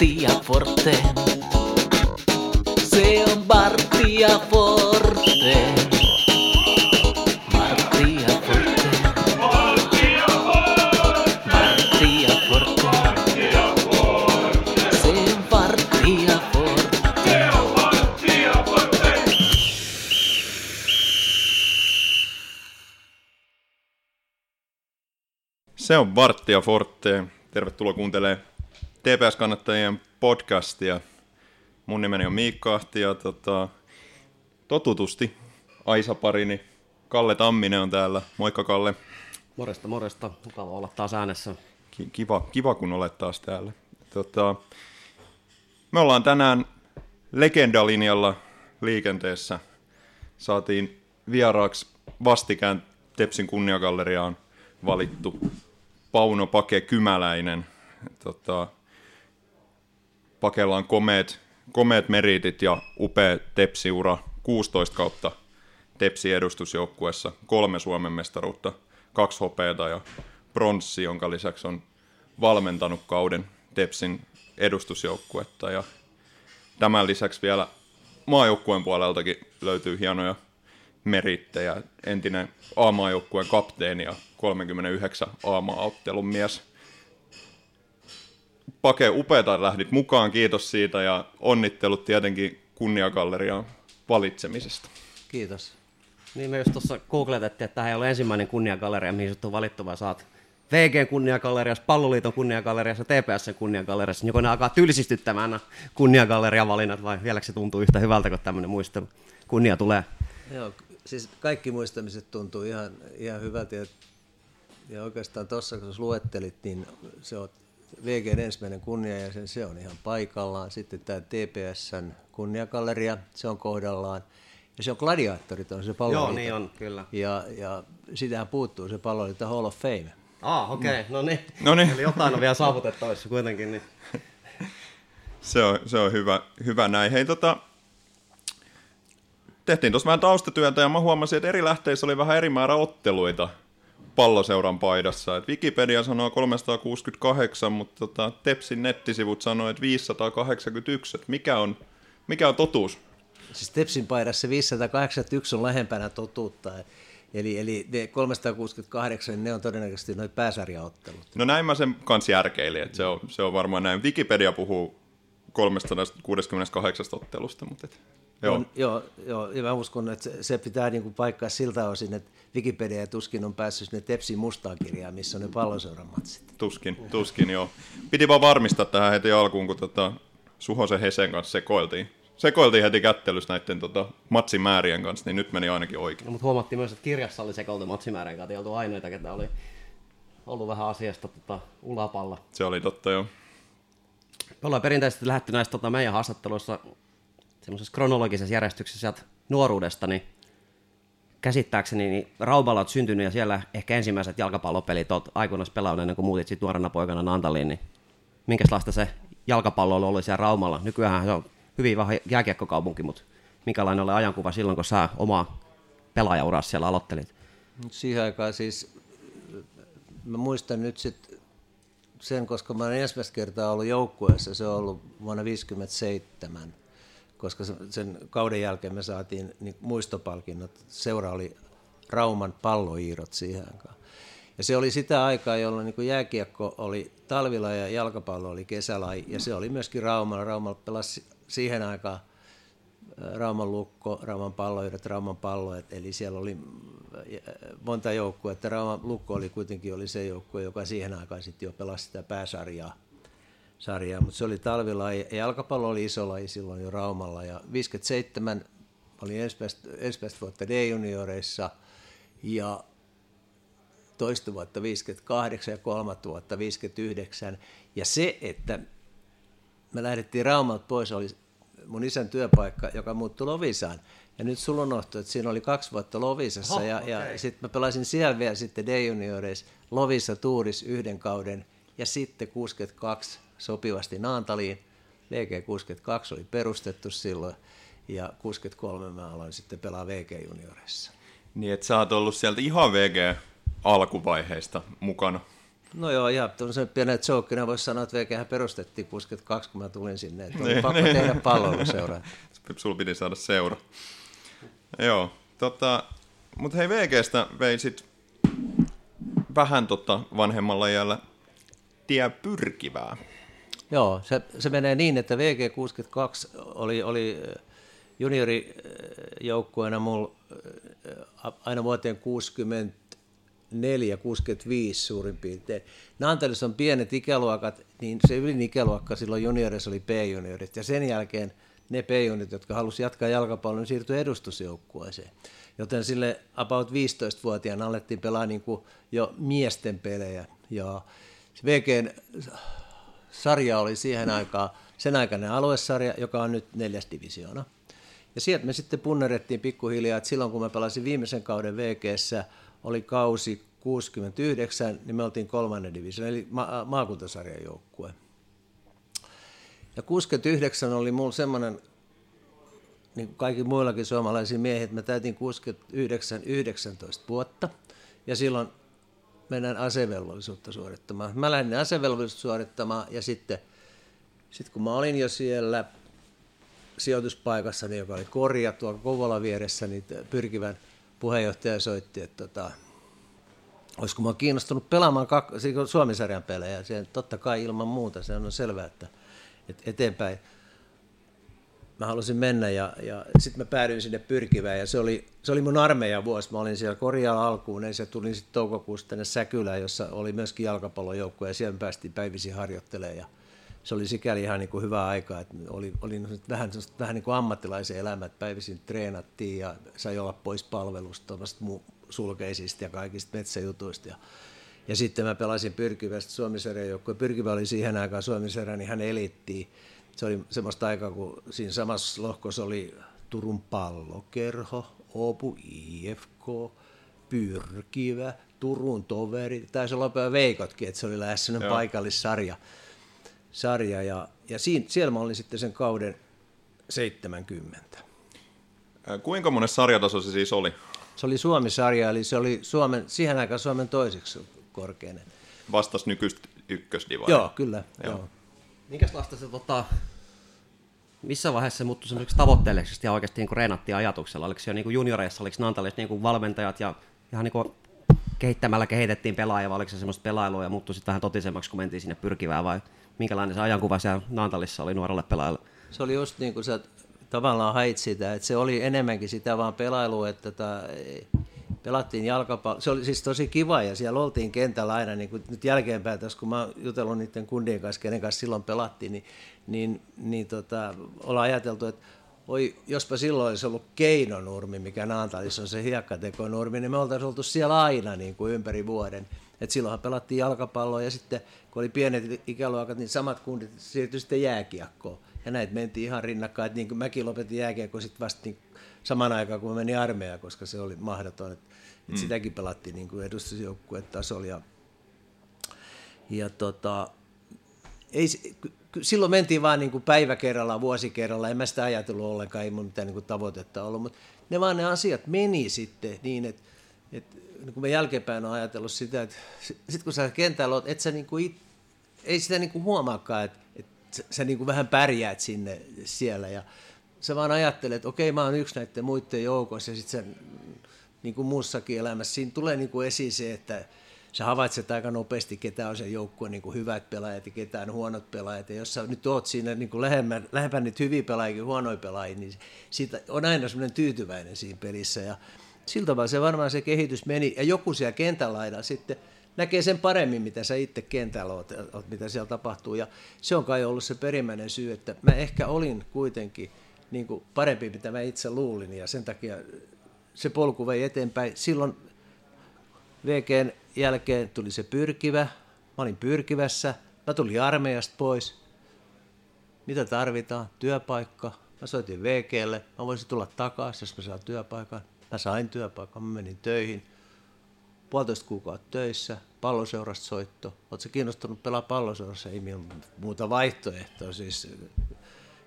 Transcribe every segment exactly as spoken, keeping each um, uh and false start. Vartti and Forteen. Se on Vartti and Forteen. Vartti and Forteen. Vartti and Forteen. Vartti and Forteen. Se on Vartti and Forteen. Se on Vartti and Forteen. Se on Vartti and Forteen. Tervetuloa kuuntelemaan T P S-kannattajien podcastia. Mun nimeni on Miikka Ahti ja tota, totutusti Aisa parini Kalle Tamminen on täällä. Moikka Kalle. Morjesta, morjesta. Mukava olla taas äänessä. Kiva, kiva kun olet taas täällä. Tota, me ollaan tänään legendalinjalla liikenteessä. Saatiin vieraaksi vastikään Tepsin kunniagalleriaan valittu Pauno Pake Kymäläinen. Tota, Pakella on komeet, komeet meritit ja upea tepsiura, kuusitoista kautta tepsi edustusjoukkuessa, kolme Suomen mestaruutta, kaksi hopeata ja bronssi, jonka lisäksi on valmentanut kauden Tepsin edustusjoukkuetta. Ja tämän lisäksi vielä maajoukkueen puoleltakin löytyy hienoja merittejä. Entinen A-maajoukkueen kapteeni ja kolmekymmentäyhdeksän A-maaottelun mies. Pake, upeeta lähdit mukaan, kiitos siitä ja onnittelut tietenkin kunniagalleriaan valitsemisesta. Kiitos. Niin me just tuossa googletettiin, että tämä ei ole ensimmäinen kunniagalleria, mihin sut on valittu, vaan saat V G:n kunniagalleriassa, Palloliiton kunniagalleriassa, T P S:n kunniagalleriassa. Joko ne alkaa tylsistyttämään nämä kunniagallerian valinnat vai vieläkö se tuntuu yhtä hyvältä, kun tämmöinen muistelu kunnia tulee? Joo, siis kaikki muistamiset tuntuu ihan, ihan hyvältä ja, ja oikeastaan tuossa, kun sä luettelit, niin se on V G:n ensimmäinen kunniajäsen, se on ihan paikallaan. Sitten tämä T P S:n kunniagalleria, se on kohdallaan. Ja se on Gladiaattorit, on se Palloliiton. Joo, niin on, kyllä. Ja, ja sitähän puuttuu se Palloliiton Hall of Fame. Ah, okei, okay. Mm. No niin. Eli jotain on vielä saavutettavissa kuitenkin. Niin. se, on, se on hyvä, hyvä näin. Hei, tota, tehtiin tuossa vähän taustatyöntä ja mä huomasin, että eri lähteissä oli vähän eri määrä otteluita Palloseuran paidassa. Et Wikipedia sanoo kolmesataakuusikymmentäkahdeksan, mutta tota, Tepsin nettisivut sanoo, että viisisataakahdeksankymmentäyksi. Et mikä on, mikä on totuus? Siis Tepsin paidassa viisisataakahdeksankymmentäyksi on lähempänä totuutta. Eli, eli ne kolmesataakuusikymmentäkahdeksan, ne on todennäköisesti noin pääsarjaottelut. No näin mä sen kanssa järkeilin, että se on, se on varmaan näin. Wikipedia puhuu kolmesataakuusikymmentäkahdeksan ottelusta, mutta et, joo. On, joo, joo, ja mä uskon, että se pitää niinku paikkaa siltä osin, että Wikipedia tuskin on päässyt sinne Tepsin mustaan kirjaan, missä on ne palloseuranmatsit. Tuskin, tuskin joo. Piti vaan varmistaa tähän heti alkuun, kun tota Suhosen Hesen kanssa sekoiltiin. Sekoiltiin heti kättelyssä näiden tota matsimäärien kanssa, niin nyt meni ainakin oikein. No, mutta huomattiin myös, että kirjassa oli sekoiltu matsimäärien kanssa, ei oltu ainoita, ketä oli ollut vähän asiasta tota, ulapalla. Se oli totta, joo. Me ollaan perinteisesti lähdetty näistä tota, meidän haastatteluissa semmoisessa kronologisessa järjestyksessä sieltä nuoruudesta, niin käsittääkseni niin Raumalla olet syntynyt ja siellä ehkä ensimmäiset jalkapallopelit olet aikoinaan pelannut ennen kuin muutit sit nuorena poikana Naantaliin, niin minkälaista se jalkapallo oli siellä Raumalla? Nykyään se on hyvin vähän jääkiekkokaupunki, mutta minkälainen oli ajankuva silloin, kun sä omaa pelaajaurasi siellä aloittelit? Siihen aikaan siis, mä muistan nyt sitten sen, koska mä olen ensimmäistä kertaa ollut joukkueessa, se on ollut vuonna tuhatyhdeksänsataaviisikymmentäseitsemän. Koska sen kauden jälkeen me saatiin niin muistopalkinnot. Seura oli Rauman palloiirot siihen aikaan. Ja se oli sitä aikaa, jolloin niin jääkiekko oli talvila ja jalkapallo oli kesälaji. Ja se oli myöskin Raumalla. Raumalla pelasi siihen aikaan Rauman lukko, Rauman palloiirot, Rauman palloet. Eli siellä oli monta joukkoa, että Rauman lukko oli kuitenkin oli se joukkue, joka siihen aikaan sitten jo pelasi sitä pääsarjaa. Sarjaa, mutta se oli talvilaji ja jalkapallo oli iso laji silloin jo Raumalla ja viisikymmentäseitsemän oli ensimmäistä vuotta D-junioreissa ja toista vuotta viisikymmentäkahdeksan ja kolmatta vuotta viisikymmentäyhdeksän ja se, että me lähdettiin Raumalta pois, oli mun isän työpaikka, joka muuttui Lovisaan ja nyt sulla on ohto, että siinä oli kaksi vuotta Lovisassa oh, ja, okay. ja sitten mä pelasin siellä vielä sitten D-junioreissa Lovisa Turis yhden kauden ja sitten kuusikymmentäkaksi sopivasti Naantaliin. V G kuusikymmentäkaksi oli perustettu silloin ja kuusikymmentäkolme mä aloin sitten pelaa V G-junioreissa. Niin, että sä oot ollut sieltä ihan V G-alkuvaiheista mukana. No joo, ihan tuollaisen pienen jokina voisi sanoa, että V G:hän perustettiin kuusikymmentäkaksi, kun mä tulin sinne, että oli pakko tehdä palveluseuraa. Sulla piti saada seura. Joo, tota, mutta hei, V G:stä vei sit vähän tota vanhemmalla iällä tie Pyrkivää. Joo, se, se menee niin, että V G kuusikymmentäkaksi oli, oli juniorijoukkueena mulla aina vuoteen kuusikymmentäneljä kuusikymmentäviisi suurin piirtein. Naantalissa on pienet ikäluokat, niin se ylin ikäluokka silloin juniorissa oli P-juniorit, ja sen jälkeen ne P-juniorit, jotka halusivat jatkaa jalkapallon, niin siirtyi edustusjoukkueeseen. Joten sille about viisitoistavuotiaana alettiin pelaa niin kuin jo miesten pelejä, ja V G:n sarja oli siihen aikaan, sen aikainen aluesarja, joka on nyt neljäs divisioona. Ja sieltä me sitten punnerettiin pikkuhiljaa, että silloin kun mä pelasin viimeisen kauden V G:ssä, oli kausi kuusikymmentäyhdeksän, niin me oltiin kolmannen division, eli ma- maakuntasarjan joukkue. Ja kuusikymmentäyhdeksän oli mulla semmoinen, niin kuin kaikki muillakin suomalaisia miehiä, että me täytin kuusikymmentäyhdeksän yhdeksäntoista vuotta, ja silloin mennään asevelvollisuutta suorittamaan. Mä lähdin asevelvollisuutta suorittamaan, ja sitten sit kun mä olin jo siellä sijoituspaikassa, niin joka oli korja tuolla Kouvolan vieressä, niin Pyrkivän puheenjohtaja soitti, että tota, olisiko minua kiinnostunut pelaamaan kak- Suomi-sarjan pelejä. Se, totta kai ilman muuta, se on selvää, että, että eteenpäin mä halusin mennä, ja, ja sitten mä päädyin sinne Pyrkivään, ja se oli, se oli mun armeijan vuosi. Mä olin siellä Korjalla alkuun, ja se tulin sitten toukokuussa tänne Säkylään, jossa oli myöskin jalkapallojoukkue, ja siellä päästiin päivisin harjoittelemaan, ja se oli sikäli ihan niin kuin hyvä aika, että oli, oli vähän, vähän niin kuin ammattilaisen elämä, että päivisin treenattiin ja sai olla pois palvelusta, sulkeisista ja kaikista metsäjutuista. Ja, ja sitten mä pelasin Pyrkivästä Suomi-sarjan joukkoon. Pyrkivä oli siihen aikaan Suomi-sarjan, niin hän elittiin. Se oli semmoista aikaa, kun siinä samassa lohkossa oli Turun Pallokerho, Opu, I F K, Pyrkivä, Turun Toveri, taisi olla päivä Veikotkin, että se oli lähes semmoinen paikallissarja. Sarja, ja, ja siinä, siellä mä olin sitten sen kauden seitsemänkymmentä. Kuinka monen sarjataso se siis oli? Se oli Suomi-sarja, eli se oli Suomen, siihen aikaan Suomen toiseksi korkeinen. Vastas nykyistä ykkösdivaria. Joo, kyllä. Joo. Joo. Minkälaista se, tota, missä vaiheessa se muuttui semmoiseksi tavoitteelliseksi ja oikeasti niin kuin reenattiin ajatuksella? Oliko se jo niin kuin junioreissa, oliko Naantalissa niin kuin valmentajat ja ihan niin kuin kehittämällä kehitettiin pelaajia, vai oliko se semmoista pelailua ja muuttui sitten vähän totisemmaksi, kun mentiin sinne Pyrkivään, vai minkälainen se ajankuva siellä Naantalissa oli nuorelle pelaajalle? Se oli just niin kuin sä tavallaan hait sitä, että se oli enemmänkin sitä vaan pelailua, että tota, pelattiin jalkapalloa. Se oli siis tosi kiva, ja siellä oltiin kentällä aina, niin kuin nyt jälkeenpäin tässä, kun mä oon jutellut niiden kundien kanssa, kenen kanssa silloin pelattiin, niin, niin, niin tota, ollaan ajateltu, että oi, jospa silloin olisi ollut keinonurmi, mikä Naantalissa on se hiekkatekonurmi, niin me oltaisiin oltu siellä aina niin kuin ympäri vuoden. Et silloinhan pelattiin jalkapalloa, ja sitten kun oli pienet ikäluokat, niin samat kundit siirtyi sitten jääkiekkoon. Ja näitä mentiin ihan rinnakkain, että niin kuin mäkin lopetin jääkiekkoon sitten vasta niin saman aikaan, kun mä menin armeijaan, koska se oli mahdoton. Et, et mm. Sitäkin pelattiin niin kuin edustusjoukkueen tasolla. Ja, ja tota, ei, silloin mentiin vaan niin kuin päivä kerrallaan, vuosi kerrallaan. En mä sitä ajatellut ollenkaan, ei mun mitään niin kuin tavoitetta ollut. Mutta ne vaan ne asiat meni sitten niin, että et, niin kun mä jälkeenpäin olen ajatellut sitä, että sit kun sä kentällä oot, et sä niinku it, ei sitä niinku huomaakaan, että et sä, sä niinku vähän pärjäät sinne siellä, ja sä vaan ajattelet, että okei, mä oon yksi näiden muiden joukossa, ja sit sä niinku muussakin elämässä, siinä tulee niinku esiin se, että sä havaitset aika nopeasti, ketä on sen joukkueen niinku hyvät pelaajat ja ketä on huonot pelaajat, ja jos sä nyt oot siinä niinku lähemmän, lähempän niitä hyviä pelaajia kuin huonoja pelaajia, niin siitä on aina semmoinen tyytyväinen siinä pelissä, ja siltä vaan se varmaan se kehitys meni, ja joku siellä kentällä aina sitten näkee sen paremmin, mitä sä itse kentällä oot, oot, mitä siellä tapahtuu. Ja se on kai ollut se perimmäinen syy, että mä ehkä olin kuitenkin niin kuin parempi, mitä mä itse luulin, ja sen takia se polku vei eteenpäin. Silloin V G:n jälkeen tuli se Pyrkivä, mä olin Pyrkivässä, mä tulin armeijasta pois. Mitä tarvitaan? Työpaikka. Mä soitin V G:lle, mä voisin tulla takaisin, jos mä saan työpaikan. Mä sain työpaikan, mä menin töihin, puolitoista kuukautta töissä, palloseurasta soitto. Ootko sä kiinnostunut pelaa palloseurassa? Ei muuta vaihtoehtoa, siis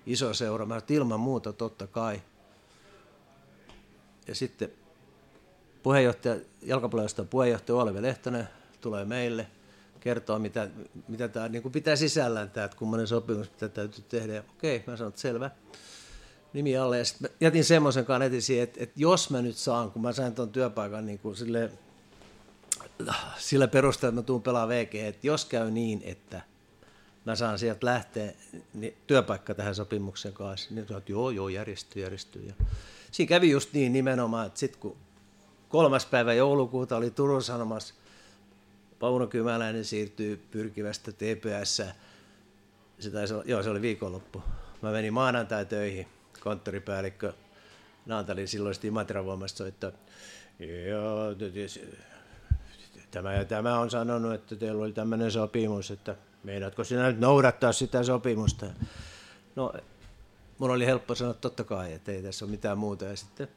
iso seura. Mä ilman muuta, totta kai. Ja sitten puheenjohtaja, jalkapallosta puheenjohtaja Olve Lehtonen tulee meille. kertoa, mitä, mitä tämä niin kuin pitää sisällään, tämä, että kummoinen sopimus, mitä täytyy tehdä. Ja okei, mä sanon, että selvä. Nimi alle. Ja sitten jätin semmoisen kanssa netisiin, että, että jos mä nyt saan, kun mä sain tuon työpaikan niin kuin sille, sillä perusteella, että mä tuun pelaa V G, että jos käy niin, että mä saan sieltä lähteä niin työpaikka tähän sopimuksen kanssa, niin sanoin, että joo, joo, järjestyy, järjestyy. Ja siinä kävi just niin nimenomaan, että sitten kun kolmas päivä joulukuuta oli Turun Sanomassa, Pauno Kymäläinen siirtyy Pyrkivästä T P S, se taisi olla, joo, se oli viikonloppu. Mä menin maanantai töihin, konttoripäällikkö Naantalin silloisesti Imatravoimasta soittaa, joo, tämä ja tämä on sanonut, että teillä oli tämmöinen sopimus, että meinaatko sinä nyt noudattaa sitä sopimusta? No, mun oli helppo sanoa, totta kai, että ei tässä ole mitään muuta. Ja sitten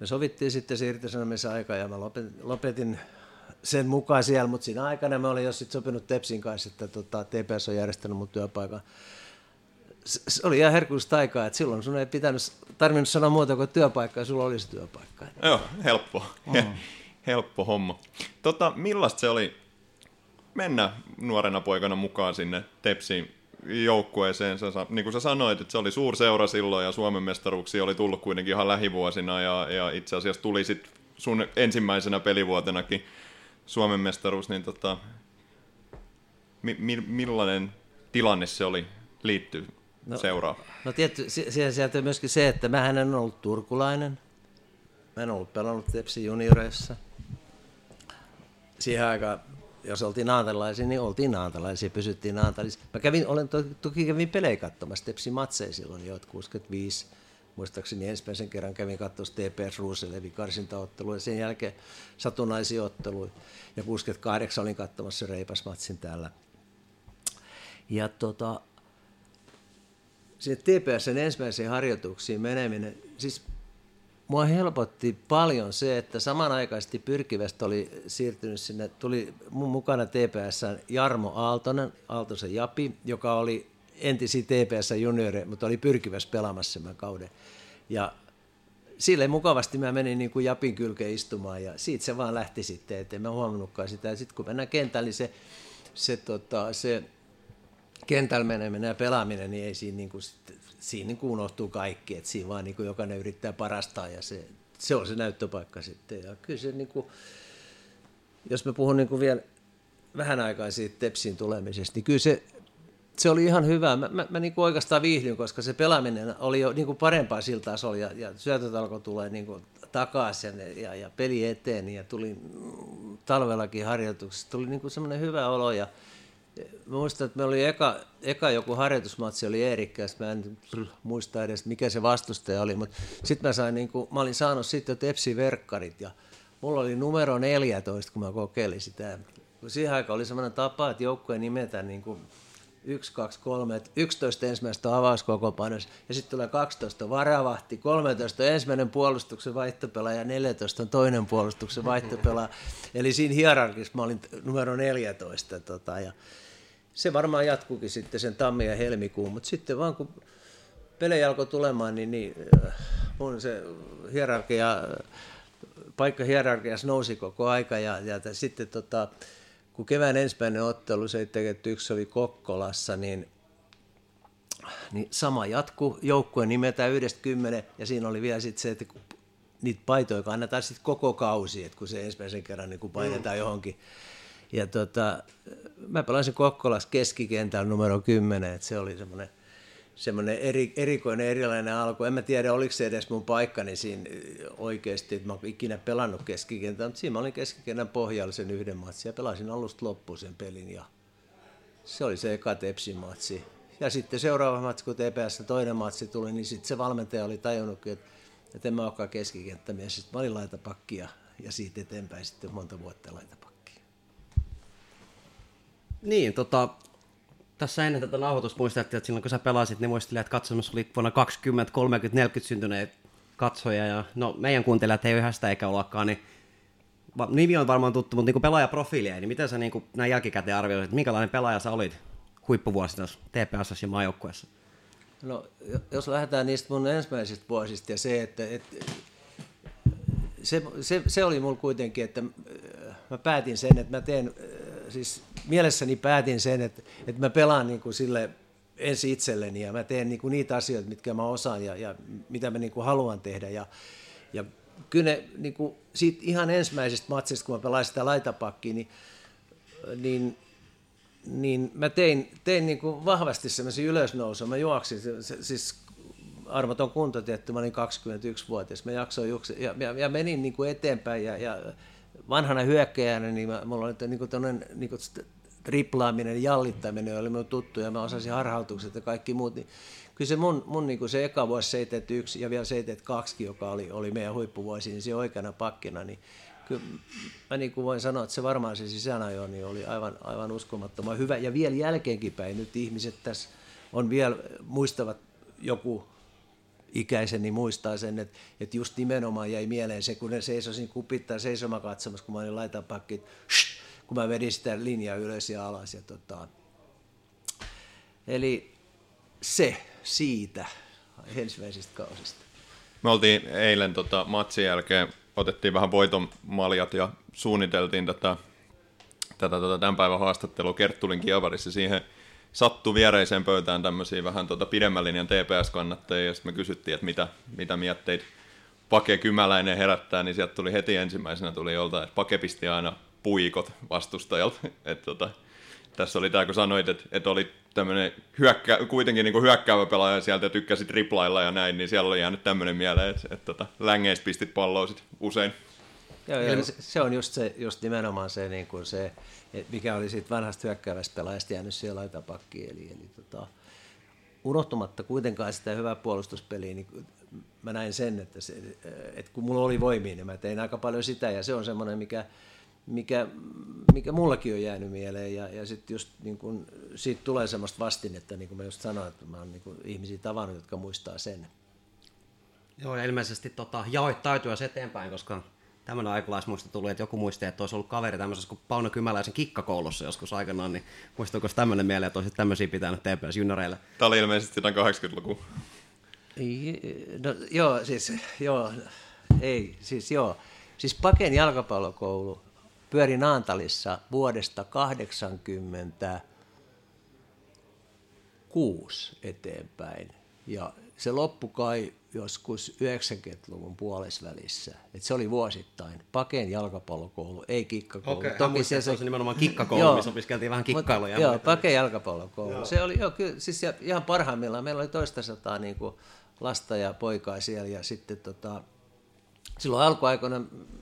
me sovittiin sitten siirtysanomissa aikaa ja mä lopetin sen mukaan siellä, mutta siinä aikana mä olin jo sitten sopinut Tepsin kanssa, että tota, T P S on järjestänyt mun työpaikan. Se oli ihan herkullista aikaa, että silloin sun ei pitänyt, tarvinnut sanoa muuta kuin työpaikkaa, sulla olisi työpaikka. Joo, helppoa. Mm. Helppo homma. Tota, millaista se oli mennä nuorena poikana mukaan sinne Tepsin joukkueeseen? Sä, niin kuin sä sanoit, että se oli suurseura silloin ja Suomen mestaruuksia oli tullut kuitenkin ihan lähivuosina ja, ja itse asiassa tuli sit sun ensimmäisenä pelivuotenakin Suomen mestaruus, niin tota, mi, mi, millainen tilanne se oli liittyy no, seuraan? No tietty, siihen sieltä myöskin se, että mähän en ollut turkulainen. Mä en ollut pelannut Tepsin junioreissa. Siihen aikaan, jos oltiin naantalaisia, niin oltiin naantalaisia, pysyttiin naantalaisia. Mä kävin, olen toki kävin pelejä katsomassa Tepsin matseja silloin jo, kuusikymmentäviisi. Muistaakseni ensimmäisen kerran kävin katsomassa T P S Ruuselevin karsintaottelua ja sen jälkeen satunnaisia otteluja. Ja kuusikymmentäkahdeksan olin katsomassa reipasmatsin täällä. Ja tota, T P S:n ensimmäisiin harjoituksiin meneminen, siis mua helpotti paljon se, että samanaikaisesti Pyrkivästä oli siirtynyt sinne, tuli mun mukana T P S:n Jarmo Aaltonen, Aaltosen Japi, joka oli entisiä T P S:n junioreja, mutta oli Pyrkivässä pelaamassa tämän kauden. Ja sille mukavasti mä menin niin kuin Japin kylkeen istumaan ja siitä se vaan lähti sitten, ettei mä huomannutkaan sitä. Ja sitten kun mennään kentällä, niin se, se, tota, se kentällä meneminen ja pelaaminen, niin ei siinä niin kuin sitten, siinä niin unohtuu kaikki, että siinä vaan niin kuin jokainen yrittää parastaa ja se, se on se näyttöpaikka sitten. Ja kyllä se, niin kuin, jos mä puhun niin kuin vielä vähän aikaa siitä Tepsiin tulemisesta, niin kyllä se, se oli ihan hyvä. Mä, mä, mä niin kuin oikeastaan viihdyin, koska se pelaaminen oli jo niin kuin parempaa sillä tasolla ja, ja syötöt alkoi tulla niin kuin takaisin ja, ja peli eteen ja tuli talvellakin harjoituksessa. Tuli niin kuin semmoinen hyvä olo ja mä muistan, että meillä oli eka, eka joku harjoitusmatsi, oli Eerikkäs, mä en muista edes mikä se vastustaja oli, mutta sitten mä sain, niin kun, mä olin saanut sitten Tepsi-verkkarit ja mulla oli numero neljätoista, kun mä kokeilin sitä. Siihen aikaan oli semmoinen tapa, että joukkueen nimetään niin kuin yksi, kaksi, kolme, yksitoista ensimmäistä avauskokopainossa ja sitten tulee kaksitoista varavahti, kolmetoista ensimmäinen puolustuksen vaihtopelaaja, neljätoista toinen puolustuksen vaihtopelaaja. Eli siinä hierarkissa mä olin numero neljätoista. Tota, ja se varmaan jatkuukin sitten sen tammi- ja helmikuun, mutta sitten vaan kun pelejä alkoi tulemaan, niin, niin mun se hierarkia, paikkahierarkiassa nousi koko aika ja, ja t- sitten tota, kun kevään ensimmäinen ottelu, seitsemänkymmentäyksi oli Kokkolassa, niin, niin sama jatkuu. Joukkue nimetään yhdestä kymmenen, ja siinä oli vielä sitten se, että niitä paitoja kannataan sitten koko kausi, että kun se ensimmäisen kerran niin kun painetaan mm. johonkin. Ja tota, mä pelasin Kokkolassa keskikentällä numero kymmenen, että se oli semmoinen semmoinen eri, erikoinen, erilainen alku. En mä tiedä, oliko se edes mun paikkani siinä oikeasti, että mä oon ikinä pelannut keskikentään, mutta siinä mä olin keskikentän pohjalla sen yhden matsin ja pelasin alusta loppuun sen pelin ja se oli se eka Tepsin matsi. Ja sitten seuraava matsi, kun T P S:ssä toinen matsi tuli, niin sitten se valmentaja oli tajunnutkin, että, että en mä olekaan keskikenttämies. Sitten mä olin laitapakki ja, ja siitä eteenpäin sitten monta vuotta laitapakki. Niin, tota... Tässä ennen tätä nauhoitusta muistettiin, että silloin kun sä pelasit, niin muistelin, että katsomassa oli vuonna kaksikymmentä, kolmekymmentä, neljäkymmentä syntyneet katsoja. Ja no meidän kuuntelijat ei yhästä eikä ollakaan, niin nimi on varmaan tuttu, mutta niin pelaajaprofiili ei. Niin miten sä niin näin jälkikäteen arvioisit, että minkälainen pelaaja sä olit huippuvuosina T P S ja maajoukkueessa? No jos lähdetään niistä mun ensimmäisistä vuosista ja se, että... että se, se, se oli mulla kuitenkin, että mä päätin sen, että mä teen siis mielessäni päätin sen, että, että mä pelaan niin kuin sille ensi itselleni ja mä teen niin kuin niitä asioita, mitkä mä osaan ja, ja mitä mä niin kuin haluan tehdä. Ja, ja kyllä ne, niin kuin siitä ihan ensimmäisestä matsista, kun mä pelaan sitä laitapakkiin, niin, niin niin mä tein, tein niin kuin vahvasti semmoisen ylösnousun. Mä juoksin, siis armoton kunto tietty, mä olin kaksikymmentäyksivuotias, mä jaksoin juoksia ja, ja, ja menin niin kuin eteenpäin ja, ja vanhana hyökkäjänä niin mä, mulla oli niin kuin tommoinen niin kuin triplaaminen ja jallittaminen oli minun tuttu ja mä osasin harhautukset ja kaikki muut. Niin kyllä se mun, mun niin kuin se eka vuosi seitsemänkymmentäyksi ja vielä seitsemänkymmentäkaksi, joka oli, oli meidän huippuvuosi, niin se oikeana pakkina, niin kyllä mä niin kuin voin sanoa, että se varmaan se sisäänajo niin oli aivan, aivan uskomattoman hyvä. Ja vielä jälkeenkin päin nyt ihmiset tässä on vielä, muistavat joku ikäisen, niin muistaa sen, että, että just nimenomaan jäi mieleen se, kun ne seisosin kupittaa seisomakatsomassa, kun mä olin laitapakki, kun mä vedin sitä linjaa ylös ja alas. Ja tota. Eli se siitä ensimmäisistä kausista. Me oltiin eilen tota, matsin jälkeen, otettiin vähän voiton maljat ja suunniteltiin tätä, tätä, tätä tämän päivän haastattelua Kerttulin kievarissa. Siihen sattui viereiseen pöytään tämmöisiä vähän tuota pidemmän linjan T P S-kannattajia, ja sitten me kysyttiin, että mitä, mitä mietteitä Pake Kymäläinen herättää, niin sieltä tuli heti ensimmäisenä tuli joltain, että Pake pisti aina puikot vastustajalta. Et tota, tässä oli tämä, kun sanoit, että, että oli tämmöinen hyökkä, kuitenkin niin kuin hyökkäävä pelaaja sieltä ja tykkäsi triplailla ja näin, niin siellä oli jäänyt tämmöinen mieleen, että, että, että längeissä pistit palloa sit usein. Joo, joo, se, se on just, se, just nimenomaan se, niin kuin se, mikä oli siitä vanhasta hyökkäävästä pelaajasta jäänyt siihen laitapakkiin. Eli, eli tota, unohtumatta kuitenkaan sitä hyvää puolustuspeliä, niin mä näin sen, että, se, että kun mulla oli voimia, niin mä tein aika paljon sitä ja se on semmoinen, mikä... Mikä, mikä mullakin on jäänyt mieleen ja, ja sitten just niin kun, siitä tulee semmoista vastinetta, niin kuin mä just sanoin, että mä oon niin kun ihmisiä tavannut, jotka muistaa sen. Joo, ja ilmeisesti tota, jaoit taitoasi eteenpäin, koska tämmöinen aikalaismuisto tuli, että joku muisti, että olisi ollut kaveri tämmöisessä kuin Pauno Kymäläisen kikkakoulussa joskus aikanaan, niin muistuuko tämmöinen mieleen, että olisit tämmöisiä pitänyt T P S-junnareille? Tämä oli ilmeisesti kahdeksankymmentäluvun. No, joo, siis joo, ei, siis joo, siis Paken jalkapallokoulu pyöri Naantalissa vuodesta tuhatyhdeksänsataakahdeksankymmentäkuusi eteenpäin ja se loppui kai joskus yhdeksänkymmentäluvun puolesvälissä. Et se oli vuosittain. Paken jalkapallokoulu, ei kikkakoulu. Okei, toki se, se on nimenomaan kikkakoulu, joo, missä opiskeltiin vähän kikkailuja. Joo, Paken jalkapallokoulu. Joo. Se oli jo kyllä, siis ihan parhaimmillaan. Meillä oli toista sataa niin kuin lasta ja poikaa siellä ja sitten tota, silloin alkuaikoina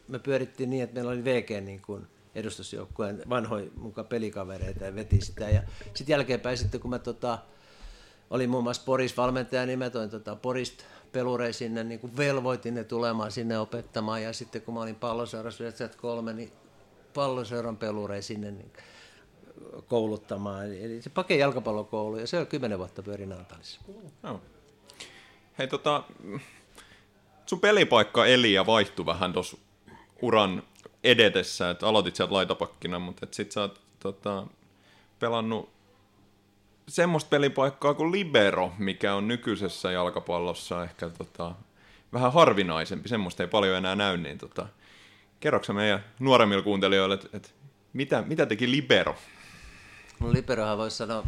me pyörittiin niin, että meillä oli V G niin kuin edustusjoukkueen vanhoja mukaan pelikavereita ja veti sitä. Ja sitten jälkeenpäin, sitten, kun mä tota, olin muun muassa Poris valmentaja, niin mä toin tota Porista pelureja sinne, niin kuin velvoitin ne tulemaan sinne opettamaan. Ja sitten kun mä olin Palloseurassa yhdeksänkymmentäkolme, niin Palloseuran pelureja sinne niin kouluttamaan. Eli se Paken jalkapallokoulu, ja se on kymmenen vuotta pyöri Naantalissa. No. Hei tota... Sun pelipaikka eli ja vaihtui vähän tuossa uran edetessä, että aloitit sieltä laitapakkina, mutta sitten sä oot tota, pelannut semmoista pelipaikkaa kuin libero, mikä on nykyisessä jalkapallossa ehkä tota, vähän harvinaisempi, semmoista ei paljon enää näy, niin tota, kerroksä meidän nuoremmille kuuntelijoille, että et, mitä, mitä teki libero? No liberohan voisi sanoa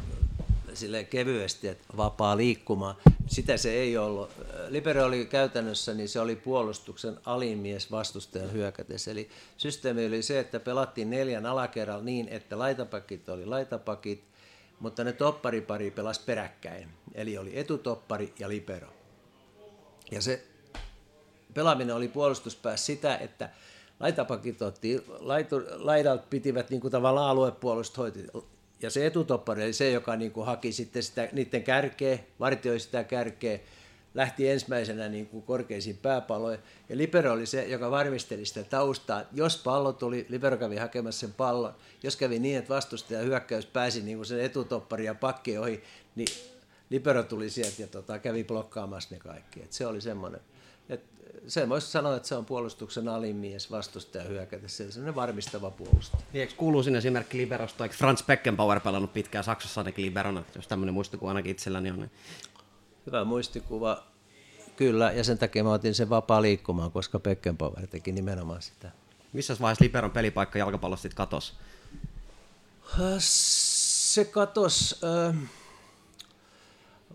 silleen kevyesti, että vapaa liikkumaan. Sitä se ei ollut. Libero oli käytännössä, niin se oli puolustuksen alinmies vastustajan hyökätessä. Eli systeemi oli se, että pelattiin neljän alakerralla niin, että laitapakit oli laitapakit, mutta ne topparipari pelasi peräkkäin. Eli oli etutoppari ja libero. Ja se pelaaminen oli puolustuspäässä sitä, että laitapakit otti, laitu, laidalt pitivät niin kuin tavallaan aluepuolusta hoiti. Ja se etutoppari, eli se, joka niin kuin haki sitten sitä, niiden kärkeä, vartioi sitä kärkeä, lähti ensimmäisenä niin kuin korkeisiin pääpaloihin. Ja libero oli se, joka varmisteli sitä taustaa. Jos pallo tuli, libero kävi hakemassa sen pallon. Jos kävi niin, että vastustaja hyökkäys pääsi niin kuin sen etutoppari ja pakki ohi, niin libero tuli sieltä ja tota, kävi blokkaamassa ne kaikki. Et se oli semmoinen. Et sen voisi sanoa, että se on puolustuksen alinmies vastustaja hyökätä, se on semmoinen varmistava puolustaja. Niin, eikö kuuluu sinne esimerkki liberosta, eikö Franz Beckenbauer pelannut pitkään Saksassa ainakin liberona, jos tämmöinen muistikuva ainakin itselläni on? Niin... Hyvä muistikuva, kyllä, ja sen takia mä otin sen vapaa liikkumaan, koska Beckenbauer teki nimenomaan sitä. Missä vaiheessa liberon pelipaikka jalkapallossa sitten katosi? Se katosi,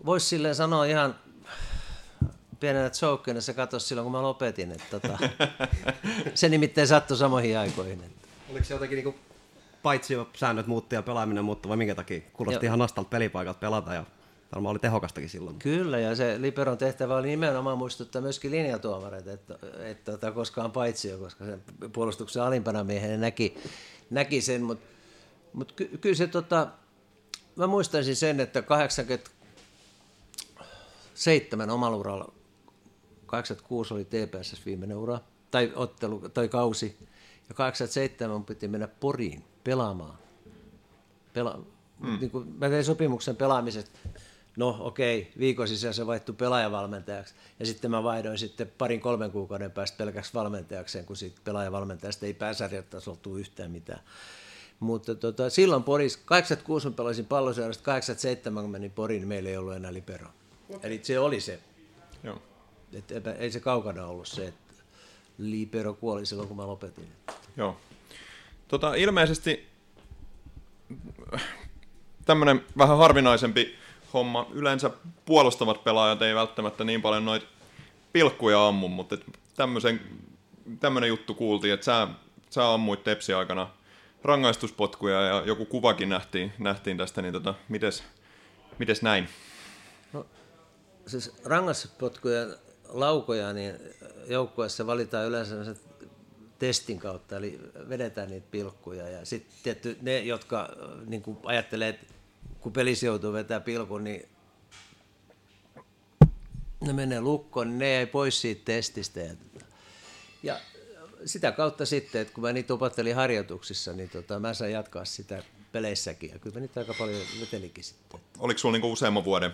voisi silleen sanoa ihan pienenä jokeena, se katosi silloin kun mä lopetin. Että tota, se nimittäin sattui samoihin aikoihin. Oliko se jotenkin niinku paitsi säännöt muutti ja pelaaminen muuttui vai minkä takia? Kuulosti jo ihan nastalta pelipaikalta pelata ja varmaan oli tehokastakin silloin. Kyllä, ja se Liberon tehtävä oli nimenomaan muistuttaa myöskin linjatuomareita, että, että, että koskaan paitsi jo, koska sen puolustuksen alimpana miehen näki, näki sen. Mutta mut ky, kyllä se, tota, mä muistaisin sen, että kahdeksankymmentäseitsemän omalla uralla, kahdeksankymmentäkuusi oli T P S viimeinen ura, tai ottelu, tai kausi, ja kahdeksankymmentäseitsemän piti mennä Poriin pelaamaan. Pela- mm. niin kun mä tein sopimuksen pelaamisesta. No okei, viikon sisällä se vaihtui pelaajavalmentajaksi ja sitten mä vaihdoin sitten parin kolmen kuukauden päästä pelkäksi valmentajakseen, kun siitä pelaajavalmentajasta ei pääsarjatasolla tule yhtään mitään. Mutta tota, silloin Porissa, kahdeksankymmentäkuusi pelasin Palloseurasta, kahdeksankymmentäseitsemän kun menin Poriin, niin meillä ei ollut enää Libero. Eli se oli se. Joo. Et, ei se kaukana ollut se, että Libero kuoli silloin kun mä lopetin. Joo. Tota, ilmeisesti tämmöinen vähän harvinaisempi homma. Yleensä puolustavat pelaajat ei välttämättä niin paljon noita pilkkuja ammu, mutta tämmöinen juttu kuultiin, että sä, sä ammuit Tepsi aikana rangaistuspotkuja ja joku kuvakin nähtiin, nähtiin tästä, niin tota, mites, mites näin? No, siis rangaistuspotkuja laukoja niin joukkueessa valitaan yleensä testin kautta, eli vedetään niitä pilkkuja ja sitten tietty ne, jotka niin kuin ajattelee, että kun pelissä joutuu vetää pilkun, niin ne menee lukkoon, niin ne jäi pois siitä testistä. Ja sitä kautta sitten, että kun mä niitä opattelin harjoituksissa, niin tota, mä sain jatkaa sitä peleissäkin. Ja kyllä mä niitä aika paljon vetelikin sitten. Oliko sulla niinku useamman vuoden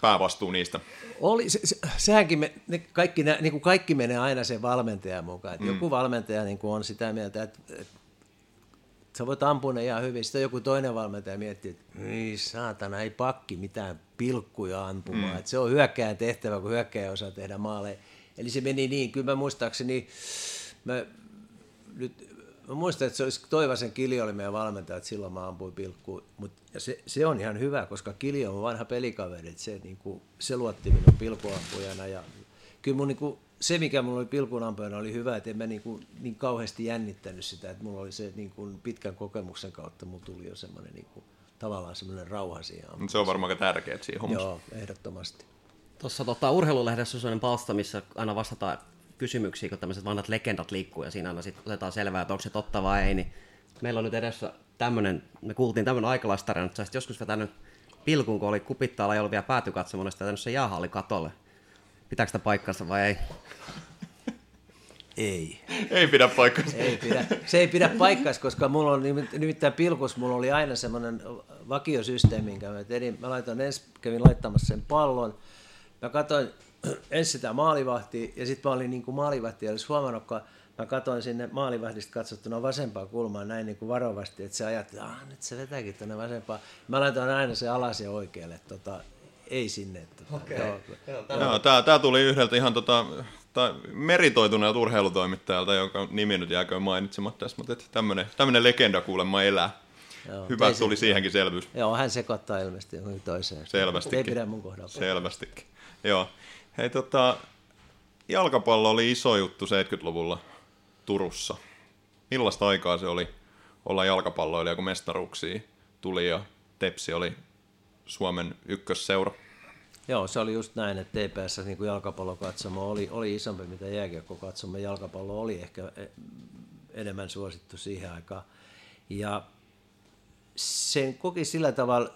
päävastuu niistä? Oli, se, se, sehän me, ne kaikki, ne, niin kuin kaikki menee aina sen valmentajan mukaan. Mm. Joku valmentaja niin kuin on sitä mieltä, että sä voit ampua ne ihan hyvin. Sitten joku toinen valmentaja miettii, että saatana, ei pakki mitään pilkkuja ampumaan. Mm. Se on hyökkääjän tehtävä, kun hyökkääjä osaa tehdä maaleja. Eli se meni niin. Kyllä mä muistaakseni, mä, nyt, mä muistan, että se olisi Toivasen Kili oli meidän valmentaja, että silloin mä ampuin pilkkuun. Ja se, se on ihan hyvä, koska Kili on vanha pelikaveri. Se, niin kuin, se luotti minun pilkuampujana. Ja kyllä mun, niin kuin, se, mikä mulla oli pilkunampujana, oli hyvä, että en mä niin, kuin, niin kauheasti jännittänyt sitä. Että mulla oli se niin kuin, pitkän kokemuksen kautta, mulla tuli jo semmoinen, niin kuin, tavallaan semmoinen rauha siihen ampuun. Se on varmaan tärkeää siinä hommassa. Joo, ehdottomasti. Tuossa tota, urheilulehdessä on sellainen palsta, missä aina vastataan kysymyksiä, kun tämmöiset vanhat legendat liikkuu ja siinä aina sit otetaan selvää, että onko se totta vai ei. Niin meillä on nyt edessä tämmöinen, me kuultiin tämmöinen aikalaistarina, että sä olisit joskus vetänyt pilkun, kun oli Kupittaalla, ei ollut vielä päätykatsomoinen, sitten vetänyt se jäähalli katolle. Pitääkö sitä paikkansa vai ei? Ei. Ei pidä paikkansa. Ei pidä. Se ei pidä paikkansa, koska mulla on nimittäin pilkus, mulla oli aina semmoinen vakiosysteemi, minkä mä tein. Mä laitoin ensin, kävin laittamassa sen pallon. Mä katsoin ensin sitä maalivahtia ja sitten mä olin niin kuin maalivahti ja olisi huomannutkaan, mä katsoin sinne maalivahdista katsottuna vasempaan kulmaan näin niin kuin varovasti, että se ajatteli, että nyt se vetääkin tuonne vasempaan. Mä laitoin aina se alas ja oikealle, tota, ei sinne. Tota, okay. Joo, tää, tää tuli yhdeltä ihan tota, meritoituneelta urheilutoimittajalta, jonka nimi nyt jääköön mainitsematta tässä, mutta tämmöinen legenda kuulemma elää. Joo, hyvä, tuli se, siihenkin selvyys. Joo, hän sekoittaa ilmeisesti johonkin toiseen. Selvästikin. Ei pidä mun kohdalla. Selvästikin. Joo. Hei, tota, jalkapallo oli iso juttu seitsemänkymmentäluvulla Turussa. Millaista aikaa se oli olla jalkapalloilija, kun mestaruuksia tuli ja Tepsi oli Suomen ykkösseura? Joo, se oli just näin, että T P S niin jalkapallokatsomo oli, oli isompi, mitä jääkiekkokatsomo. Jalkapallo oli ehkä enemmän suosittu siihen aikaan. Ja sen koki sillä tavalla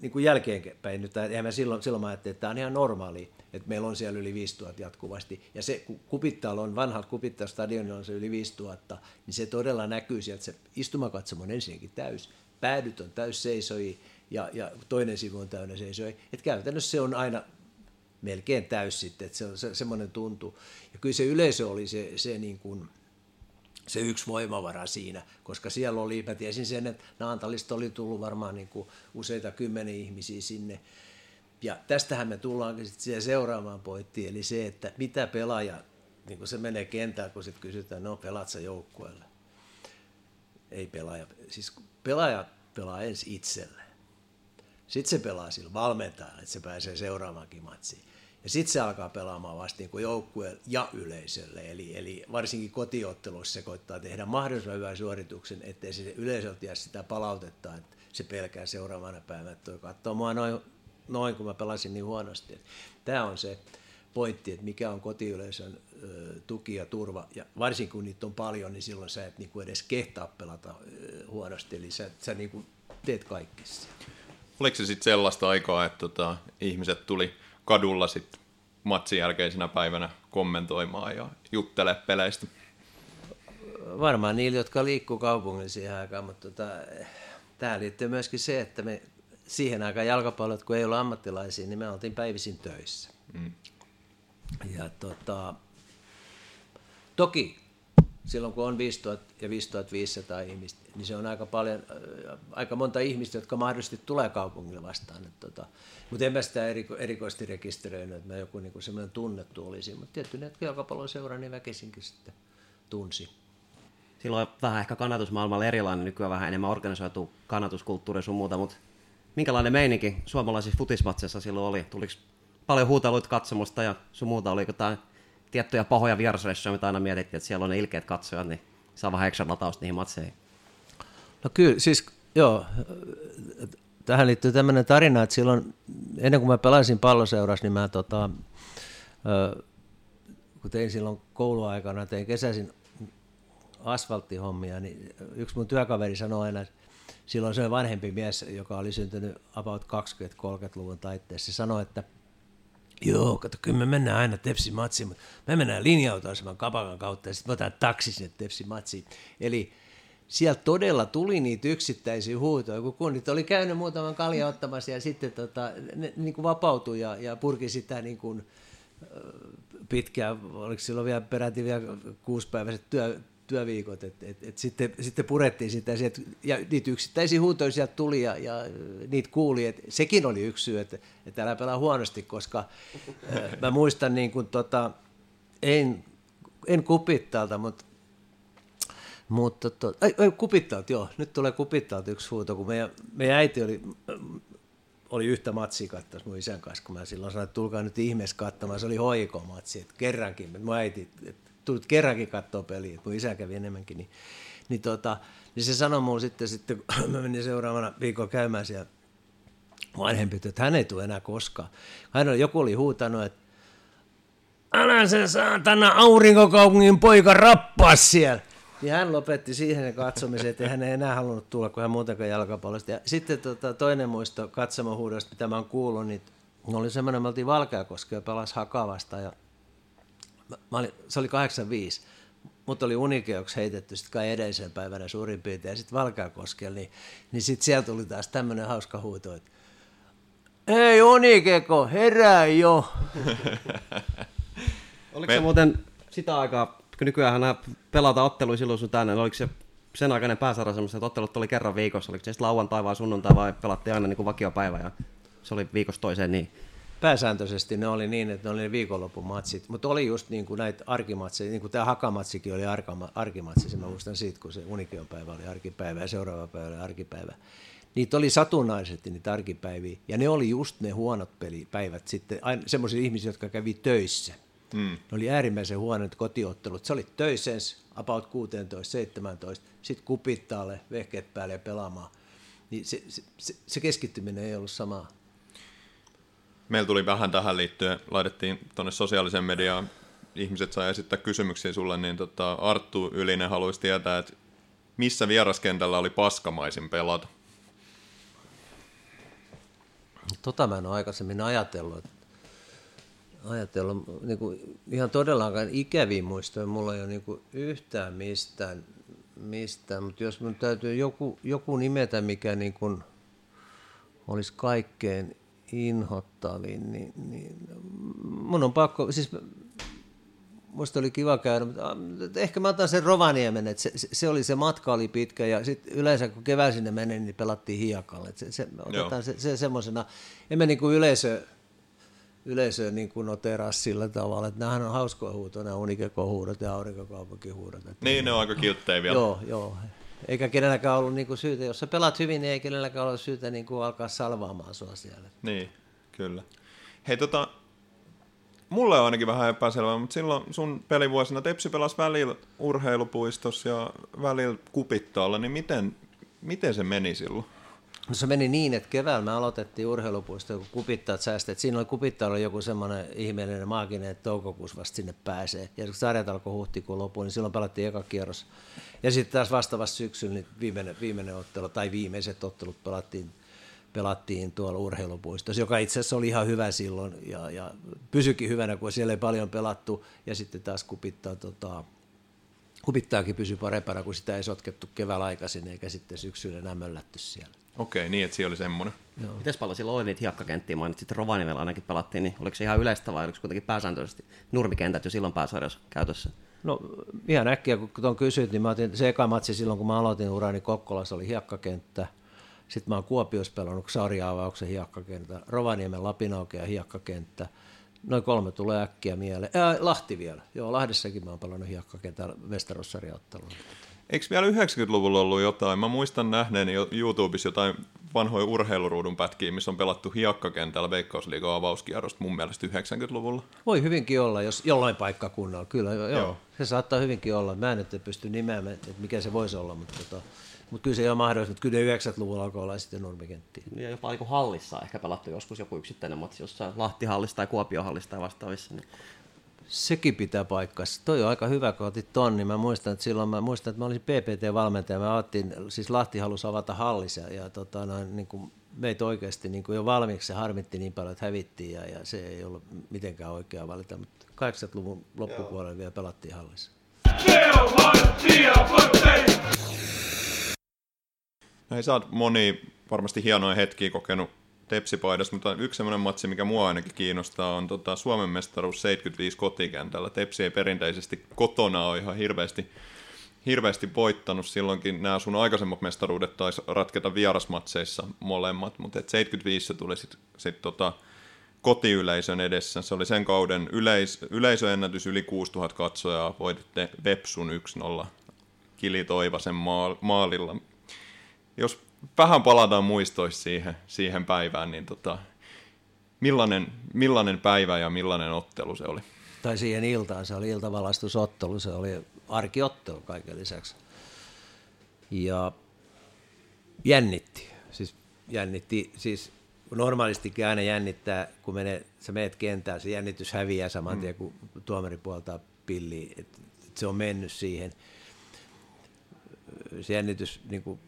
niin kuin jälkeenpäin, nyt, eihän mä silloin, silloin mä ajattelin, että tämä on ihan normaalia, että meillä on siellä yli viisituhatta jatkuvasti. Ja se, kun Kupittaalla on, vanhalla Kupittaalla stadionilla on se yli viisituhatta, niin se todella näkyy sieltä, se istumakatsomo on ensinnäkin täys, päädyt on täys seisoi ja, ja toinen sivu on täynnä seisoi. Että käytännössä se on aina melkein täys sitten, että se on se, semmoinen tuntu. Ja kyllä se yleisö oli se, se niin kuin... se yksi voimavara siinä, koska siellä oli, mä tiesin sen, että Naantalista oli tullut varmaan niin kuin useita kymmeniä ihmisiä sinne. Ja tästähän me tullaankin sitten siihen seuraavaan pointtiin, eli se, että mitä pelaaja, niin kun se menee kentään, kun sitten kysytään, no pelaat sä joukkueelle? Ei pelaaja, siis pelaaja pelaa ensin itselleen. Sitten se pelaa sillä valmentajalla, että se pääsee seuraavaankin matsiin. Ja sitten se alkaa pelaamaan vasta niin joukkueelle ja yleisölle. Eli, eli varsinkin kotiottelussa se koittaa tehdä mahdollisimman hyvän suorituksen, ettei se yleisöltä jää sitä palautetta, että se pelkää seuraavana päivänä, että toi katsoo mua noin, noin, kun mä pelasin niin huonosti. Tämä on se pointti, että mikä on kotiyleisön tuki ja turva. Ja varsinkin kun niitä on paljon, niin silloin sä et niinku edes kehtaa pelata huonosti. Eli sä, sä niinku teet kaikki. Oliko se sitten sellaista aikaa, että tota, ihmiset tuli kadulla sitten matsin jälkeisenä päivänä kommentoimaan ja juttelee peleistä? Varmaan niillä, jotka liikkuu kaupungilla siihen aikaan, mutta tota, tämä liittyy myöskin se, että me siihen aikaan jalkapallot, kun ei ollut ammattilaisia, niin me oltiin päivisin töissä. Mm. Ja tota, toki silloin, kun on viisituhatta ja viisituhattaviisisataa ihmistä, niin se on aika paljon, aika monta ihmistä, jotka mahdollisesti tulee kaupungille vastaan. Tota, mutta en mä sitä eriko, erikoisesti rekisteröinyt, että mä joku niinku semmoinen tunnettu olisin. Mutta tietty ne, jotka jalkapallon seuraa, niin väkisinkin sitten tunsi. Silloin vähän ehkä kannatusmaailmalla erilainen, nykyään vähän enemmän organisoitu kannatuskulttuuri sun muuta, mutta minkälainen meininki suomalaisissa futismatseissa silloin oli? Tuliko paljon huuteluita katsomusta ja sun muuta? Oliko jotain tiettyjä pahoja vierasreissuja, mitä aina mietittiin, että siellä on ne ilkeät katsojat, niin saa vähän ekstra latausta niihin matseihin? No kyllä, siis joo, tähän liittyy tämmöinen tarina, että silloin ennen kuin mä pelasin palloseurassa, niin mä tota, kun tein silloin kouluaikana, tein kesäisin asfalttihommia, niin yksi mun työkaveri sanoi aina, silloin se vanhempi mies, joka oli syntynyt about kaksikymmentä-kolmekymmentäluvun taitteessa, sanoi, että joo, kato, kyllä me mennään aina Tepsi-matsiin, mutta me mennään linja-autoaseman Kapakan kautta ja sitten me otetaan taksi sinne Tepsi-matsiin. Eli siellä todella tuli niitä yksittäisiä huutoja, kun kunnit oli käynyt muutaman kaljan ottamassa ja sitten tota, ne niin kuin vapautui ja, ja purki sitä niin kuin pitkään, oliko silloin vielä peräti vielä kuusipäiväiset työ, työviikot, että et, et sitten, sitten purettiin sitä, ja niitä yksittäisiä huutoja sieltä tuli, ja, ja niitä kuuli, että sekin oli yksi syy, että et älä pelaa huonosti, koska äh, mä muistan, niin kun, tota, en, en Kupittaalta, mutta, mutta to, ai, ai Kupittaalta, joo, nyt tulee Kupittaalta yksi huuto, kun meidän, meidän äiti oli, oli yhtä matsia kattomassa mun isän kanssa, kun mä silloin sanoin, että tulkaa nyt ihmeessä katsomaan, se oli H J K-matsi, että kerrankin, että mun äiti, että tulit kerrankin katsoa peliä, kun isä kävi enemmänkin, niin, niin, tota, niin se sanoi mulle sitten, sitten, kun mä menin seuraavana viikon käymään siellä vanhempi, että hän ei tule enää koskaan. Hän oli, joku oli huutanut, että älä sen saatana aurinkokaupungin poika rappaa siellä. Niin hän lopetti siihen katsomisen, että hän ei enää halunnut tulla, kun hän muutenkaan jalkapallosta. Ja sitten tota, toinen muisto katsomahuudosta, mitä mä oon kuullut, niin oli semmoinen, me oltiin Valkeakoskea pelas Hakavasta ja Mä olin, se oli kahdeksankymmentäviisi, mutta oli unikeuksi heitetty sitten kai edellisen päivänä suurin piirtein, ja sitten Valkeakoskella, niin, niin sitten siellä tuli taas tämmöinen hauska huuto, että hei unikeko, herää jo! Oliko se muuten sitä aikaa, kun nykyäänhän pelata otteluja silloin sun tänne, oliko se sen aikainen pääsarja semmoista, että ottelut oli kerran viikossa, oliko se sitten lauantai vai sunnuntai vai pelattiin aina niin kuin vakiopäivä ja se oli viikossa toiseen niin? Pääsääntöisesti ne oli niin, että ne oli ne viikonloppumatsit, mutta oli just niin kuin näitä arkimatseja, niin kuin tämä Hakamatsikin oli arkimatsi, mä muistan siitä, kun se Unikion päivä oli arkipäivä ja seuraava päivä oli arkipäivä. Niitä oli satunnaisesti niitä arkipäiviä, ja ne oli just ne huonot pelipäivät sitten, semmoisia ihmisiä, jotka kävi töissä. Mm. Ne oli äärimmäisen huonot kotiottelut, se oli töissä about kuusitoista seitsemäntoista, sitten Kupittaalle, vehkeet päälle ja pelaamaan, niin se, se, se keskittyminen ei ollut samaa. Meillä tuli vähän tähän liittyen, laitettiin tuonne sosiaaliseen mediaan, ihmiset sai esittää kysymyksiä sulle, niin tota Arttu Ylinen haluaisi tietää, että missä vieraskentällä oli paskamaisin pelata? Tota mä en ole aikaisemmin ajatellut. ajatellut niin kuin ihan todellakaan ikäviä muistoja, mulla ei ole niin kuin yhtään mistään, mistään, mutta jos mun täytyy joku, joku nimetä, mikä niin kuin olisi kaikkein inhottavin, niin, niin mun on pakko, siis musta oli kiva käydä, mutta ehkä mä otan sen Rovaniemen, että se, se oli, se matka oli pitkä ja sitten yleensä kun kevään sinne meni, niin pelattiin hiekalle, että se, se, otetaan se, se semmoisena, emme niin kuin yleisö, yleisö niin kuin noteraa sillä tavalla, että nämähän on hauskoja huutoja, nämä unikekohuudot ja aurinkokaupunkihuudot. Niin, ne on aika kilttejä vielä. Joo, joo. Eikä kenelläkään ollut niin kuin syytä, jos sä pelaat hyvin, niin ei kenelläkään ole syytä niin kuin alkaa salvaamaan sua siellä. Niin, kyllä. Hei tota, mulle on ainakin vähän epäselvää, mutta silloin sun pelivuosina Tepsi pelasi välillä urheilupuistossa ja välillä Kupittaalla, niin miten, miten se meni silloin? No se meni niin, että keväällä me aloitettiin urheilupuistoa, kun Kupittaat säästet. Siinä oli Kupittaalla joku semmoinen ihmeellinen maaginen, että toukokuussa vasta sinne pääsee. Ja kun sarjat alkoi huhtikuun loppuun, niin silloin pelattiin eka kierros. Ja sitten taas vastaavassa syksyllä niin viimeinen, viimeinen ottelu tai viimeiset ottelut pelattiin, pelattiin tuolla urheilupuistossa, joka itse asiassa oli ihan hyvä silloin ja, ja pysyikin hyvänä, kun siellä ei paljon pelattu. Ja sitten taas Kupittaa... Tota, Kupittaakin pysyi parempana, kun sitä ei sotkettu keväällä aikaisin, eikä sitten syksyllä enää möllätty siellä. Okei, niin, että siellä oli semmoinen. Joo. Mites paljon silloin oli niitä hiekkakenttiä mainitsit? Rovaniemellä ainakin pelattiin, niin oliko se ihan yleistä vai oliko kuitenkin pääsääntöisesti nurmikentät jo silloin pääsarjassa käytössä? No ihan äkkiä, kun tuon kysyit, niin mä otin, se eka matsi silloin, kun mä aloitin urani niin Kokkolassa oli hiekkakenttä. Sitten mä oon Kuopiossa pelannut sarja-avauksen hiekkakenttä, Rovaniemen Lapinaukea hiekkakenttä. Noin kolme tulee äkkiä mieleen. Ää, Lahti vielä. Joo, Lahdessakin mä oon palannut hiekkakentällä mestaruussarjaotteluun. Eikö vielä yhdeksänkymmentäluvulla ollut jotain? Mä muistan nähneeni YouTubessa jotain vanhoja urheiluruudun pätkiä, missä on pelattu hiekkakentällä Veikkausliigan avauskierrosta mun mielestä yhdeksänkymmentäluvulla. Voi hyvinkin olla, jos jollain paikkakunnalla. Kyllä, joo. joo. Se saattaa hyvinkin olla. Mä en nyt pysty nimeämään, että mikä se voisi olla, mutta... Tota... Mutta kyllä se ei ole mahdollista, mutta kyllä yhdeksänkymmentäluvulla alkoi olla sitten nurmikenttiä. Ja jopa niin hallissa ehkä pelattu joskus joku yksittäinen matsi, jossain Lahti-hallissa tai Kuopio-hallissa tai vastaavissa. Niin. Sekin pitää paikkansa. Toi on aika hyvä, kun otit ton, niin mä muistan, että silloin mä, muistan, että mä olisin P P T-valmentaja. Mä otin, siis Lahti halusi avata hallissa ja tota, noin, niin kuin meitä oikeasti niin kuin jo valmiiksi se harmitti niin paljon, että hävittiin ja, ja se ei ollut mitenkään oikea valita. Mutta kahdeksankymmentäluvun loppupuolella vielä pelattiin hallissa. Hei, sä oot moni varmasti hienoja hetkiä kokenut Tepsipaidassa, mutta yksi semmoinen matsi, mikä mua ainakin kiinnostaa, on tota Suomen mestaruus seitsemänkymmentäviisi kotikentällä. Tepsi ei perinteisesti kotona ole ihan hirveästi, hirveästi voittanut. Silloinkin nämä sun aikaisemmat mestaruudet taisi ratketa vierasmatseissa molemmat, mutta seitsemänkymmentäviisi se tuli sitten sit tota kotiyleisön edessä. Se oli sen kauden yleis, yleisöennätys yli kuusituhatta katsojaa. Voititte Vepsun yksi nolla Kili Toivasen maal, maalilla. Jos vähän palataan muistoissa siihen, siihen päivään, niin tota, millainen, millainen päivä ja millainen ottelu se oli? Tai siihen iltaan, se oli iltavalastusottelu, se oli arkiottelu kaiken lisäksi. Ja jännitti, siis jännitti, siis normaalistikin aina jännittää, kun menee, sä meet kentään, se jännitys häviää saman tien, kun tuomari puoltaa pilliin, että et se on mennyt siihen, se jännitys niin kuin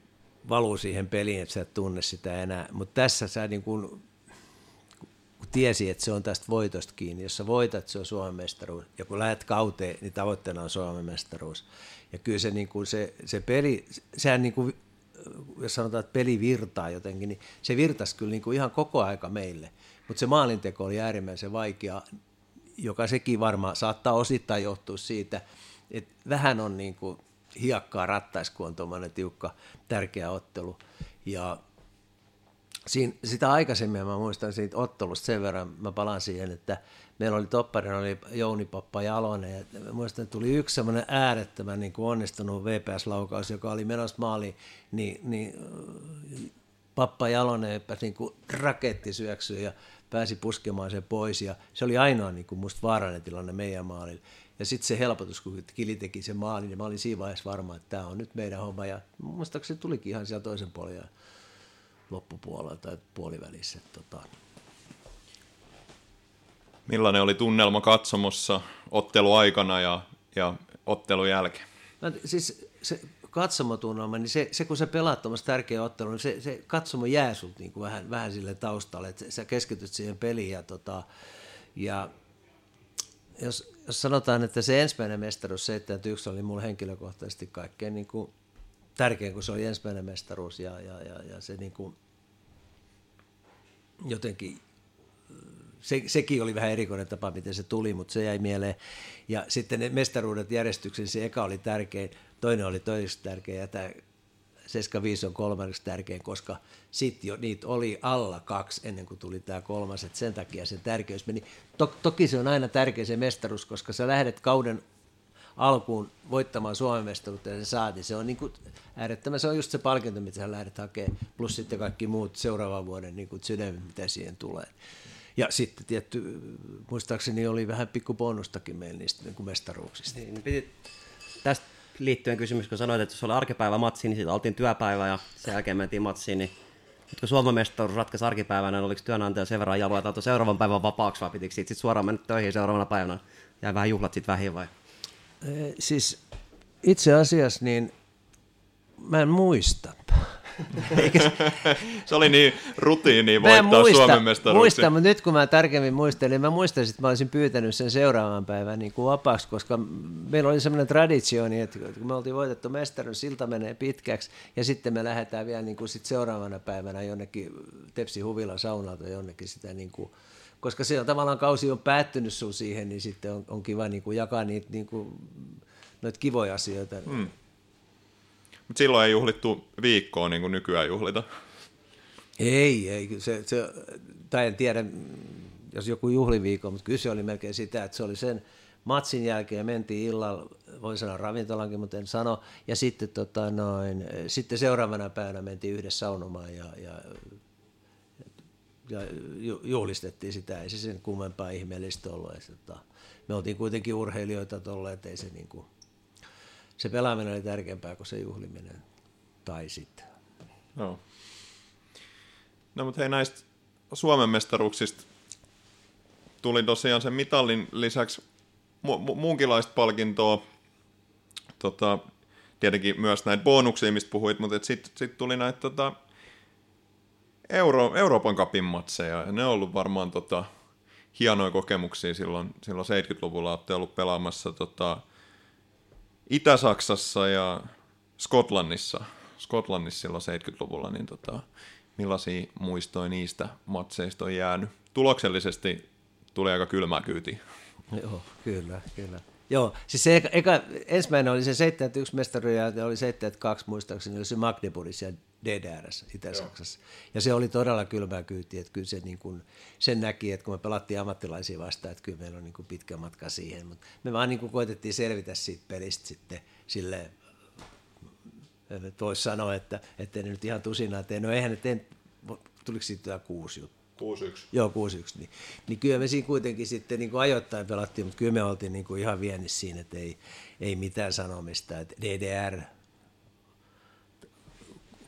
valuu siihen peliin, että sä et tunne sitä enää. Mutta tässä sä niin kun, kun tiesi, että se on tästä voitosta kiinni. Jos sä voitat, se on Suomen mestaruus. Ja kun lähdet kauteen, niin tavoitteena on Suomen mestaruus. Ja kyllä se, niin kun se, se peli, sehän niin kun, jos sanotaan, että peli virtaa jotenkin, niin se virtasi kyllä niin kun ihan koko aika meille. Mutta se maalinteko oli äärimmäisen vaikea, joka sekin varmaan saattaa osittain johtua siitä, että vähän on niin kuin hiakkaa rattaisi, kun on tuommoinen tiukka, tärkeä ottelu. Ja siinä, sitä aikaisemmin mä muistan siitä ottelusta sen verran, mä palaan siihen, että meillä oli topparina oli Jouni Pappa Jalonen, ja mä muistan, että tuli yksi semmoinen äärettömän niin kuin onnistunut V P S-laukaus, joka oli menossa maaliin, niin, niin Pappa Jalonen pääsi niin kuin rakettisyöksyyn ja pääsi puskemaan sen pois, ja se oli ainoa niin kuin musta vaarallinen tilanne meidän maalilla. Ja sitten se helpotus, kun Kili teki sen maalin, niin mä olin siinä vaiheessa varma, että tämä on nyt meidän homma. Ja muistaakseni se tulikin ihan siellä toisen puolen loppupuolella tai puolivälissä. Tota. Millainen oli tunnelma katsomossa otteluaikana ja, ja ottelun jälkeen? No, siis se katsomotunnelma, niin se, se kun sä pelaat tuommoista tärkeä ottelu, niin se, se katsomo jää sut niin kuin vähän, vähän sille taustalle, että sä keskityt siihen peliin ja... Tota, ja Jos, jos sanotaan, että se ensimmäinen mestaruus seitsemänkymmentäyksi oli mulle henkilökohtaisesti kaikkein niin kuin tärkein, kun se oli ensimmäinen mestaruus ja, ja, ja, ja se niin kuin jotenkin, se, sekin oli vähän erikoinen tapa, miten se tuli, mutta se jäi mieleen. Ja sitten ne mestaruudet järjestyksen, se eka oli tärkein, toinen oli toiseksi tärkein ja tämä seitsemänkymmentäviisi on kolmanneksi tärkein, koska sitten jo niitä oli alla kaksi ennen kuin tuli tämä kolmas, että sen takia sen tärkeys meni. Tok, toki se on aina tärkeä se mestaruus, koska sä lähdet kauden alkuun voittamaan Suomen mestaruutta ja se saatiin. Se on niin kuin äärettömän, se on just se palkinto, mitä sä lähdet hakemaan, plus sitten kaikki muut seuraavan vuoden niin sydämit, mitä siihen tulee. Ja sitten tietty, muistaakseni oli vähän pikku bonustakin meillä niistä niin kuin mestaruuksista. Niin, piti... Tästä liittyen kysymys, kun sanoit, että jos oli arkipäivä matsiin, niin siitä oltiin työpäivä ja sen jälkeen mentiin matsiin, niin nyt kun Suomen mestaruus ratkaisi arkipäivänä, niin oliko työnantaja sen verran jaloa, että seuraavan päivän vapaaksi vai pitikö siitä suoraan mennä töihin seuraavana päivänä? Jäi vähän juhlat sitten vähin vai? Siis itse asiassa niin mä en muista. Se oli niin rutiini voittaa muista, Suomen mestaruuksia. Muista, mutta nyt kun mä tarkemmin muistelin, mä muistan, että mä olisin pyytänyt sen seuraavan päivän niin kuin vapaaksi, koska meillä oli semmoinen traditio, niin että kun me oltiin voitettu mestaruus, silta menee pitkäksi ja sitten me lähdetään vielä niin kuin sit seuraavana päivänä jonnekin Tepsi Huvilan saunalta jonnekin sitä niin kuin, koska se on tavallaan kausi on päättynyt sun siihen, niin sitten on, on kiva niin kuin jakaa niitä niin kuin, noita kivoja asioita. Hmm. Mutta silloin ei juhlittu viikkoa niin kuin nykyään juhlita. Ei, ei. Se, se, tai en tiedä, jos joku juhli viikkoa, mutta kyllä se oli melkein sitä, että se oli sen matsin jälkeen, mentiin illalla, voin sanoa ravintolankin, mutta en sano, ja sitten, tota, noin, sitten seuraavana päivänä mentiin yhdessä saunomaan ja, ja, ja juhlistettiin sitä. Ei se sen kummempaa ihmeellistä ollut. Et, tota, me oltiin kuitenkin urheilijoita tuolla, ettei se niin kuin... Se pelaaminen oli tärkeämpää kuin se juhliminen, tai sitten. No, no mutta hei, näistä Suomen mestaruuksista tuli tosiaan sen mitallin lisäksi mu- mu- muunkinlaista palkintoa, tota, tietenkin myös näitä bonuksia, mistä puhuit, mutta sitten sit tuli näitä tota, Euro- Euroopan cupin matseja, ja ne on ollut varmaan tota, hienoja kokemuksia silloin, silloin seitsemänkymmentäluvulla, olette ollut pelaamassa... Tota, Itä-Saksassa ja Skotlannissa, Skotlannissa silloin seitsemänkymmentäluvulla, niin tota, millaisia muistoja niistä matseista on jäänyt? Tuloksellisesti tuli aika kylmää kyytiä. Joo, kyllä, kyllä. Joo, siis se eka, eka, ensimmäinen oli se seitsemänkymmentäyksi mestaruus ja oli seitsemänkymmentäkaksi muistaakseni, oli se Magdeburgissa ja D D R:ssä Itä-Saksassa. Joo. Ja se oli todella kylmää kyytiä, että kyllä se niin kuin, sen näki, että kun me pelattiin ammattilaisia vastaan, että kyllä meillä on niin kuin pitkä matka siihen, mutta me vaan niin kuin koitettiin selvitä siitä pelistä sitten silleen, et voisi sanoa, että ettei ne nyt ihan tusinaa tee, no eihän ne tee, tuliko siitä kuusi juttu? kuusi yksi Joo, kuusi yksi Niin, niin kyllä me siinä kuitenkin sitten niin kuin ajoittain pelattiin, mutta kyllä me oltiin niin kuin ihan viennissä siinä, että ei, ei mitään sanomista. Että D D R,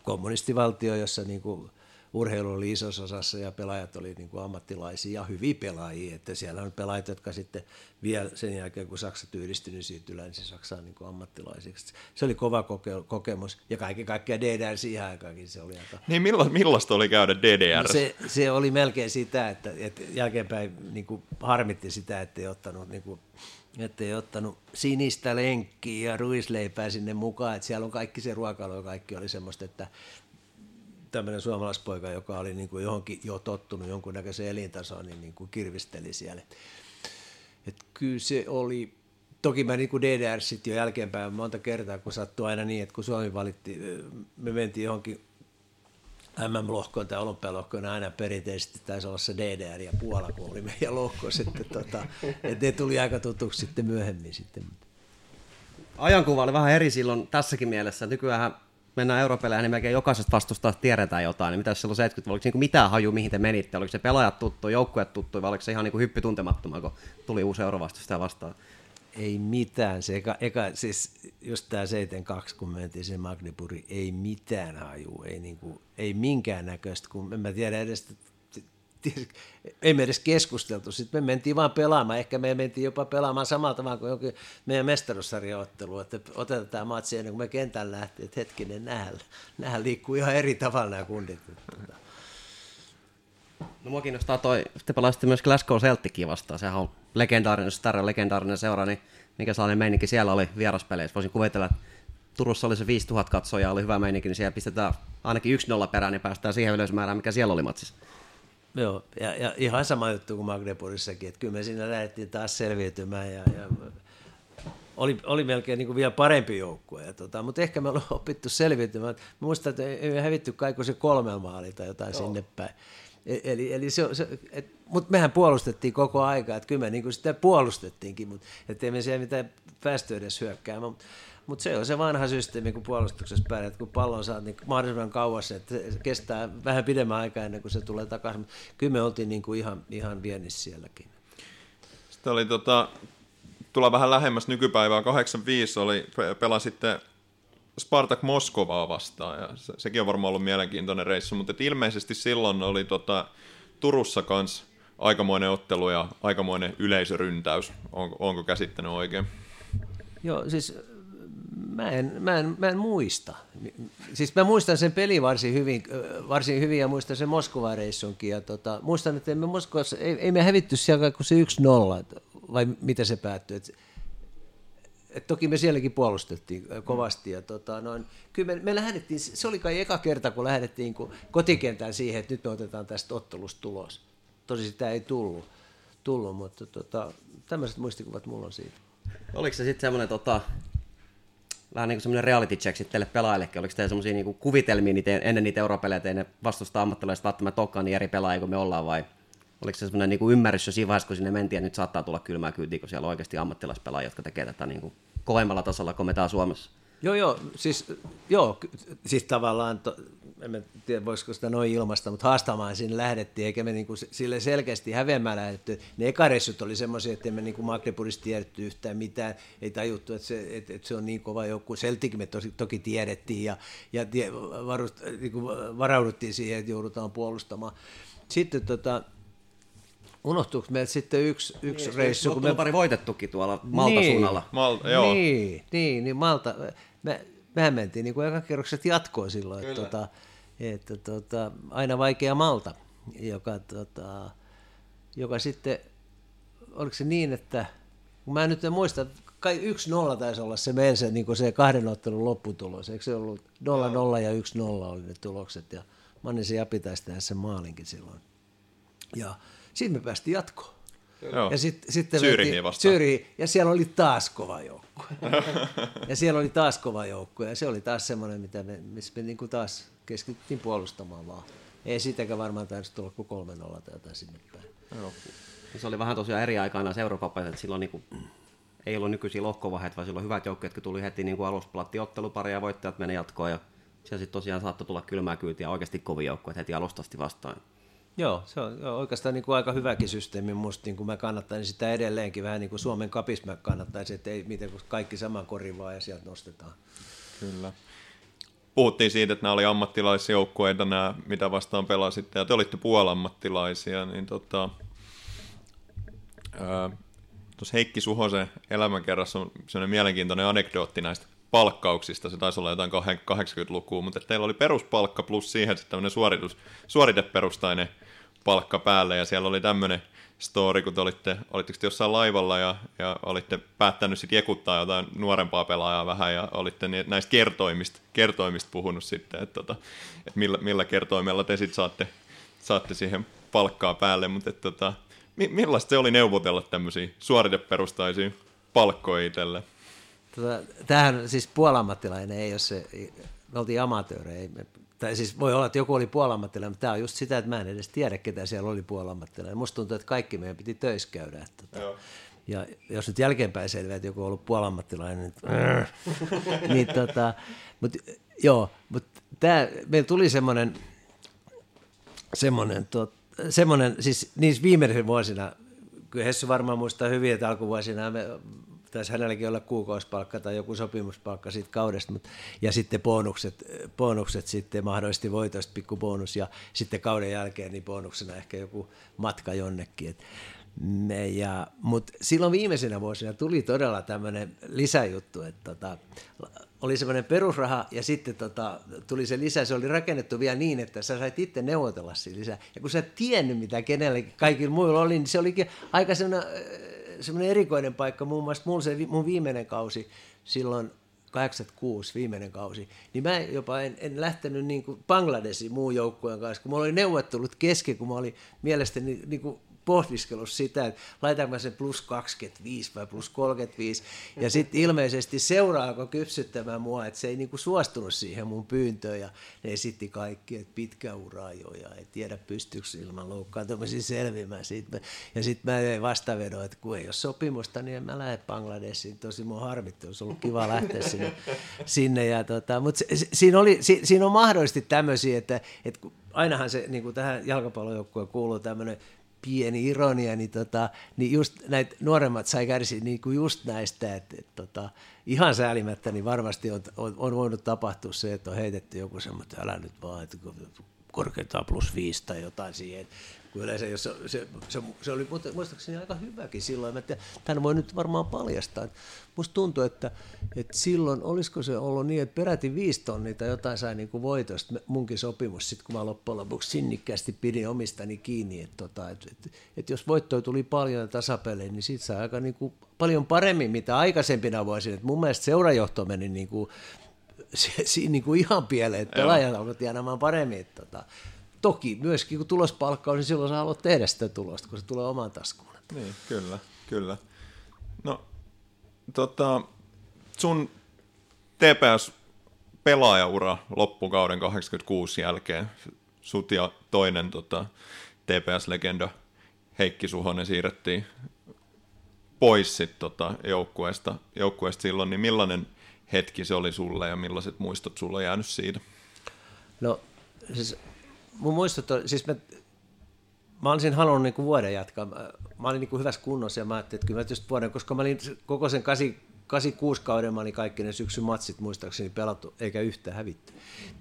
kommunistivaltio, jossa niin kuin urheilu oli isossa osassa ja pelaajat oli niin kuin ammattilaisia ja hyviä pelaajia. Että siellä on pelaajat, jotka sitten vielä sen jälkeen, kun Saksa tyylistyi, niin siirtyi Länsi-Saksaan niin kuin ammattilaisiksi. Se oli kova koke- kokemus ja kaiken kaikkiaan D D R siihen aikaankin se oli aika... Niin milla- millaista oli käydä D D R? No se, se oli melkein sitä, että, että jälkeenpäin niin kuin harmitti sitä, ettei ottanut... Niin kuin ettei ottanut sinistä lenkkiä ja ruisleipää sinne mukaan, että siellä on kaikki se ruokailu ja kaikki oli semmoista, että tämmöinen suomalaispoika, joka oli niin kuin johonkin jo tottunut jonkunnäköiseen elintasoon, niin, niin kuin kirvisteli siellä. Et kyllä se oli, toki mä niin kuin D D R sitten jo jälkeenpäin monta kertaa, kun sattui aina niin, että kun Suomi valitti, me mentiin johonkin M M-lohkoon tai olympialohkoon aina perinteisesti taisi olla se D D R ja Puola, kun oli meidän lohko sitten, tota, että ne tuli aika tutuksi sitten myöhemmin sitten. Ajankuva oli vähän eri silloin tässäkin mielessä, nykyään mennään europeleihin, niin melkein jokaisesta vastusta tiedetään jotain, niin mitä silloin seitsemänkymmentäluvulla, oliko niin mitään haju, mihin te menitte, oliko se pelaajat tuttu, joukkue tuttu, vai oliko se ihan niin kuin hyppy tuntemattomaan, kun tuli uusi eurovastustaja vastaan? Ei mitään, se eka, eka siis just tää seitsemänkymmentäkaksi, kun mentiin se Magdeburg, ei mitään hajuu, ei, niinku, ei minkään näköistä, kun en mä tiedä edes, ei me edes keskusteltu, sitten me mentiin vaan pelaamaan, ehkä me mentiin jopa pelaamaan samalla tavalla kuin jokin meidän mestaruussarjaottelu, että otetaan tämä matsi ennen kuin me kentän lähtee, että hetkinen, näähän liikkuu ihan eri tavalla nämä kundit. No mua kiinnostaa toi, te pelasitte myös Glasgow Celticia vastaan, sehän on legendaarinen, jos tarjoaa legendaarinen seura, niin mikä sellainen meininki siellä oli vieraspeleissä? Voisin kuvitella, että Turussa oli se viisituhatta katsojaa, oli hyvä meininki, niin siellä pistetään ainakin yksi nolla perään, niin päästään siihen yleisömäärään, mikä siellä oli matsissa. Joo, ja, ja ihan sama juttu kuin Magdeburgissakin, että kyllä me siinä lähdettiin taas selviytymään ja... ja... Oli, oli melkein niin kuin vielä parempi joukkue, tota, mutta ehkä me ollaan opittu selviytymään. Mä muistan, että ei hävitty kaikko se kolme maali tai jotain Joo. sinne päin. Eli, eli se, se, et, mut mehän puolustettiin koko aikaa, että kyllä me niin sitä puolustettiinkin, mutta ettei me siellä mitään päästy edes hyökkäämään. Mutta mut se on se vanha systeemi, kun puolustuksessa pärjät, että kun pallon saat niin mahdollisimman kauas, että se kestää vähän pidemmän aikaa ennen kuin se tulee takaisin. Mut kyllä me oltiin niin kuin ihan, ihan viennissä sielläkin. Sitten oli, tota, tullaan vähän lähemmäs nykypäivää, kahdeksankymmentäviisi oli, pelasitte Spartak Moskovaa vastaan, ja se, sekin on varmaan ollut mielenkiintoinen reissu, mutta ilmeisesti silloin oli tota, Turussa kans aikamoinen ottelu ja aikamoinen yleisöryntäys, onko, onko käsittänyt oikein? Joo, siis mä en, mä en, mä en muista. Siis mä muistan sen peli varsin hyvin, varsin hyvin ja muistan sen Moskovan reissunkin, ja tota, muistan, että emme Moskovassa, ei, ei me hävitty siellä kuin se yksi nolla, vai mitä se päättyi, että Et toki me sielläkin puolustettiin kovasti. Ja tota, noin, kyllä me, me lähdettiin, se oli kai eka kerta, kun lähdettiin kun kotikentään siihen, että nyt me otetaan tästä ottelusta tulos. Tosi sitä ei tullut, tullut mutta tota, tämmöiset muistikuvat mulla on siitä. Oliko se sitten semmoinen tota, vähän niin kuin semmoinen reality check sitten teille pelaajillekin? Oliko teillä semmoisia niin kuvitelmia niitä, ennen niitä europelejä, että ne vastustaa ammattilaiset välttämättä olekaan niin eri pelaajia kuin me ollaan vai? Oliko se semmoinen niin ymmärrys jo siinä vaiheessa, kun sinne mentiin, että nyt saattaa tulla kylmää kyytiä, kun siellä on oikeasti ammattilaispelaajia, jotka tekee tätä niin kuin kovemmalla tasolla kuin me täällä Suomessa? Joo, joo, siis, joo, siis tavallaan, to, en tiedä voisiko sitä noin ilmaista, mutta haastamaan sinne lähdettiin, eikä me niin kuin sille selkeästi häveämään lähdetty. Ne ekaressut oli semmoisia, että emme niin kuin Magdeburgissa tiedetty yhtään mitään, ei tajuttu, että se, että, että se on niin kova joku. Celtic me tosi, toki tiedettiin ja, ja tie, varust, niin kuin varauduttiin siihen, että joudutaan puolustamaan. Sitten tota... Unohtuuko meiltä sitten yksi, yksi niin, reissu? Kun me pari voitettukin tuolla Malta niin, suunnalla. Malta, joo. Niin, niin, niin Malta. Me, mehän mentiin niin kuin ekakierrokset jatkoon silloin. Että, tota, että, tota, aina vaikea Malta, joka, tota, joka sitten, oliko se niin, että kun mä nyt en muista, kai yksi nolla taisi olla se meidän se, niin se kahden ottelun lopputulos. Eikö se ollut nolla nolla ja yksi nolla oli ne tulokset ja Manni se Japi taisi tehdä sen maalinkin silloin. Ja sitten me päästiin jatkoon. Joo. Ja sit, sitten Syyrihin vastaan. Syyrihin, ja siellä oli taas kova joukkue. ja siellä oli taas kova joukkue, ja se oli taas semmoinen, mitä me, missä me niinku taas keskityttiin puolustamaan vaan. Ei sitäkään varmaan taisi tulla kuin kolmen olla tai jotain sinne päin. Joo. Se oli vähän tosiaan eri aikana se Euroopan, että silloin niinku, ei ollut nykyisiä lohkovaiheita, vaan silloin hyvät joukkueet, jotka tuli heti niinku alussa pelattiin ottelupari ja voittajat meni jatkoon, ja siellä sitten tosiaan saattoi tulla kylmää kyytiä oikeasti kovia joukkueet heti alusta asti vastaan. Joo, se on oikeastaan niin kuin aika hyväkin systeemi musta, niin kuin mä kannattaisin sitä edelleenkin, vähän niin kuin Suomen kapissa mä kannattaisin, että ei miten kaikki saman korin vaan ja sieltä nostetaan. Kyllä. Puhuttiin siitä, että nämä oli ammattilaisjoukkueita, nämä mitä vastaan pelasitte, ja te olitte puolammattilaisia, niin tota, ää, tuossa Heikki Suhosen elämänkerrassa on sellainen mielenkiintoinen anekdootti näistä palkkauksista, se taisi olla jotain kahdeksankymmentälukua, mutta teillä oli peruspalkka plus siihen sitten tämmöinen suoritus, suoriteperustainen palkka päälle, ja siellä oli tämmöinen story, kun te olitte, olitteko te jossain laivalla, ja, ja olitte päättänyt sitten jekuttaa jotain nuorempaa pelaajaa vähän, ja olitte näistä kertoimista, kertoimista puhunut sitten, että, että millä, millä kertoimella te sitten saatte, saatte siihen palkkaa päälle, mutta että, että, millaista se oli neuvotella tämmöisiä suoriteperustaisia palkkoja itselle? Tämähän siis puolammattilainen ei ole se, me oltiin amatöörejä, tai siis voi olla, että joku oli puolammattilainen, mutta tämä on just sitä, että mä en edes tiedä, ketä siellä oli puolammattilainen. Musta tuntuu, että kaikki meidän piti töissä käydä. Tota. Ja jos nyt jälkeenpäin selviää, että joku on ollut puolammattilainen, niin, niin tota, mutta joo, mutta tämä, meillä tuli semmoinen, semmoinen, tot, semmoinen, siis niissä viimeisen vuosina, kyllä Hessu varmaan muistaa hyvin, että alkuvuosina me taisi hänelläkin olla kuukausipalkka tai joku sopimuspalkka siitä kaudesta, mutta, ja sitten bonukset, bonukset sitten mahdollisesti voitoista pikku bonus, ja sitten kauden jälkeen niin bonuksena ehkä joku matka jonnekin. Et, ja, mut silloin viimeisenä vuosina tuli todella tämmöinen lisäjuttu, että tota, oli semmoinen perusraha, ja sitten tota, tuli se lisä, se oli rakennettu vielä niin, että sä sait itse neuvotella siinä lisää, ja kun sä et tiennyt mitä kenelläkin kaikilla muilla oli, niin se olikin aika semmoinen semmoinen erikoinen paikka, muun muassa mun, se, mun viimeinen kausi, silloin kahdeksankymmentäkuusi viimeinen kausi, niin mä jopa en, en lähtenyt niin kuin Bangladesiin muun joukkueen kanssa, kun mulla oli neuvottelut kesken, kun mä olin mielestäni niin kuin pohdiskellut sitä, että laitanko sen plus kaksikymmentäviisi vai plus kolmekymmentäviisi, ja sitten ilmeisesti seuraako kypsyttämään mua, että se ei niinku suostunut siihen mun pyyntöön, ja ne esitti kaikki, että pitkä ura jo, ja ei tiedä pystyykö ilman loukkaantumisia selviämään siitä, ja sitten mä ei vastavedo, että kun ei ole sopimusta, niin en mä lähde Bangladeshiin, tosi mun harmittu, olisi ollut kiva lähteä sinne, sinne ja tota, mutta siinä, si, siinä on mahdollisesti tämmöisiä, että, että ainahan se niin kuin tähän jalkapallojoukkueen kuuluu tämmöinen pieni ironia, niin, tota, niin just näitä nuoremmat sai kärsiä niin kuin just näistä, että, että, että ihan säälimättä niin varmasti on, on, on voinut tapahtua se, että on heitetty joku semmoinen, että älä nyt vaan, että korkeintaan plus viisi tai jotain siihen. Yleensä, jos se, se, se, se oli muistaakseni aika hyväkin silloin, että tämän voi nyt varmaan paljastaa. Musta tuntuu, että, että silloin olisiko se ollut niin, että peräti viisi tonnia tai jotain sai niin kuin voitosta munkin sopimus, sit kun mä loppujen lopuksi sinnikkäästi pidin omistani kiinni. Että, tota, että, että, että jos voittoja tuli paljon tasapelejä, niin siitä sai aika niin kuin paljon paremmin, mitä aikaisempina vuosina. Että mun mielestä seurajohto meni niin kuin, se, siinä niin kuin ihan pieleen, että pelaajat alkoivat tienaamaan paremmin. Että, tota, toki myöskin, kun tulospalkka on, niin silloin sä haluat tehdä sitä tulosta, kun se tulee omaan taskuun. Niin, kyllä, kyllä. No, tota, sun T P S-pelaajaura loppukauden kahdeksankymmentäkuusi jälkeen, sut ja toinen tota, T P S-legenda Heikki Suhonen siirrettiin pois sit, tota, joukkueesta, joukkueesta silloin, niin millainen hetki se oli sulle ja millaiset muistot sulla on jäänyt siitä? No, siis... Mun muistot on, siis mä, mä olisin halunnut niin kuin vuoden jatkaa. Mä, mä olin niin kuin hyvässä kunnossa ja mä ajattelin, että kyllä mä just vuoden, koska mä olin koko sen kahdeksankymmentäkuusi kauden, mä olin kaikki ne syksyn matsit muistaakseni pelattu, eikä yhtään hävitty.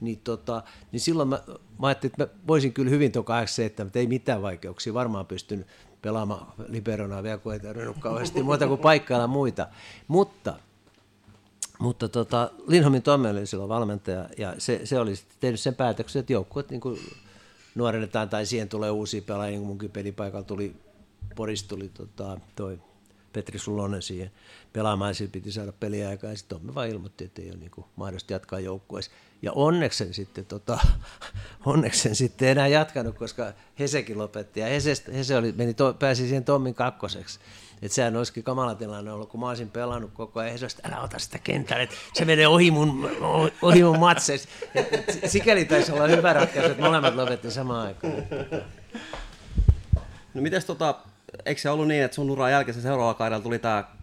Niin, tota, niin silloin mä, mä ajattelin, että mä voisin kyllä hyvin tuon kahdeksankymmentäseitsemän, mutta ei mitään vaikeuksia. Varmaan pystyn pelaamaan liberonaa vielä, kun ei tarvinnut kauheasti muuta kuin paikkailla muita. Mutta... Mutta tota, Lindholmin Tommi oli silloin valmentaja ja se, se oli tehnyt sen päätöksen, että joukkueet niin nuorennetaan tai siihen tulee uusia pelaajia, niin kuin munkin pelipaikalla tuli, Porissa tuli tota, toi Petri Sulonen siihen pelaamaan, sillä piti saada peliaikaa ja sitten Tommi vaan ilmoitti, että ei ole niin kuin mahdollista jatkaa joukkueessa. Ja onneksen sitten, tota, onneksen sitten enää jatkanut, koska Hesekin lopetti ja Hese, Hese oli, meni to, pääsi siihen Tommin kakkoseksi. Että sehän olisikin kamala tilanne ollut, kun mä olisin pelannut koko ajan, ja älä ota sitä kentälle, että se menee ohi mun, ohi mun matseista. Sikäli taisi olla hyvä ratkaisu, että molemmat lopettiin samaan aikaan. No mites tota, eikö se ollut niin, että sun uran jälkeen seuraavalla kaudella tuli tää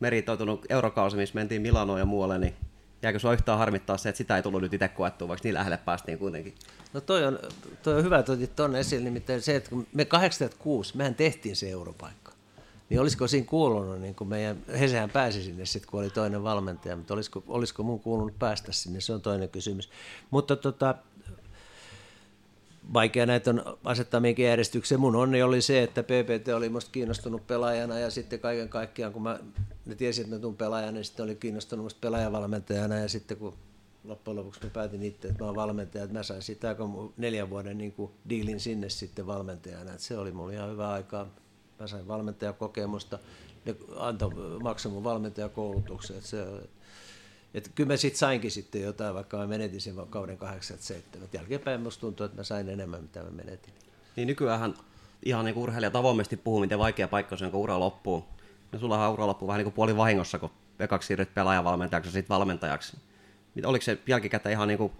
meritoitunut eurokausi, missä mentiin Milanoon ja muualle, niin jääkö sua yhtään harmittaa se, että sitä ei tullut nyt itse koettua, vaikka niin lähelle päästiin kuitenkin? No toi on, toi on hyvä, että otit tuonne esille, nimittäin se, että kun me kahdeksankymmentäkuusi, mehän tehtiin se europaikka. Niin olisiko siinä kuulunut, niin kun meidän, Hesehän pääsi sinne sitten, kun oli toinen valmentaja, mutta olisiko, olisiko mun kuulunut päästä sinne, se on toinen kysymys. Mutta tota, vaikea näitä on asettaa minkin järjestykseen. Mun onni oli se, että P P T oli musta kiinnostunut pelaajana ja sitten kaiken kaikkiaan, kun mä ne tiesin, että mä tuun pelaajana, niin sitten oli kiinnostunut musta pelaajavalmentajana ja sitten kun loppujen lopuksi mä päätin itse, että mä oon valmentaja, että mä sain sitä aika neljän vuoden niin kuin diilin sinne sitten valmentajana, että se oli mulla ihan hyvä aikaa. Mä sain valmentajakokemusta, ne antoi maksaa mun valmentajakoulutuksen. Että se, että kyllä mä sitten sainkin sitten jotain, vaikka mä menetin sen kauden kahdeksankymmentäseitsemän. Jälkeenpäin musta tuntuu, että mä sain enemmän, mitä mä menetin. Niin nykyäänhän ihan niin kuin urheilijat avoimesti puhuu, miten vaikea paikka se on, kun ura loppuu. No sullahan ura loppuu vähän niin kuin puoli vahingossa, kun ekaksi siirryt pelaajavalmentajaksi ja sitten valmentajaksi. Oliko se jälkikäteen ihan niin kuin,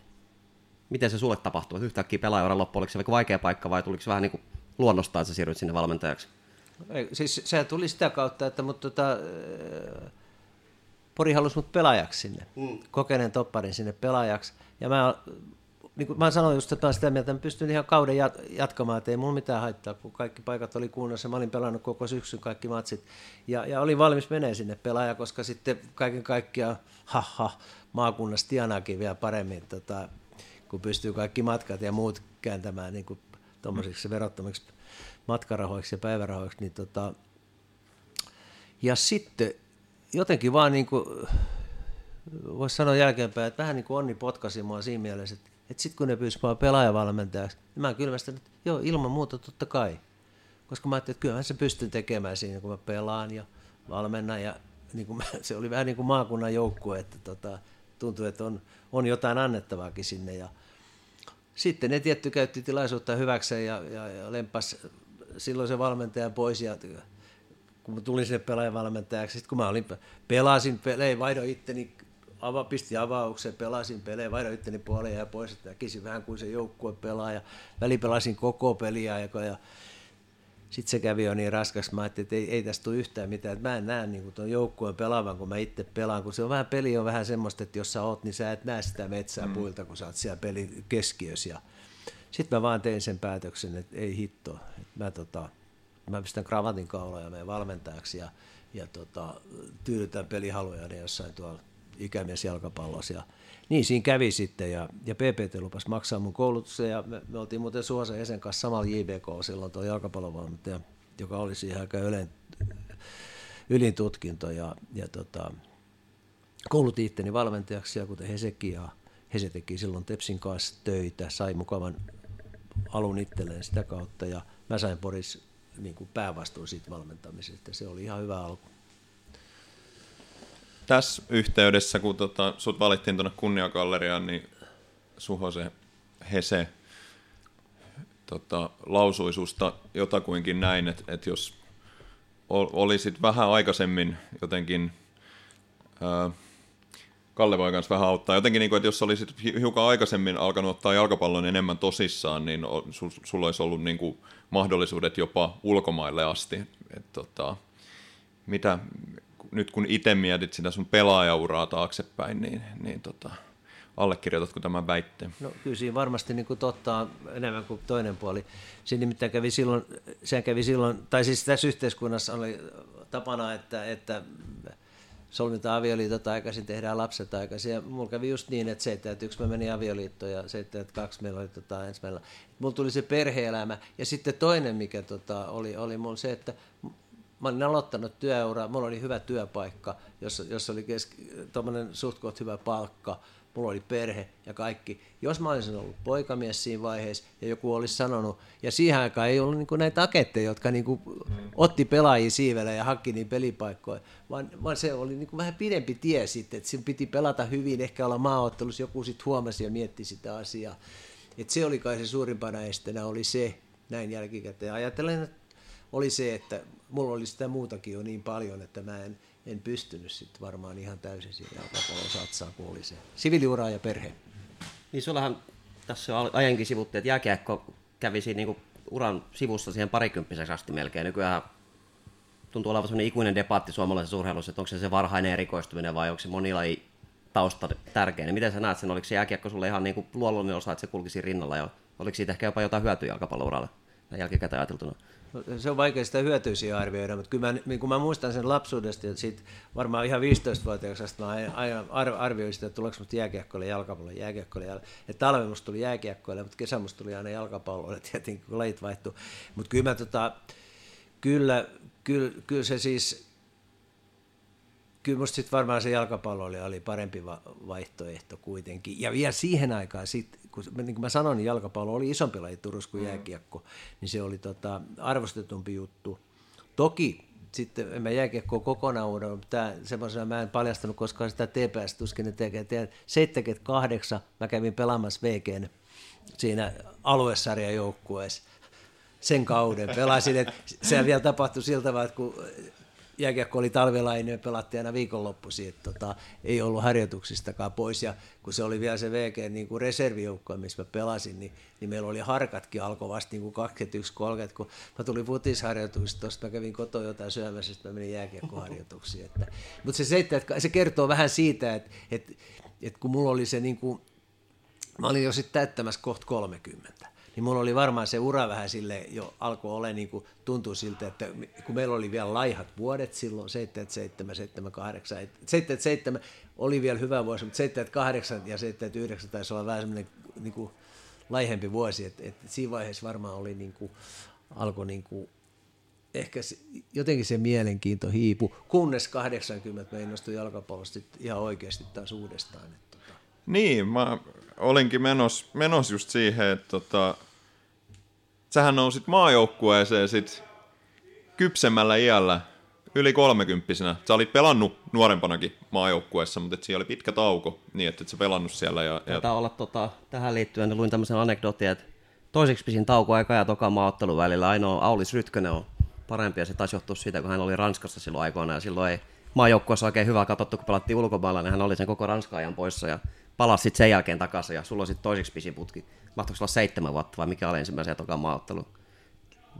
miten se sulle tapahtui? Yhtäkkiä pelaajaura loppu, oliko se vaikea paikka vai tuliko se vähän niin kuin luonnostaan, että sä siirryt sinne valmentajaksi? Ei, siis sehän tuli sitä kautta, että mut tota, Pori halusi mut pelaajaksi sinne, mm. kokeneen topparin sinne pelaajaksi. Ja mä, niin kuin mä sanoin just, että mä sitä mieltä, että mä pystyn ihan kauden jatkamaan, että ei mulla mitään haittaa, kun kaikki paikat oli kunnossa. Mä olin pelannut koko syksyn kaikki matsit ja, ja olin valmis menee sinne pelaaja, koska sitten kaiken kaikkiaan haha, maakunnassa tienaakin vielä paremmin, tota, kun pystyy kaikki matkat ja muut kääntämään niin kuin tuommoisiksi verottomiksi matkarahoiksi ja päivärahoiksi, niin tota, ja sitten jotenkin vaan niin kuin, voisi sanoa jälkeenpäin, että vähän niin kuin onni potkasi mua siinä mielessä, että, että sitten kun ne pyysi mua pelaajavalmentajaksi, niin mä kylmästän, että joo, ilman muuta totta kai, koska mä ajattelin, että kyllähän se pystyn tekemään siinä, kun mä pelaan ja valmennan, ja niin kuin, se oli vähän niin kuin maakunnan joukkue, että tota, tuntui, että on, on jotain annettavaakin sinne, ja sitten ne tietty käytti tilaisuutta hyväkseen ja, ja, ja lempasi silloin se valmentaja pois ja kun mä tulin sinne pelaajavalmentajaksi, sitten kun mä olin, pelasin pelejä, vaihdoin itteni, ava, pistin avauksen, pelasin pelejä, vaihdoin itteni puoleen ja pois, että näkisin vähän kuin se joukkue pelaa ja välipelasin koko peliä ja, ja sitten se kävi jo niin raskas, mä ajattelin, että ei, ei tästä tule yhtään mitään, että mä en näe niin tuon joukkueen pelaavan, kun mä itse pelaan, kun se on vähän, peli on vähän semmoista, että jos sä oot, niin sä et näe sitä metsää mm. puilta, kun sä oot siellä pelin keskiössä ja sitten mä vaan tein sen päätöksen, että ei hitto, että mä tota... Mä pistän kravatin kaulaan ja menen valmentajaksi ja, ja tota, tyydytään pelihaluja niin jossain tuolla ikämiesjalkapallossa. Ja, niin siinä kävi sitten ja, ja P P T lupasi maksaa mun koulutuksen ja me, me oltiin muuten Suhosen Esen kanssa samalla J B K silloin tuo jalkapallovalmentaja, joka oli siihen aika ylen, ylin tutkinto ja, ja tota, koulutin itteni valmentajaksi ja kuten Hesekin ja Hese teki silloin Tepsin kanssa töitä, sai mukavan alun itselleen sitä kautta ja mä sain Porissa niin kuin päävastuun siitä valmentamisesta. Se oli ihan hyvä alku. Tässä yhteydessä, kun tota, sut valittiin tuonne kunniagalleriaan, niin Suhosen Hese tota, lausui susta jotakuinkin näin, että et jos olisit vähän aikaisemmin jotenkin, ää, Kalle voi kanssa vähän auttaa, jotenkin niin kuin, että jos olisit hiukan aikaisemmin alkanut ottaa jalkapallon enemmän tosissaan, niin sul- sulla olisi ollut niin kuin mahdollisuudet jopa ulkomaille asti. Et tota, mitä, nyt kun itse mietit sitä sun pelaajauraa taaksepäin, niin, niin tota, allekirjoitatko tämän väitteen? No kyllä siinä varmasti niin kuin totta enemmän kuin toinen puoli. Siinä nimittäin kävi silloin, sehän kävi silloin, tai siis tässä yhteiskunnassa oli tapana, että, että solmitaan avioliitot aikaisin, tehdään lapset aikaisin ja mulla kävi just niin, että seitsemänkymmentäyksi mä menin avioliittoon ja seitsemänkymmentäkaksi meillä oli tota, ensimmäinen. Mulla tuli se perhe-elämä ja sitten toinen mikä tota, oli, oli mulla se, että mä olin aloittanut työuraa, mulla oli hyvä työpaikka, jossa, jossa oli keski, tommonen suht koht hyvä palkka, mulla oli perhe ja kaikki. Jos mä olisin ollut poikamies siinä vaiheessa ja joku olisi sanonut, ja siihen aikaan ei ollut niinku näitä aketteja, jotka niinku otti pelaajia siivellä ja hakki niin pelipaikkoja, vaan, vaan se oli niinku vähän pidempi tie sitten, että siinä piti pelata hyvin, ehkä olla maaottelussa, joku sitten huomasi ja mietti sitä asiaa. Et se oli kai se suurimpana esteenä, oli se näin jälkikäteen. Ajattelen, että oli se, että mulla oli sitä muutakin jo niin paljon, että mä en... En pystynyt sitten varmaan ihan täysin siihen jalkapallon satsaan, kun oli se siviiliura ja perhe. Niin sullahan tässä on aiemminkin sivuttu, että jääkiekko kävi siinä niinku uran sivussa siihen parikymppiseksi asti melkein. Nykyään tuntuu olevan sellainen ikuinen debatti suomalaisessa urheilussa, että onko se se varhainen erikoistuminen vai onko se monilaji tausta tärkeä. Niin miten sä näet sen, oliko se jääkiekko sulle ihan niinku luonnollinen osa, että se kulki siinä rinnalla ja oliko siitä ehkä jopa jotain hyötyä jalkapallouralle jälkikäteen ajateltuna? Se on vaikea sitä hyötyisiä arvioida, mutta kyllä mä, kun mä muistan sen lapsuudesta, että siitä varmaan ihan viisitoistavuotiaaksi asti mä aina arvioin sitä, että tuleeko musta jääkiekkoille, jalkapallolle, jääkiekkoille, jääkiekkoille. Talve musta tuli jääkiekkoille, mutta kesä musta tuli aina jalkapallolle, tietenkin kun lajit vaihtuu. Mutta kyllä, tota, kyllä, kyllä, kyllä se siis, kyllä musta sitten varmaan se jalkapallolle oli parempi vaihtoehto kuitenkin. Ja vielä siihen aikaan sitten, kun, niin kuin mä sanoin, niin jalkapallo oli isompi laji Turussa kuin jääkiekko, niin se oli tota, arvostetumpi juttu. Toki sitten en mä jääkiekkoa kokonaan uudella, mutta semmoisena mä en paljastanut koskaan sitä T P S, tuskin ne tekee. seitsemänkymmentäkahdeksan mä kävin pelaamassa V G:n siinä aluesarjajoukkueessa sen kauden. Pelasin, että se vielä tapahtui siltä tavalla, että kun jääkiekko oli talvelainen ja pelattiin aina viikonloppuisin, että tota, ei ollut harjoituksistakaan pois. Ja kun se oli vielä se V G niin kuin reservijoukko, missä mä pelasin, niin, niin meillä oli harkatkin alkovasti niin kaksikymmentäyksi kolmekymmentä. Kun mä tulin futisharjoituksista, tuosta mä kävin kotoa jotain syömässä, sitten mä menin jääkiekkoharjoituksiin. Mutta se, se kertoo vähän siitä, että, että, että kun mulla oli se, niin kuin, mä olin jo sitten täyttämässä kohta kolmekymmentä. Niin mulla oli varmaan se ura vähän silleen, jo alkoi olla niin kuin tuntuu siltä, että kun meillä oli vielä laihat vuodet silloin, seitsemänkymmentäseitsemän, seitsemänkymmentäkahdeksan, seitsemänkymmentäseitsemän oli vielä hyvä vuosi, mutta seitsemänkymmentäkahdeksan ja seitsemänkymmentäyhdeksän taisi olla vähän semmoinen niin kuin laihempi vuosi, että, että siinä vaiheessa varmaan oli niin kuin, alkoi niin kuin, ehkä se, jotenkin se mielenkiinto hiipui, kunnes kahdeksankymmentä mä innostuin jalkapallosta ihan oikeasti taas uudestaan. Että, tota. Niin, mä olinkin menos, menos just siihen, että tota... Sähän nousit maajoukkueeseen sit kypsemmällä iällä, yli kolmekymppisenä. Sä olit pelannut nuorempanakin maajoukkueessa, mutta siellä oli pitkä tauko, niin että et sä pelannut siellä. Ja, ja... Taitaa olla tota, tähän liittyen, luin tämmöisen anekdootin, että toiseksi pisin taukoaika ja toka maaottelun välillä. Ainoa Aulis Rytkönen on parempi, ja se taisi johtua siitä, kun hän oli Ranskassa silloin aikoina, ja silloin ei maajoukkueessa oikein hyvä katsottu, kun pelattiin ulkomailla, niin hän oli sen koko Ranska-ajan poissa, ja palasi sitten sen jälkeen takaisin, ja sulla on sitten toiseksi pisin putki. Mahtoiko olla seitsemän vuotta, vai mikä oli ensimmäisen ja toka maaottelun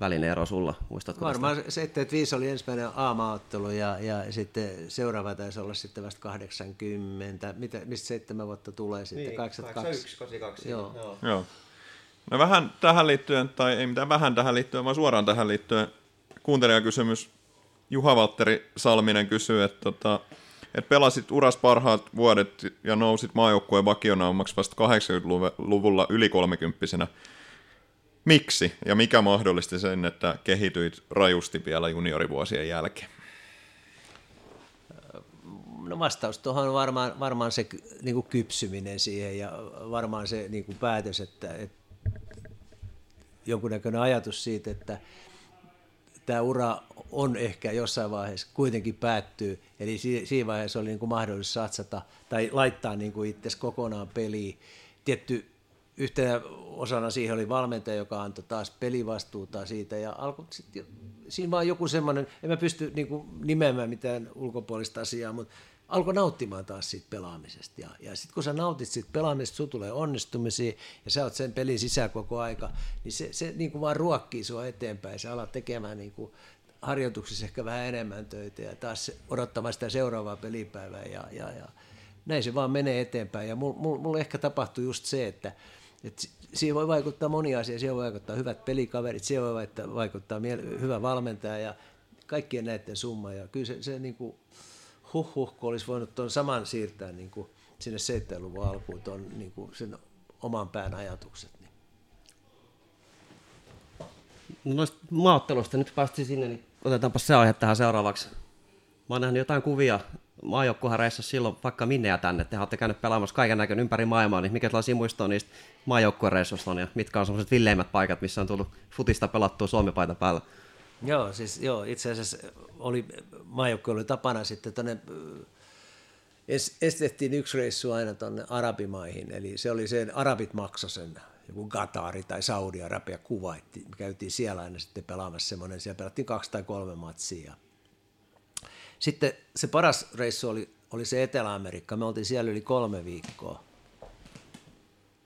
välinen ero sulla? Muistatko? Varmaan seitsemänkymmentäviisi oli ensimmäinen A-maaottelu, ja, ja sitten seuraava taisi olla sitten vasta kahdeksankymmentä, mitä, mistä seitsemän vuotta tulee sitten, niin, kahdeksankymmentäkaksi. kahdeksankymmentäyksi, kahdeksankymmentäkaksi. Joo. Joo. No vähän tähän liittyen, tai ei mitään vähän tähän liittyen, vaan suoraan tähän liittyen, kuuntelijakysymys. Juha-Valtteri Salminen kysyy, että, tota, että pelasit uras parhaat vuodet ja nousit maajoukkueen vakionaumaksi vasta kahdeksankymmentäluvulla yli kolmekymppisenä. Miksi ja mikä mahdollisti sen, että kehityit rajusti vielä juniorivuosien jälkeen? No vastaus tuohon on varmaan, varmaan se niin kuin kypsyminen siihen ja varmaan se niin kuin päätös, että, että jonkunnäköinen ajatus siitä, että tämä ura on ehkä jossain vaiheessa kuitenkin päättyy, eli siinä vaiheessa oli niin kuin mahdollisuus satsata tai laittaa niin kuin itsesi kokonaan peliin. Tietty yhtenä osana siihen oli valmentaja, joka antoi taas pelivastuuta siitä, ja alkoi sitten siinä vaan joku semmoinen, en mä pysty niin kuin nimeämään mitään ulkopuolista asiaa, mutta alkoi nauttimaan taas siitä pelaamisesta, ja, ja sitten kun sä nautit siitä pelaamisesta, sun tulee onnistumisia, ja sä oot sen pelin sisään koko aika, niin se, se niin kuin vaan ruokkii sua eteenpäin, sä alat tekemään niin kuin harjoituksissa ehkä vähän enemmän töitä, ja taas odottamaan sitä seuraavaa pelipäivää, ja, ja, ja näin se vaan menee eteenpäin, ja mulla mul, mul ehkä tapahtui just se, että et siihen voi vaikuttaa monia asioita, siihen voi vaikuttaa hyvät pelikaverit, siihen voi vaikuttaa miele- hyvä valmentaja, ja kaikkien näiden summa, ja kyllä se, se niin kuin Huhhuh, kun olisi voinut tuon saman siirtää niin kuin sinne seitsemänluvun alkuun tuon niin kuin sen oman pään ajatukset. Niin. Noista maaottelusta nyt päästi sinne, niin otetaanpa se aihe tähän seuraavaksi. Mä oon nähnyt jotain kuvia. Maajoukkuehan reissasi silloin vaikka minne ja tänne. Tehän olette käynyt pelaamassa kaiken näköinen ympäri maailmaa, niin mikä tällaisia muistoja niistä maajoukkuereissuista on ja mitkä on sellaiset villeimmät paikat, missä on tullut futista pelattua Suomi-paita päällä? Joo, siis joo, itse asiassa oli, maajoukkue oli tapana sitten tuonne, estettiin yksi reissu aina tuonne arabimaihin, eli se oli sen, arabit maksoi sen, joku Qatari tai Saudi-Arabia, Kuwait, me käytiin siellä aina sitten pelaamassa semmoinen, siellä pelattiin kaksi tai kolme matsia. Sitten se paras reissu oli, oli se Etelä-Amerikka, me oltiin siellä yli kolme viikkoa,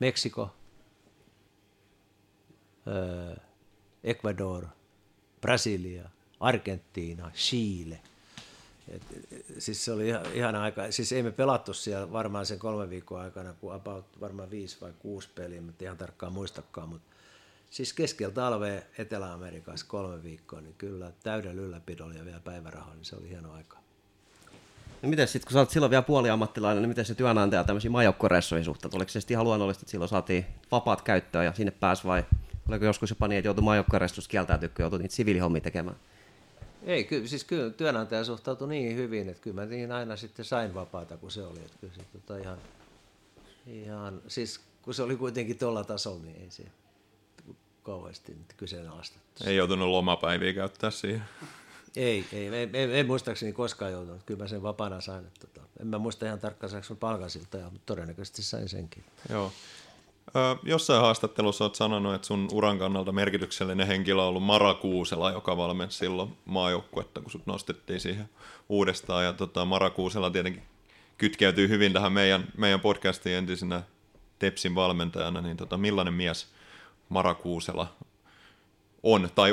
Meksiko, öö, Ecuador, Brasilia, Argentiina, Chile. Et, siis se oli ihan, ihan aika, siis ei me pelattu siellä varmaan sen kolmen viikon aikana, kun about varmaan viisi vai kuusi peliä, mutta ihan tarkkaan muistakaan, mutta siis keskellä talvea Etelä-Amerikassa kolme viikkoa, niin kyllä täydellä ylläpidolla ja vielä päivärahoilla, niin se oli hieno aika. No miten sitten, kun sä olet silloin vielä puoliammattilainen, niin miten se työnantaja tämmöisiin maajoukkuereissuihin suhtautui? Oliko se sitten ihan luonnollista, että silloin saatiin vapaat käyttöön ja sinne pääsi vai? Oliko joskus jopa niin, että joutui maajoukkuereissusta kieltäytyä, kun joutui niitä siviilihommia tekemään? Ei, kyllä, siis kyllä työnantaja suhtautui niin hyvin, että kyllä mä niin aina sitten sain vapaata, kun se oli. Että kyllä se, tota, ihan, ihan, siis kun se oli kuitenkin tuolla tasolla, niin ei se kauheasti kyseenalaistettu. Ei joutunut lomapäiviä käyttää siihen? Ei, ei, ei, ei, ei muistaakseni koskaan joutunut. Kyllä mä sen vapaana sain. Että, tota, en mä muista ihan tarkkaan saanko palkansilta, mutta todennäköisesti sain senkin. Joo. Jossain haastattelussa olet sanonut, että sun uran kannalta merkityksellinen henkilö on ollut Mara Kuusela, joka valmensi silloin maajoukkuetta, kun sut nostettiin siihen uudestaan. Ja tota, Mara Kuusela tietenkin kytkeytyy hyvin tähän meidän, meidän podcastiin entisenä Tepsin valmentajana. Niin tota, millainen mies Mara Kuusela on tai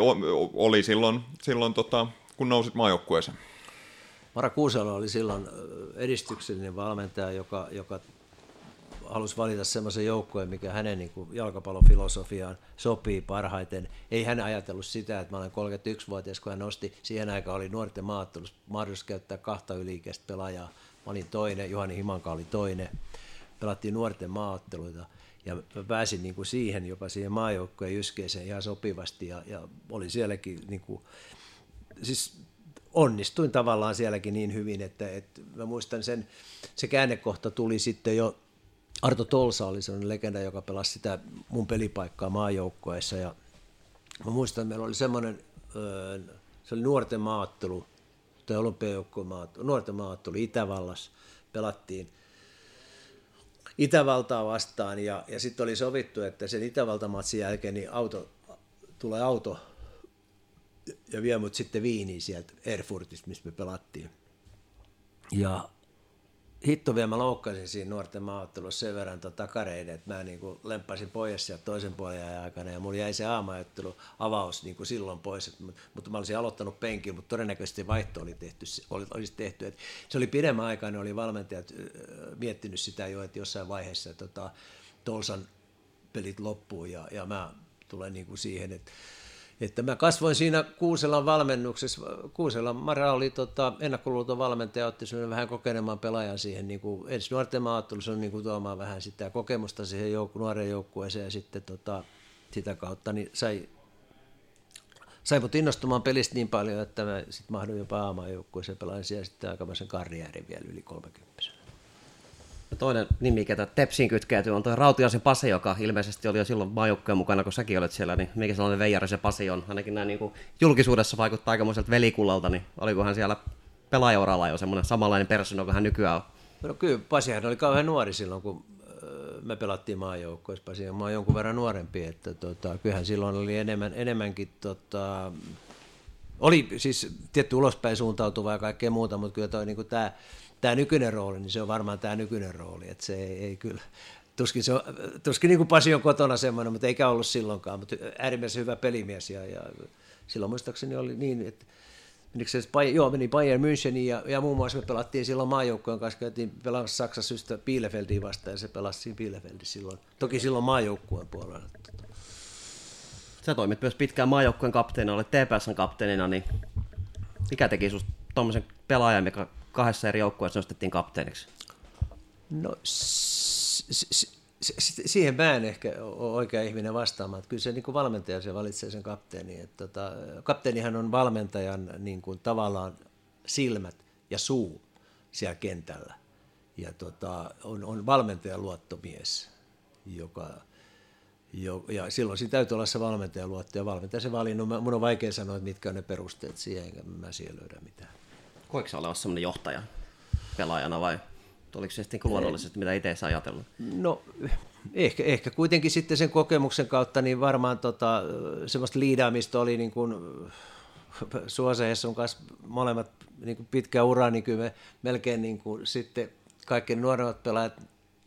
oli silloin, silloin tota, kun nousit maajoukkueeseen? Mara Kuusela oli silloin edistyksellinen valmentaja, joka... joka halusi valita semmoisen joukkueen, mikä hänen niin kuin jalkapallofilosofiaan sopii parhaiten. Ei hän ajatellut sitä, että mä olen kolmekymmentäyksivuotias, kun hän nosti. Siihen aikaan oli nuorten maattelussa mahdollisuus käyttää kahta yli-ikäistä pelaajaa. Mä olin toinen, Juhani Himanka oli toinen. Pelattiin nuorten maatteluita ja mä pääsin niin kuin siihen, jopa siihen maajoukkueen jyskeeseen ihan sopivasti ja, ja oli sielläkin niin kuin, siis onnistuin tavallaan sielläkin niin hyvin, että, että mä muistan sen, se käännekohta tuli sitten jo Arto Tolsa oli sellainen legenda, joka pelasi sitä mun pelipaikkaa maajoukkueessa. Ja mä muistan, että meillä oli semmoinen, se oli nuorten maaottelu, tai olympiajoukkueen maaottelu, nuorten maaottelu Itävallassa pelattiin. Itävaltaa vastaan, ja, ja sitten oli sovittu, että sen Itävaltamatsin jälkeen niin auto, tulee auto ja vie mut sitten Viiniin sieltä Erfurtista, missä me pelattiin. Ja hitto vielä mä loukkasin siinä nuorten maaottelussa sen verran takareiden, että mä niin lemppasin pois sieltä toisen puolen aikana, ja mulla jäi se aamajottelu avaus niin silloin pois, että, mutta mä olisin aloittanut penkin, mutta todennäköisesti vaihto oli tehty, olisi tehty. Että se oli pidemmän aikaa, ne oli valmentajat miettinyt sitä jo, että jossain vaiheessa tota, Tolsan pelit loppuu, ja, ja mä tulen niin siihen, että Että mä kasvoin siinä Kuuselan valmennuksessa. Kuuselan Mara oli tota, ennakkoluuton valmentaja, otti semmoinen vähän kokenemaan pelaajan siihen. Niin kuin, ensin nuorten maaottelussa on niin kuin tuomaan vähän sitä kokemusta siihen joukku, nuoren joukkueeseen, ja sitten tota, sitä kautta niin sai, sai mut innostumaan pelistä niin paljon, että mä sit mahduin jopa aamajoukkueeseen pelaan siellä sitten aikamoisen karjäärin vielä yli kolmekymppisenä. No toinen nimi, ketä Tepsiin kytkeytyy, on tuo Rautiaisen Pasi, joka ilmeisesti oli jo silloin maajoukkueen mukana, kun säkin olet siellä, niin mikä sellainen veijari se Pasi on? Ainakin näin niin kuin julkisuudessa vaikuttaa aikamoiselta velikullalta, niin olikohan siellä pelaajauralla jo semmoinen samanlainen persona kuin hän nykyään on? No kyllä, Pasihan oli kauhean nuori silloin, kun me pelattiin maajoukkueessa. Pasi on jonkun verran nuorempi, että tota, kyllähän silloin oli enemmän, enemmänkin... Tota, oli siis tietty ulospäin suuntautuvaa ja kaikkea muuta, mutta kyllä toi niin kuin tämä... Tämä nykyinen rooli, niin se on varmaan tämä nykyinen rooli, että se ei, ei kyllä, tuskin, se on, tuskin niin kuin Pasi on kotona semmoinen, mutta eikä ollut silloinkaan, mutta äärimmäisen hyvä pelimies, ja, ja silloin muistaakseni oli niin, että se, joo, meni Bayern Müncheniin, ja, ja muun muassa me pelattiin silloin maajoukkojen kanssa, käytiin pelaamassa Saksassa ystä Bielefeldiin vastaan, ja se pelasi siinä Bielefeldissä silloin, toki silloin maajoukkojen puolella. Sä toimit myös pitkään maajoukkojen kapteenina, olet T P S:n kapteenina, niin mikä teki susta tuommoisen pelaajan, mikä kahdessa eri joukkueessa nostettiin kapteeniksi? No s- s- s- siihen mä en ehkä ole oikea ihminen vastaamaan. Että kyllä se niin kuin valmentaja se valitsee sen kapteenin. Että tota, kapteenihan on valmentajan niin kuin tavallaan silmät ja suu siellä kentällä. Ja tota, on, on valmentajan luottomies, joka... Jo, ja silloin siinä täytyy olla se valmentaja luotto ja valmentaja se valinnut. Mun on vaikea sanoa, että mitkä on ne perusteet siihen, enkä mä siellä löydä mitään. Koiko sä olla semmoinen johtaja pelaajana vai oliko se sitten luonnollisesti, mitä itse saa ajatella? No ehkä, ehkä kuitenkin sitten sen kokemuksen kautta niin varmaan tota, semmoista liidaamista oli niin kuin Suosen kanssa molemmat niin pitkä ura, niin kyllä me melkein niin kuin sitten kaikki nuoremmat pelaajat,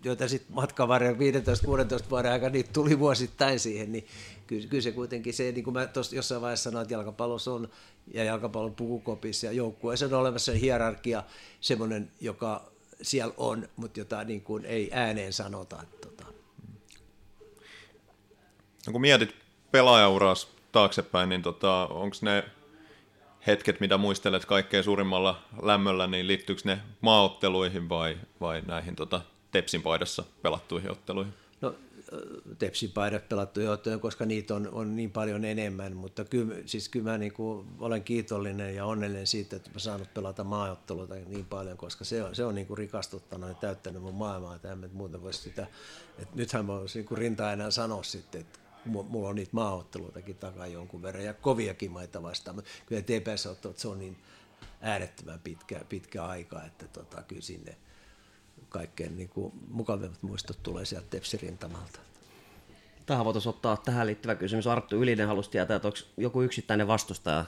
joita sitten matkan varrella viisitoista kuusitoista vuoden aikana niitä tuli vuosittain siihen, niin kyllä, kyllä se kuitenkin se, niin kuin mä tuossa jossain vaiheessa sanoin, että jalkapallossa on ja jalkapallon pukukopissa ja joukkueessa on olemassa hierarkia, semmoinen, joka siellä on, mutta jota niin kuin ei ääneen sanota. Tota. No kun mietit pelaajauras taaksepäin, niin tota, onko ne hetket, mitä muistelet kaikkein suurimmalla lämmöllä, niin liittyykö ne maaotteluihin vai, vai näihin... Tota... Tepsin paidassa pelattuihin otteluihin? No Tepsin paidassa pelattuihin otteluihin, koska niitä on, on niin paljon enemmän, mutta kyllä, siis kyllä mä niin kuin olen kiitollinen ja onnellinen siitä, että mä saanut pelata maaotteluita niin paljon, koska se on, se on niin kuin rikastuttanut ja täyttänyt mun maailmaa. Tämän, että muuten voisi sitä, että nythän mä olisin niin rintaa enää sanoa sitten, että mulla on niitä maaotteluitakin takaa jonkun verran ja koviakin maita vastaan, mutta kyllä T P S-ottelut, se on niin äärettömän pitkä, pitkä aika, että tota, kyllä sinne kaikkein niin kuin mukavimmat muistot tulee sieltä Tepsi-rintamalta. Tähän voitaisiin ottaa tähän liittyvä kysymys. Arttu Ylinen halusi tietää, että onko joku yksittäinen vastustaja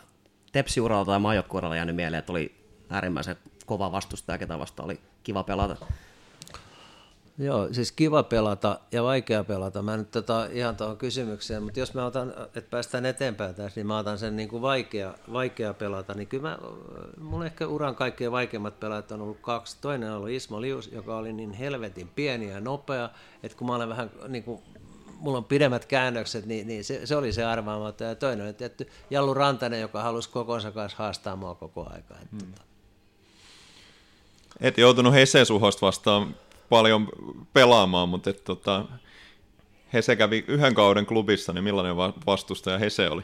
Tepsi-uralla tai maajoukkueuralla jäänyt mieleen, että oli äärimmäisen kova vastustaja, ketä vasta oli kiva pelata? Joo, siis kiva pelata ja vaikea pelata. Mä nyt tota, ihan tuohon kysymykseen, mutta jos mä otan, että päästään eteenpäin tässä, niin mä otan sen niin kuin vaikea, vaikea pelata, niin kyllä mä, mun ehkä uran kaikkein vaikeimmat pelaajat on ollut kaksi. Toinen on ollut Ismo Lius, joka oli niin helvetin pieni ja nopea, että kun mä olen vähän niin kuin, mulla on pidemmät käännökset, niin, niin se, se oli se arvaamaton. Ja toinen on tietty Jallu Rantanen, joka halusi kokonsa kanssa haastaa mua koko aikaa. Hmm. Tota. Et joutunut Heseen Suhosta vastaan paljon pelaamaan, mutta et, tota, Hese kävi yhden kauden klubissa, niin millainen vastustaja Hese oli?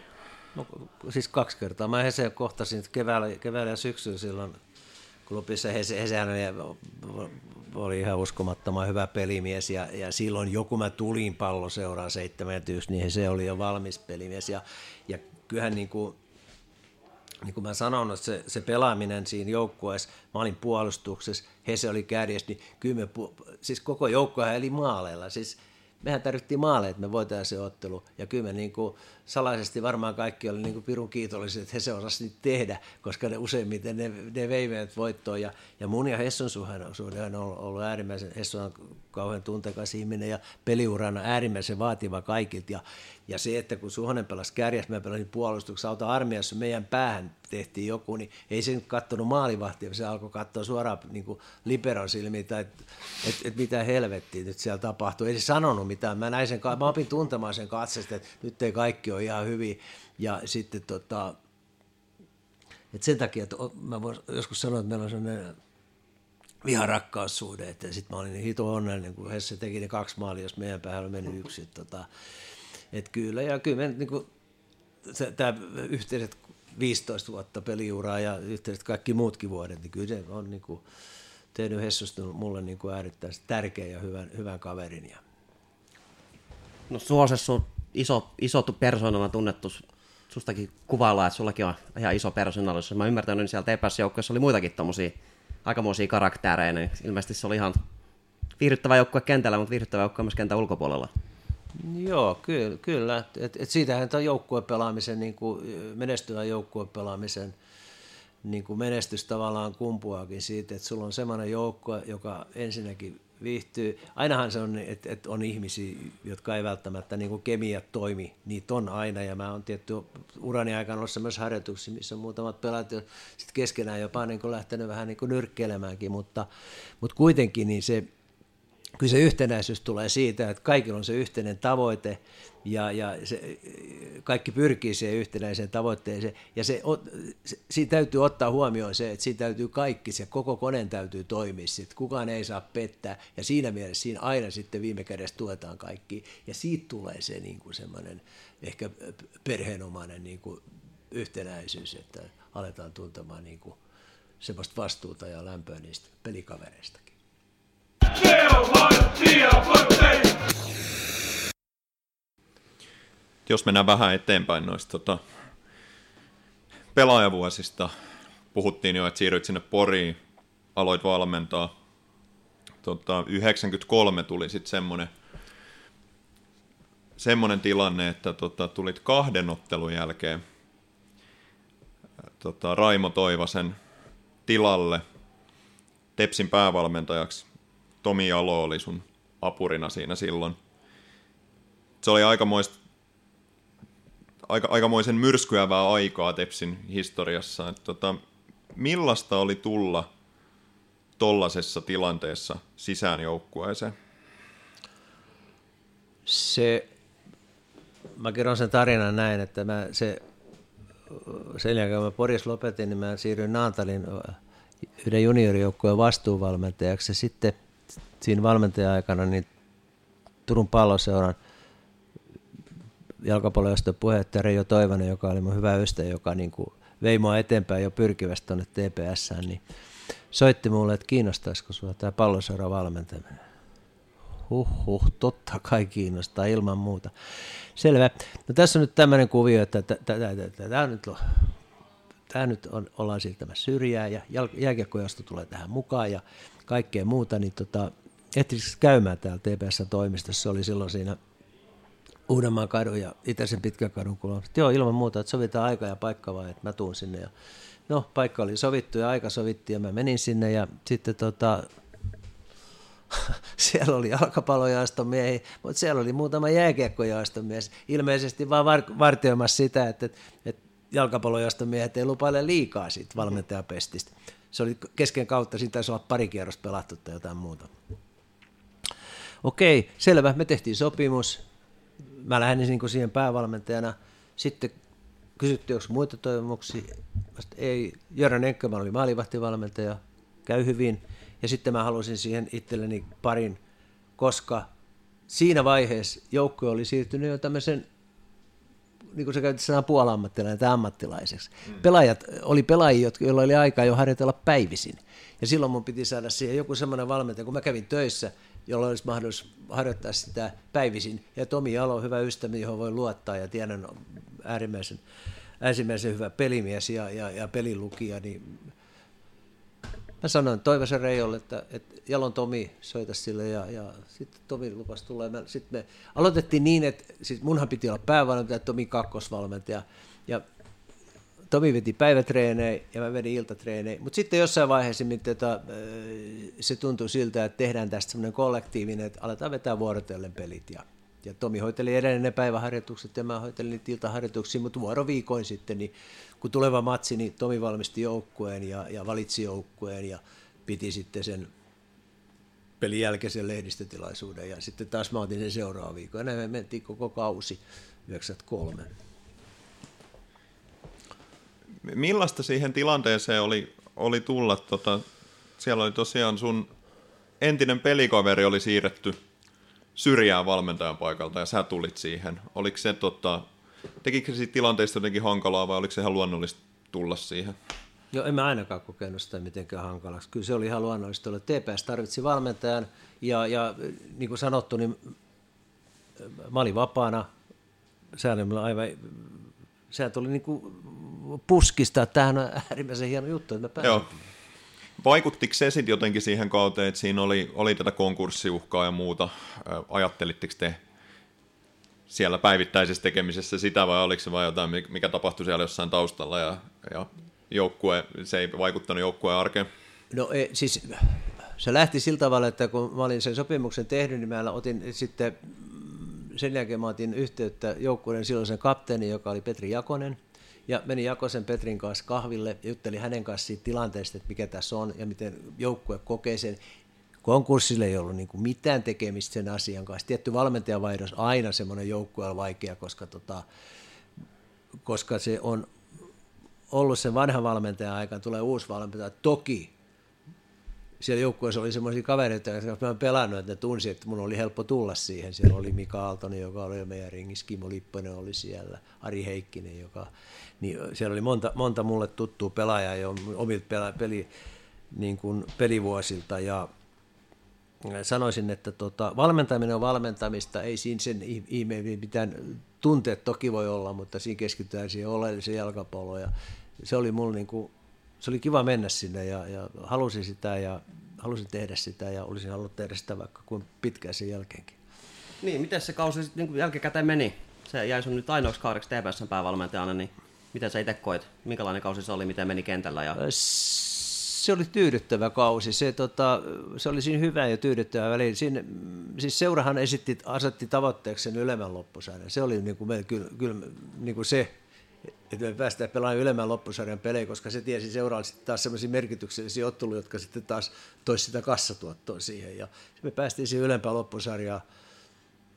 No, siis kaksi kertaa. Mä Hese kohtasin keväällä, keväällä ja syksyllä silloin klubissa. Hese, Hesehän oli, oli ihan uskomattoman hyvä pelimies, ja, ja silloin joku mä tulin pallo seuraan seitsemän tyys, niin Hese oli jo valmis pelimies, ja, ja kyllähän niin kuin niin kuin mä sanon, että se, se pelaaminen siinä joukkueessa, mä olin puolustuksessa, Hesse oli kärjessä, niin kyllä me, siis koko joukkuehan eli maaleilla, siis mehän tarvittiin maaleja, että me voitaisiin se ottelu, ja kyllä me niin kuin salaisesti varmaan kaikki oli niin kuin pirun kiitolliset, että Hesse osasi niitä tehdä, koska ne useimmiten ne, ne veivät voittoon, ja, ja mun ja Hesson suhde on ollut äärimmäisen, Hesse on kauhean tuntekas ihminen, ja peliurana äärimmäisen vaativa kaikilta, ja, ja se, että kun Suhonen pelasi kärjässä, mä pelasin puolustuksessa, auta armeijassa, meidän päähän tehtiin joku, niin ei se nyt katsonut maalivahtia, se alkoi katsoa suoraan niin kuin liberon silmiin, tai että et, et mitä helvettiä nyt siellä tapahtuu, ei se sanonut mitään, mä, näin sen, mä opin tuntemaan sen katsesta, että nyt ei kaikki ole ihan hyvin, ja sitten tota, että sen takia, että mä voin joskus sanoa, että meillä on sellainen viharakkaussuhde, että sitten mä olin niin hito onnellinen, kun Hesse teki ne kaksi maalia, jos meidän päähän oli mennyt yksi, että tota, et kyllä, ja kyllä me niin kuin, tämä yhteiset viisitoista vuotta peliuraa ja yhteiset kaikki muutkin vuodet, niin kyllä se on niin kuin, tehnyt Hessusta mulle niin kuin äärittäin tärkeä ja hyvän, hyvän kaverin. Ja. No Suosessa on iso, iso persoonana tunnettu, sustakin kuvaillaan, että sullakin on ihan iso persoonallisuus. Mä ymmärtänyt, niin sieltä E P S-joukkueessa oli muitakin tommosia aikamoisia karaktäärejä, niin ilmeisesti se oli ihan viihdyttävä joukkue kentällä, mutta viihdyttävä joukkue myös kentän ulkopuolella. Joo, kyllä. kyllä. Et, et siitähän tämä joukkuepelaamisen, niin menestyvän joukkuepelaamisen niin menestys tavallaan kumpuaakin siitä, että sulla on semmoinen joukkue, joka ensinnäkin viihtyy. Ainahan se on, että et on ihmisiä, jotka ei välttämättä niin kemiat toimi, niitä on aina. Ja mä oon tietty urani aikana ollut semmoisessa harjoituksessa, missä on muutamat pelaat jo sit keskenään jopa niin lähtenyt vähän niin nyrkkeilemäänkin, mutta, mutta kuitenkin niin se... Kyllä se yhtenäisyys tulee siitä, että kaikilla on se yhteinen tavoite ja, ja se, kaikki pyrkii siihen yhtenäiseen tavoitteeseen. Ja se, se, siitä täytyy ottaa huomioon se, että siitä täytyy kaikki, se koko koneen täytyy toimia, sit. Kukaan ei saa pettää. Ja siinä mielessä siinä aina sitten viime kädessä tuetaan kaikki. Ja siitä tulee se niin kuin semmoinen ehkä perheenomainen niin kuin yhtenäisyys, että aletaan tuntemaan niin kuin semmoista vastuuta ja lämpöä niistä pelikavereista. Jos mennään vähän eteenpäin noista tota, pelaajavuosista, puhuttiin jo, että siirryit sinne Poriin, aloit valmentaa. Tota, yhdeksänkymmentäkolme tuli sitten semmoinen, semmoinen tilanne, että tota, tulit kahden ottelun jälkeen tota, Raimo Toivasen tilalle Tepsin päävalmentajaksi. Tomi Jalo oli sun apurina siinä silloin. Se oli aikamoist, aika, aikamoisen myrskyävää aikaa Tepsin historiassa. Et tota, millaista oli tulla tollasessa tilanteessa sisään joukkueeseen? Se, mä kerron sen tarinan näin, että mä se, sen jälkeen kun mä Porissa lopetin, niin mä siirryin Naantalin yhden juniorijoukkueen vastuuvalmentajaksi. Sitten siinä valmentaja-aikana niin Turun Palloseuran jalkapallojohtaja puheenjohtaja Reijo Toivanen, joka oli mun hyvä ystävä, joka niin kuin vei mua eteenpäin jo Pyrkivästä tuonne T P S:ään, niin soitti mulle, että kiinnostaisiko sinua tämä Palloseura valmentaminen. Huhhuh, totta kai kiinnostaa ilman muuta. Selvä. No tässä on nyt tämmöinen kuvio, että tämä on nyt... Tämä nyt on, ollaan siirtämässä syrjää ja jääkiekkojohto tulee tähän mukaan ja kaikkea muuta, niin tota, ehtisikö käymään täällä T P S-toimistossa, se oli silloin siinä Uudenmaan kadun ja Itäisen pitkän kadun kulmassa. Joo, ilman muuta, että sovitaan aika ja paikka vaan, että mä tuun sinne. Ja, no, paikka oli sovittu ja aika sovittiin ja mä menin sinne ja sitten tota, siellä oli jalkapallojaaston miehiä, mutta siellä oli muutama jääkiekkojaaston mies, ilmeisesti vaan var- vartioimassa sitä, että, että jalkapallojaaston miehet ei lupaile liikaa siitä valmentajapestistä. Se oli kesken kautta, siinä taisi olla pari kierrosta pelattu tai jotain muuta. Okei, selvä, me tehtiin sopimus. Mä lähdin niin kuin siihen päävalmentajana. Sitten kysyttiin, onko muita toivomuksia. Ei, Jörän Enkköman oli maalivahtivalmentaja, käy hyvin. Ja sitten mä halusin siihen itselleni parin, koska siinä vaiheessa joukkue oli siirtynyt jo tämmöisen niin kuin sä käytit sanaa puola-ammattilainen tai ammattilaiseksi. Pelaajat, oli pelaajia, joilla oli aikaa jo harjoitella päivisin. Ja silloin mun piti saada siihen joku semmoinen valmentaja, kun mä kävin töissä, jolla olisi mahdollisuus harjoittaa sitä päivisin. Ja Tomi Jalo, hyvä ystävä, johon voi luottaa ja tiedän äärimmäisen, ensimmäisen hyvä pelimies ja, ja, ja pelilukija, niin mä sanoin Toivasen Reijolle, että, että Jalon Tomi soita sille ja, ja sitten Tomi lupasi tulla. Sitten me aloitettiin niin, että siis munhan piti olla päävalmentaja, Tomi kakkosvalmentaja ja Tomi veti päivätreenejä ja mä vedin iltatreenejä, mutta sitten jossain vaiheessa tota, se tuntui siltä, että tehdään tästä semmoinen kollektiivinen, että aletaan vetää vuorotellen pelit ja, ja Tomi hoiteli edelleen ne päiväharjoitukset ja mä hoitelin niitä iltaharjoituksia, mutta vuoroviikoin sitten, niin kun tuleva matsi, niin Tomi valmisti joukkueen ja, ja valitsi joukkueen ja piti sitten sen pelin jälkeisen lehdistötilaisuuden ja sitten taas mä otin sen seuraava viikon ja näin me mentiin koko kausi yhdeksänkymmentäkolme. Millaista siihen tilanteeseen oli, oli tulla? Tota, siellä oli tosiaan sun entinen pelikaveri oli siirretty syrjään valmentajan paikalta ja sä tulit siihen. Oliko se, tota, tekikö se tilanteesta jotenkin hankalaa vai oliko se ihan luonnollista tulla siihen? Joo, en mä ainakaan kokenut sitä mitenkään hankalaksi. Kyllä se oli ihan luonnollista olla. T P S tarvitsi valmentajan ja, ja niin kuin sanottu, niin mä olin vapaana säännöllä aivan... Sehän tuli niin kuin puskista, että tämähän on äärimmäisen hieno juttu, että mä pääsin. Joo. Vaikuttiko se sitten jotenkin siihen kauteen, että siinä oli, oli tätä konkurssiuhkaa ja muuta? Ajattelitteko te siellä päivittäisessä tekemisessä sitä vai oliko se vain jotain, mikä tapahtui siellä jossain taustalla ja, ja joukkue, se ei vaikuttanut joukkueen arkeen? No ei, siis se lähti sillä tavalla, että kun mä olin sen sopimuksen tehnyt, niin mä otin sitten... Sen jälkeen mä otin yhteyttä joukkueen silloisen kapteeni, joka oli Petri Jakonen, ja menin Jakosen Petrin kanssa kahville ja juttelin hänen kanssa siitä tilanteesta, että mikä tässä on ja miten joukkue kokee sen. Konkurssille ei ollut niin kuin mitään tekemistä sen asian kanssa. Tietty valmentajavaihdos aina semmoinen joukkueella vaikea, koska, tota, koska se on ollut sen vanhan valmentajan aikaan, tulee uusi valmentaja. Toki siellä joukkueessa oli semmoisia kavereita, jotka mä olen pelannut, että ne tunsi, että mun oli helppo tulla siihen. Siellä oli Mika Aaltonen, joka oli meidän ringissä, Kimmo Lipponen oli siellä, Ari Heikkinen, joka... Niin siellä oli monta, monta mulle tuttua pelaajaa jo omilta pela, peli, niin kuin pelivuosilta. Ja sanoisin, että tota, valmentaminen on valmentamista, ei siinä sen ihmeen mitään... Tunteet toki voi olla, mutta siinä keskitytään siihen oleelliseen jalkapalloon. Ja se oli mulla niin kuin... Se oli kiva mennä sinne ja, ja halusin sitä ja halusin tehdä sitä ja olisin halunnut tehdä sitä vaikka kuin pitkään sen jälkeenkin. Niin, miten se kausi sitten niin jälkikäteen meni? Se jäi sun nyt ainoaksi kaudeksi T P S:n päävalmentajana, niin miten sä itse koit? Minkälainen kausi se oli, miten meni kentällä? Ja... Se oli tyydyttävä kausi. Se, tota, se oli siinä hyvä ja tyydyttävä väliin. Siinä, siis seurahan esitti, asetti tavoitteeksi sen ylemmän loppusarjan. Se oli niin kuin meillä kyllä, kyllä niin kuin se... että me päästään pelaamaan ylemmän loppusarjan pelejä, koska se tiesi seuraavan sitten taas sellaisia merkityksellisiä otteluja, jotka sitten taas toisi sitä kassatuottoa siihen. Ja me päästiin siihen ylempään loppusarjaan,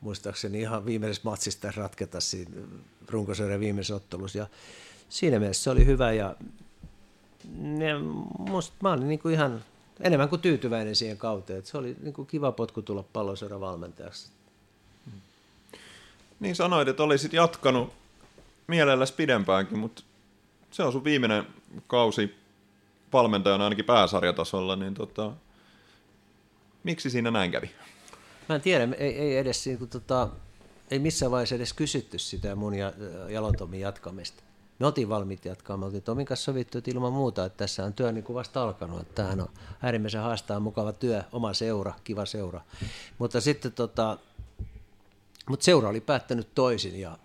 muistaakseni ihan viimeisessä matsista ratketa siinä runkosarjan viimeisessä ottelussa. Ja siinä mielessä se oli hyvä ja, ja musta mä olin niin kuin ihan enemmän kuin tyytyväinen siihen kauteen. Että se oli niin kuin kiva potku tulla Palloseuran valmentajaksi. Niin sanoit, että olisit jatkanut mielelläsi pidempäänkin, mutta se on sun viimeinen kausi valmentajana ainakin pääsarjatasolla, niin tota, miksi siinä näin kävi? Mä en tiedä, ei, ei edes niin kuin, tota, ei missään vaiheessa edes kysytty sitä mun ja Jalon Tomin jatkamista. Me oltiin valmiit jatkaa, me oltiin Tomin kanssa sovittu, että ilman muuta, että tässä on työ niin kuin vasta alkanut, että tämähän on äärimmäisen haastaa, mukava työ, oma seura, kiva seura. Mutta sitten tota, mut seura oli päättänyt toisin ja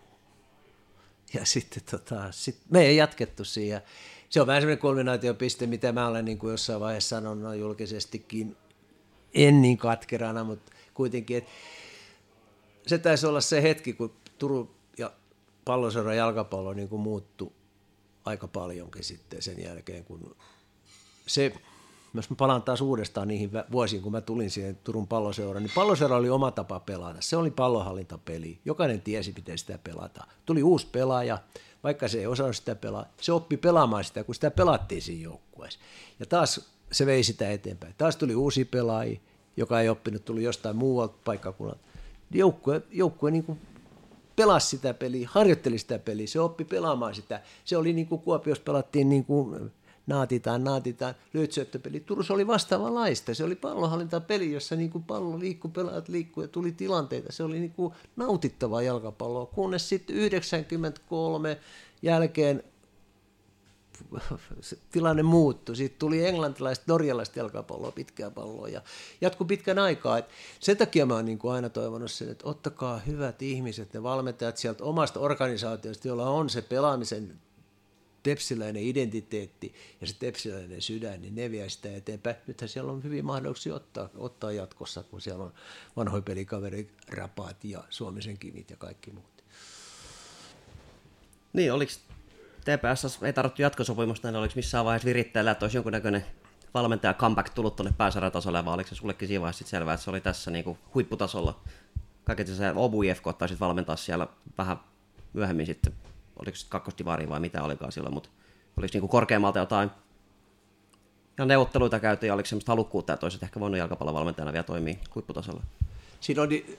Ja sitten tota, sit, me ei jatkettu siihen. Se on vähän semmoinen kulminaatiopiste, mitä mä olen niin kuin jossain vaiheessa sanonut julkisestikin, en niin katkerana, mutta kuitenkin, että se taisi olla se hetki, kun Turun ja Palloseuran jalkapallo niin kuin muuttui aika paljonkin sitten sen jälkeen, kun se, jos mä palaan taas uudestaan niihin vuosiin, kun mä tulin siihen Turun Palloseuraan, niin Palloseura oli oma tapa pelata. Se oli pallonhallintapeli. Jokainen tiesi, miten sitä pelata. Tuli uusi pelaaja, vaikka se ei osannut sitä pelaa. Se oppi pelaamaan sitä, kun sitä pelattiin siinä joukkueessa. Ja taas se vei sitä eteenpäin. Taas tuli uusi pelaaja, joka ei oppinut, tuli jostain muualta paikkakunnalta. Joukkue, joukkue niin kuin pelasi sitä peliä, harjoitteli sitä peliä, se oppi pelaamaan sitä. Se oli niin kuin Kuopiossa pelattiin... Niin kuin naatitaan, naatitaan, lyhytsyöttöpeli. Turussa oli vastaavanlaista. Se oli pallonhallintapeli, jossa niin kuin pallo liikkui, pelaat liikkui ja tuli tilanteita. Se oli niin kuin nautittavaa jalkapalloa, kunnes sitten yhdeksänkymmentäkolme jälkeen tilanne muuttui. Siitä tuli englantilaiset, norjalaiset jalkapalloa, pitkää palloa ja jatkui pitkän aikaa. Et sen takia mä oon niin kuin aina toivonut sen, että ottakaa hyvät ihmiset, ne valmentajat sieltä omasta organisaatiosta, jolla on se pelaamisen tepsiläinen identiteetti ja se tepsiläinen sydän, niin ne vie sitä eteenpäin. Nythän siellä on hyvin mahdollisuuksia ottaa, ottaa jatkossa, kun siellä on vanhoja pelikaveri, rapaat ja Suomisen kivit ja kaikki muut. Niin, oliko T P S ei tarvittu jatkosopimusta, niin oliko missään vaiheessa virittäjällä, että olisi jonkunnäköinen valmentaja comeback tullut tuonne pääsarjatasolle, vai oliko se sullekin siinä vaiheessa selvää, että se oli tässä niinku huipputasolla? Kaiket se Opu I F K taisit valmentaa siellä vähän myöhemmin sitten. Oliko se kakkosdivaria vai mitä olikaan silloin, mutta oliko niinku korkeammalta jotain ja neuvotteluita käyty ja oliko semmoista halukkuutta, että olisit ehkä voinut jalkapallovalmentajana vielä toimii huipputasolla? Siinä oli,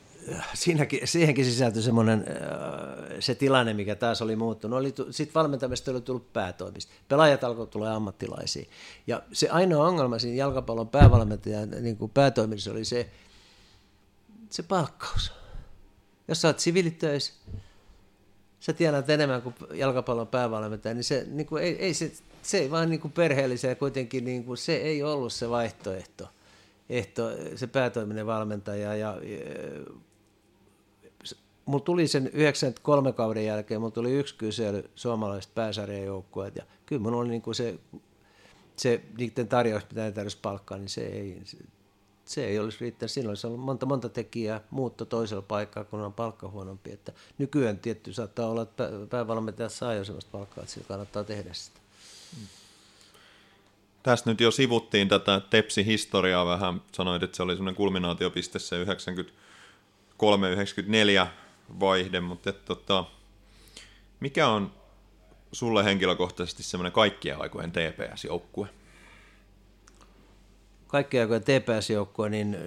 siinäkin, siihenkin sisältyi semmoinen se tilanne, mikä taas oli muuttunut. Sitten valmentamista oli tullut päätoimista. Pelaajat alkoivat tulla ammattilaisia. Ja se ainoa ongelma siinä jalkapallon päävalmentajan niin kuin päätoiminnassa oli se, se palkkaus. Jos sä oot siviilitöissä, sä tienaat enemmän kuin jalkapallon päävalmentaja, niin se, niin kuin, ei, ei, se, se ei vaan niin kuin perheellisellä kuitenkin, niin kuin, se ei ollut se vaihtoehto. Ehto, se päätoiminen valmentaja ja e, mulla tuli sen yhdeksänkymmentäkolme kauden jälkeen, mulla tuli yksi kysely suomalaiset pääsarjajoukkueet ja kyllä mulla oli niinku se, se niiden tarjous, mitä ei tarjoisi palkkaa, niin se ei, se, se ei olisi riittänyt. Siinä olisi ollut monta, monta tekijää, muutto toisella paikkaa, kun on palkka huonompi. Että nykyään tietty saattaa olla, että päävalmentaja saa jo sellaista palkkaa, että sillä kannattaa tehdä sitä. Tässä nyt jo sivuttiin tätä Tepsi-historiaa vähän, sanoit, että se oli semmoinen kulminaatiopiste se yhdeksänkymmentäkolme yhdeksänkymmentäneljä vaihde, mutta et, tota, mikä on sulle henkilökohtaisesti semmoinen kaikkien aikojen T P S-joukkue? Kaikkien aikojen T P S-joukkue, niin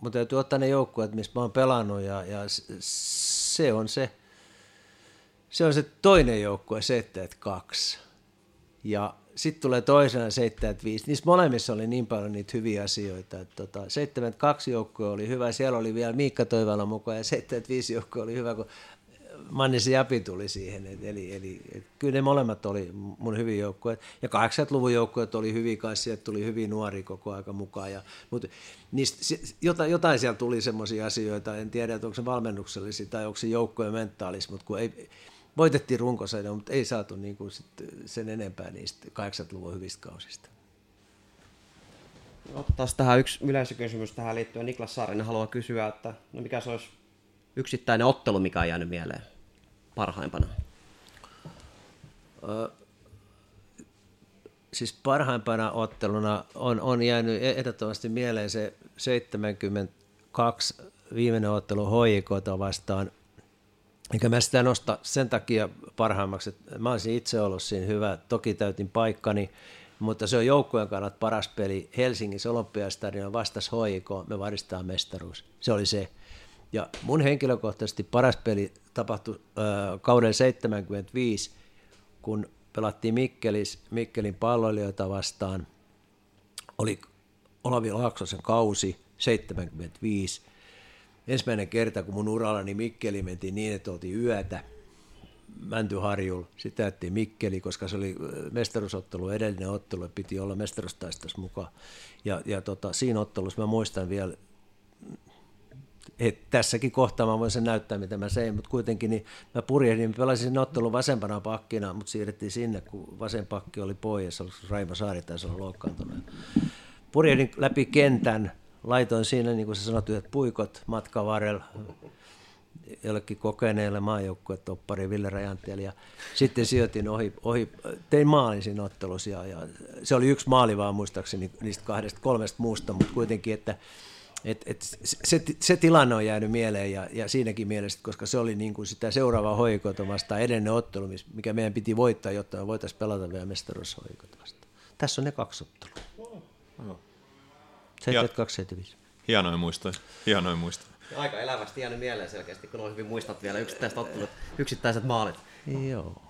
mun täytyy ottaa ne joukkueet, missä mä oon pelannut ja, ja se on se, se on se toinen joukkue, seitsemänkymmentäkaksi. Ja sitten tulee toisena seitsemänkymmentäviisi. Niissä molemmissa oli niin paljon niitä hyviä asioita. Että tota, seitsemänkymmentäkaksi joukkue oli hyvä, siellä oli vielä Miikka Toivalan mukaan, ja seitsemänkymmentäviisi joukkue oli hyvä, kun Mannisen Japi tuli siihen. Et eli eli et kyllä ne molemmat oli mun hyviä joukkueet. Ja kahdeksankymmentäluvun joukkueet oli hyviä kanssa, sieltä tuli hyviä nuoria koko ajan mukaan. Ja, mutta niistä, jotain, jotain siellä tuli semmoisia asioita, en tiedä, onko se valmennuksellisia tai onko se joukkojen mentaalis, mutta kun ei... Voitettiin runkosarja, mutta ei saatu niin kuin sit sen enempää niistä kahdeksankymmentäluvun hyvistä kausista. No, taas tähän yksi yleisökysymys tähän liittyen. Niklas Saarinen haluaa kysyä, että no mikä se olisi yksittäinen ottelu, mikä on jäänyt mieleen parhaimpana? Ö, siis parhaimpana otteluna on, on jäänyt ehdottomasti mieleen se seitsemänkymmentäkaksi viimeinen ottelu H J K:ta vastaan. Enkä mä sitä nosta sen takia parhaimmaksi, että mä olisin itse ollut siinä hyvä, toki täytin paikkani, mutta se on joukkueen kannalta paras peli. Helsingissä Olympiastadion vastas H J K, me varistaan mestaruus. Se oli se. Ja mun henkilökohtaisesti paras peli tapahtui äh, kauden seitsemänkymmentäviisi, kun pelattiin Mikkelis, Mikkelin palloilijoita vastaan. Oli Olavi Laaksosen kausi seitsemänkymmentäviisi. Ensimmäinen kerta, kun mun urallani Mikkeli mentiin niin, että oltiin yötä Mäntyharjulla, sitä jättiin Mikkeli, koska se oli mestaruusottelu, edellinen ottelu, ja piti olla mestaruustaistossa mukaan. Ja, ja tota, siinä ottelussa mä muistan vielä, että tässäkin kohtaa mä voin sen näyttää, mitä mä sein, mutta kuitenkin niin mä purjehdin, mä pelasin sen ottelun vasempana pakkina, mutta siirrettiin sinne, kun vasen pakki oli pois, Raimo Saari taisi olla loukkaantunut. Purjehdin läpi kentän. Laitoin siinä, niin kuin sä sanot, yhdet puikot matkan varrella jollekin kokeneelle maajoukkuetoppari Ville Rajantielle ja sitten sijoitin ohi, ohi tein maalin siinä ottelussa ja, ja se oli yksi maali vaan muistaakseni niistä kahdesta kolmesta muusta, mutta kuitenkin, että et, et, se, se tilanne on jäänyt mieleen ja, ja siinäkin mielessä, koska se oli niin kuin sitä seuraavaa H J K:ta vastaan edellinen ottelu, mikä meidän piti voittaa, jotta me voitaisiin pelata vielä mestaruus H J K:ta vastaan. Tässä on ne kaksi ottelua. No. seitsemänkymmentäkaksi seitsemänkymmentäviisi. Hienoja muistoja. Hienoja muistoja. Aika elävästi jäänyt mieleen selkeästi, kun on hyvin muistat vielä yksittäiset ottelut, yksittäiset maalit. Joo.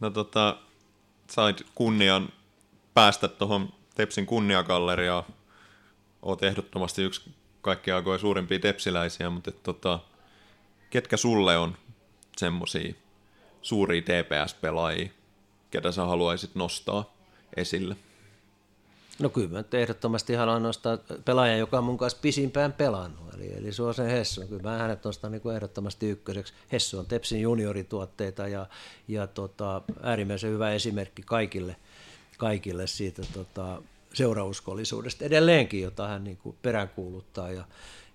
No tota, sait kunnian päästä tuohon Tepsin kunniagalleriaan. Olet ehdottomasti yksi kaikkien aikojen suurimpia tepsiläisiä, mutta et, tota, ketkä sulle on semmosia suuria T P S-pelaajia, ketä sä haluaisit nostaa esille? No kyllä mä nyt ehdottomasti haluan nostaa pelaajan, joka on mun kanssa pisimpään pelannut, eli, eli Suosen Hessu. Kyllä mä hänet nostan niin kuin ehdottomasti ykköseksi. Hessu on Tepsin juniorituotteita ja, ja tota, äärimmäisen hyvä esimerkki kaikille, kaikille siitä tota, seurauskollisuudesta edelleenkin, jota hän niin kuin peräänkuuluttaa. Ja,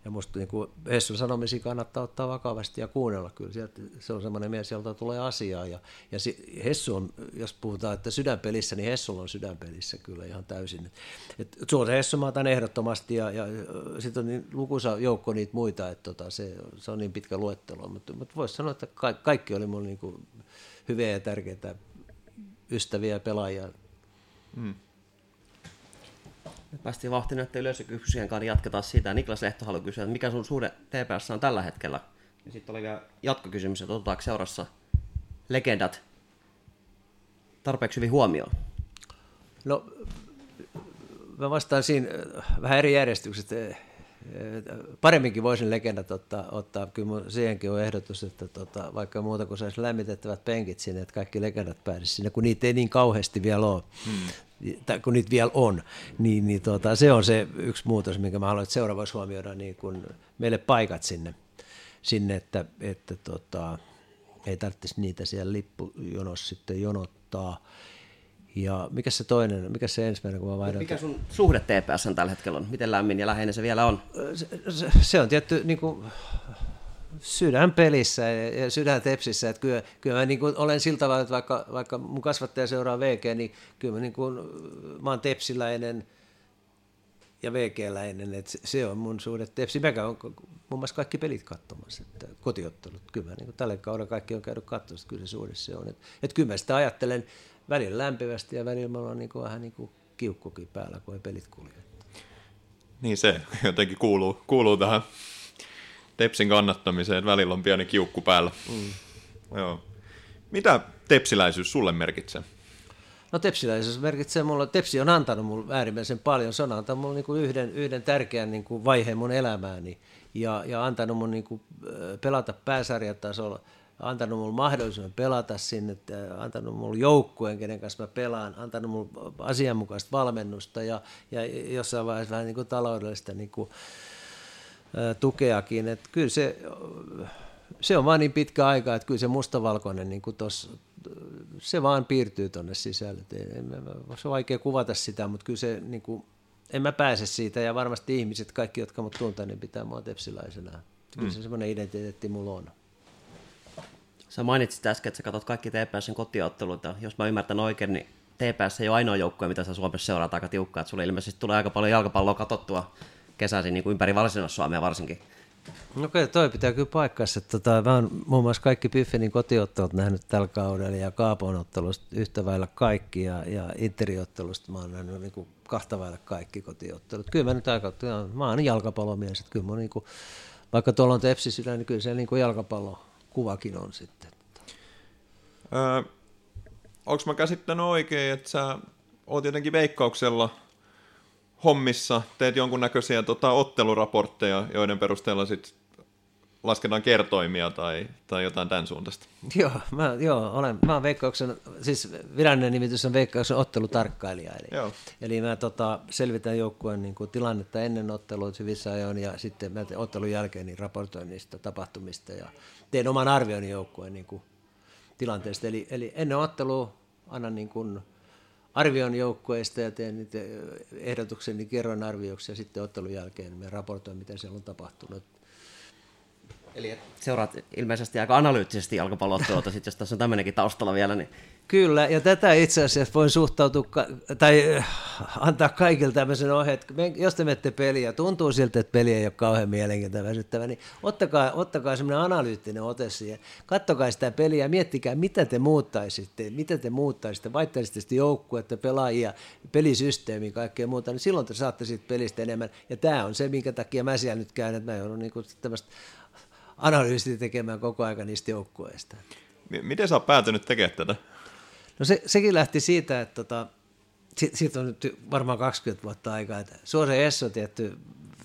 ja musta niin kuin Hessun sanomisia kannattaa ottaa vakavasti ja kuunnella. Kyllä sieltä, se on semmoinen mies, jolta tulee asiaa. Ja, ja Hessu on, jos puhutaan, että sydänpelissä, niin Hessulla on sydänpelissä kyllä ihan täysin. Et Suosen Hessu mä otan ehdottomasti ja, ja sitten on niin lukuisa joukko niitä muita, että tota, se, se on niin pitkä luettelo. Mutta mut voisi sanoa, että ka- kaikki oli mun niin kuin hyviä ja tärkeitä ystäviä ja pelaajia. Mm. Nyt päästiin vauhtiin näiden yleisökysymyksien kanssa, niin jatketaan siitä. Niklas Lehto haluaa kysyä, että mikä sun suhde T P S on tällä hetkellä? Ja sitten oli vielä jatkokysymys, että otetaanko seurassa legendat tarpeeksi hyvin huomioon? No, mä vastaan siinä vähän eri järjestykset. Paremminkin voisin legendat ottaa, ottaa. Kyllä siihenkin on ehdotus, että tota, vaikka muuta kuin saisi lämmitettävät penkit sinne, että kaikki legendat pääsisi sinne, kun niitä ei niin kauheasti vielä ole. Hmm. Tai kun niitä vielä on, niin, niin tuota, se on se yksi muutos, minkä mä haluan, että seura voisi huomioida niin kun meille paikat sinne, sinne että, että tota, ei tarvitsisi niitä siellä lippujonossa sitten jonottaa. Ja mikä se toinen, mikä se ensimmäinen, kun mä vaihdan? Mikä sun suhde T P S tällä hetkellä on? Miten lämmin ja läheinen se vielä on? Se, se, se on tietty niin kuin sydän pelissä ja sydän Tepsissä, että kyllä, kyllä mä niin kuin olen siltä tavalla, että vaikka, vaikka mun kasvattaja seuraa V G, niin kyllä mä, niin kuin, mä oon tepsiläinen ja V G-läinen, että se on mun suhde Tepsi. Mä käyn muun muassa kaikki pelit katsomassa, että kotiottelut, kyllä mä niin kuin tällä kaudella kaikki on käynyt katsomassa, kyllä se suhde se on. Että, että kyllä mä sitä ajattelen välillä lämpimästi ja välillä mä oon niin kuin vähän niin kuin kiukkukin päällä, kun ei pelit kulje. Niin se jotenkin kuuluu, kuuluu tähän Tepsin kannattamiseen, välillä on pieni kiukku päällä. Mm. Joo. Mitä tepsiläisyys sulle merkitsee? No tepsiläisyys merkitsee mulle, Tepsi on antanut mulle äärimmäisen paljon, se on antanut mulle niinku yhden, yhden tärkeän niinku vaiheen mun elämääni ja, ja antanut mun niinku pelata pääsarjatasolla, antanut mulle mahdollisuuden pelata sinne, antanut mulle joukkueen, kenen kanssa mä pelaan, antanut mulle asianmukaista valmennusta ja, ja jossain vaiheessa vähän niinku taloudellista niinku tukeakin, että kyllä se, se on vaan niin pitkä aika, että kyllä se mustavalkoinen, niin kuin tossa, se vaan piirtyy tuonne sisälle. Se on vaikea kuvata sitä, mutta kyllä se, niin kuin, en mä pääse siitä ja varmasti ihmiset, kaikki jotka mut tuntaa, niin pitää mua tepsiläisenä. Kyllä mm. se semmoinen identiteetti mulla on. Sä mainitsit äsken, että sä katsot kaikki T P S:n kotiotteluita. Jos mä ymmärtän oikein, niin T P S ei ole ainoa joukkue, mitä sä Suomessa seuraat aika tiukkaa. Sulle ilmeisesti tulee aika paljon jalkapalloa katsottua kesäisin niin kuin ympäri Varsinais-Suomea varsinkin. No kyllä, toi pitää kyllä paikkansa. Tota, mä oon muun muassa kaikki Biffinin kotiottelut nähnyt tällä kaudella ja Kaaponottelusta yhtä vailla kaikki ja, ja interiottelusta mä oon nähnyt niin kuin kahta vailla kaikki kotiottelut. Kyllä mä nyt aika, mä oon jalkapallomies, että kyllä mä oon niin kuin, vaikka tuolla on Tepsi sydän, niin kyllä se niin kuin jalkapallokuvakin on sitten. Öö, onks mä käsittänyt oikein, että sä oot jotenkin Veikkauksella hommissa, teet jonkunnäköisiä tota, otteluraportteja, joiden perusteella sit lasketaan kertoimia tai, tai jotain tämän suuntaista. Joo, mä, joo olen, mä olen Veikkauksen, siis virallinen nimitys on Veikkauksen ottelutarkkailija, eli, eli mä tota, selvitän joukkueen niin kuin tilannetta ennen ottelua hyvissä ajoin ja sitten mä ottelun jälkeen niin raportoin niistä tapahtumista ja teen oman arvioni joukkueen niin kuin tilanteesta, eli, eli ennen ottelua annan niin kuin arvion joukkueista ja teen niitä ehdotuksen, niin kerron arvioksi ja sitten ottelun jälkeen me raportoin, mitä siellä on tapahtunut. Eli seuraat ilmeisesti aika analyyttisesti jalkapallo-otteluita, jos tässä on tämmöinenkin taustalla vielä. Niin. Kyllä, ja tätä itse asiassa voin suhtautua, tai antaa kaikille tämmöisen ohjeen, että jos te menette peliä, tuntuu siltä, että peli ei ole kauhean mielenkiintoinen väsyttävä, niin ottakaa, ottakaa semmoinen analyyttinen ote siihen, kattokaa sitä peliä ja miettikää, mitä te muuttaisitte, mitä te muuttaisitte, vaihtaisitte sitä joukkuetta, pelaajia, pelisysteemiä, kaikkea muuta, niin silloin te saatte siitä pelistä enemmän, ja tämä on se, minkä takia mä siellä nyt käyn, että mä joudun niin kuin tämmöistä analyysiä tekemään koko ajan niistä joukkueista. Miten sä oot päätynyt tekemään tätä? No se, sekin lähti siitä, että tota, siitä on nyt varmaan kaksikymmentä vuotta aikaa, että Suosen Esso, tietty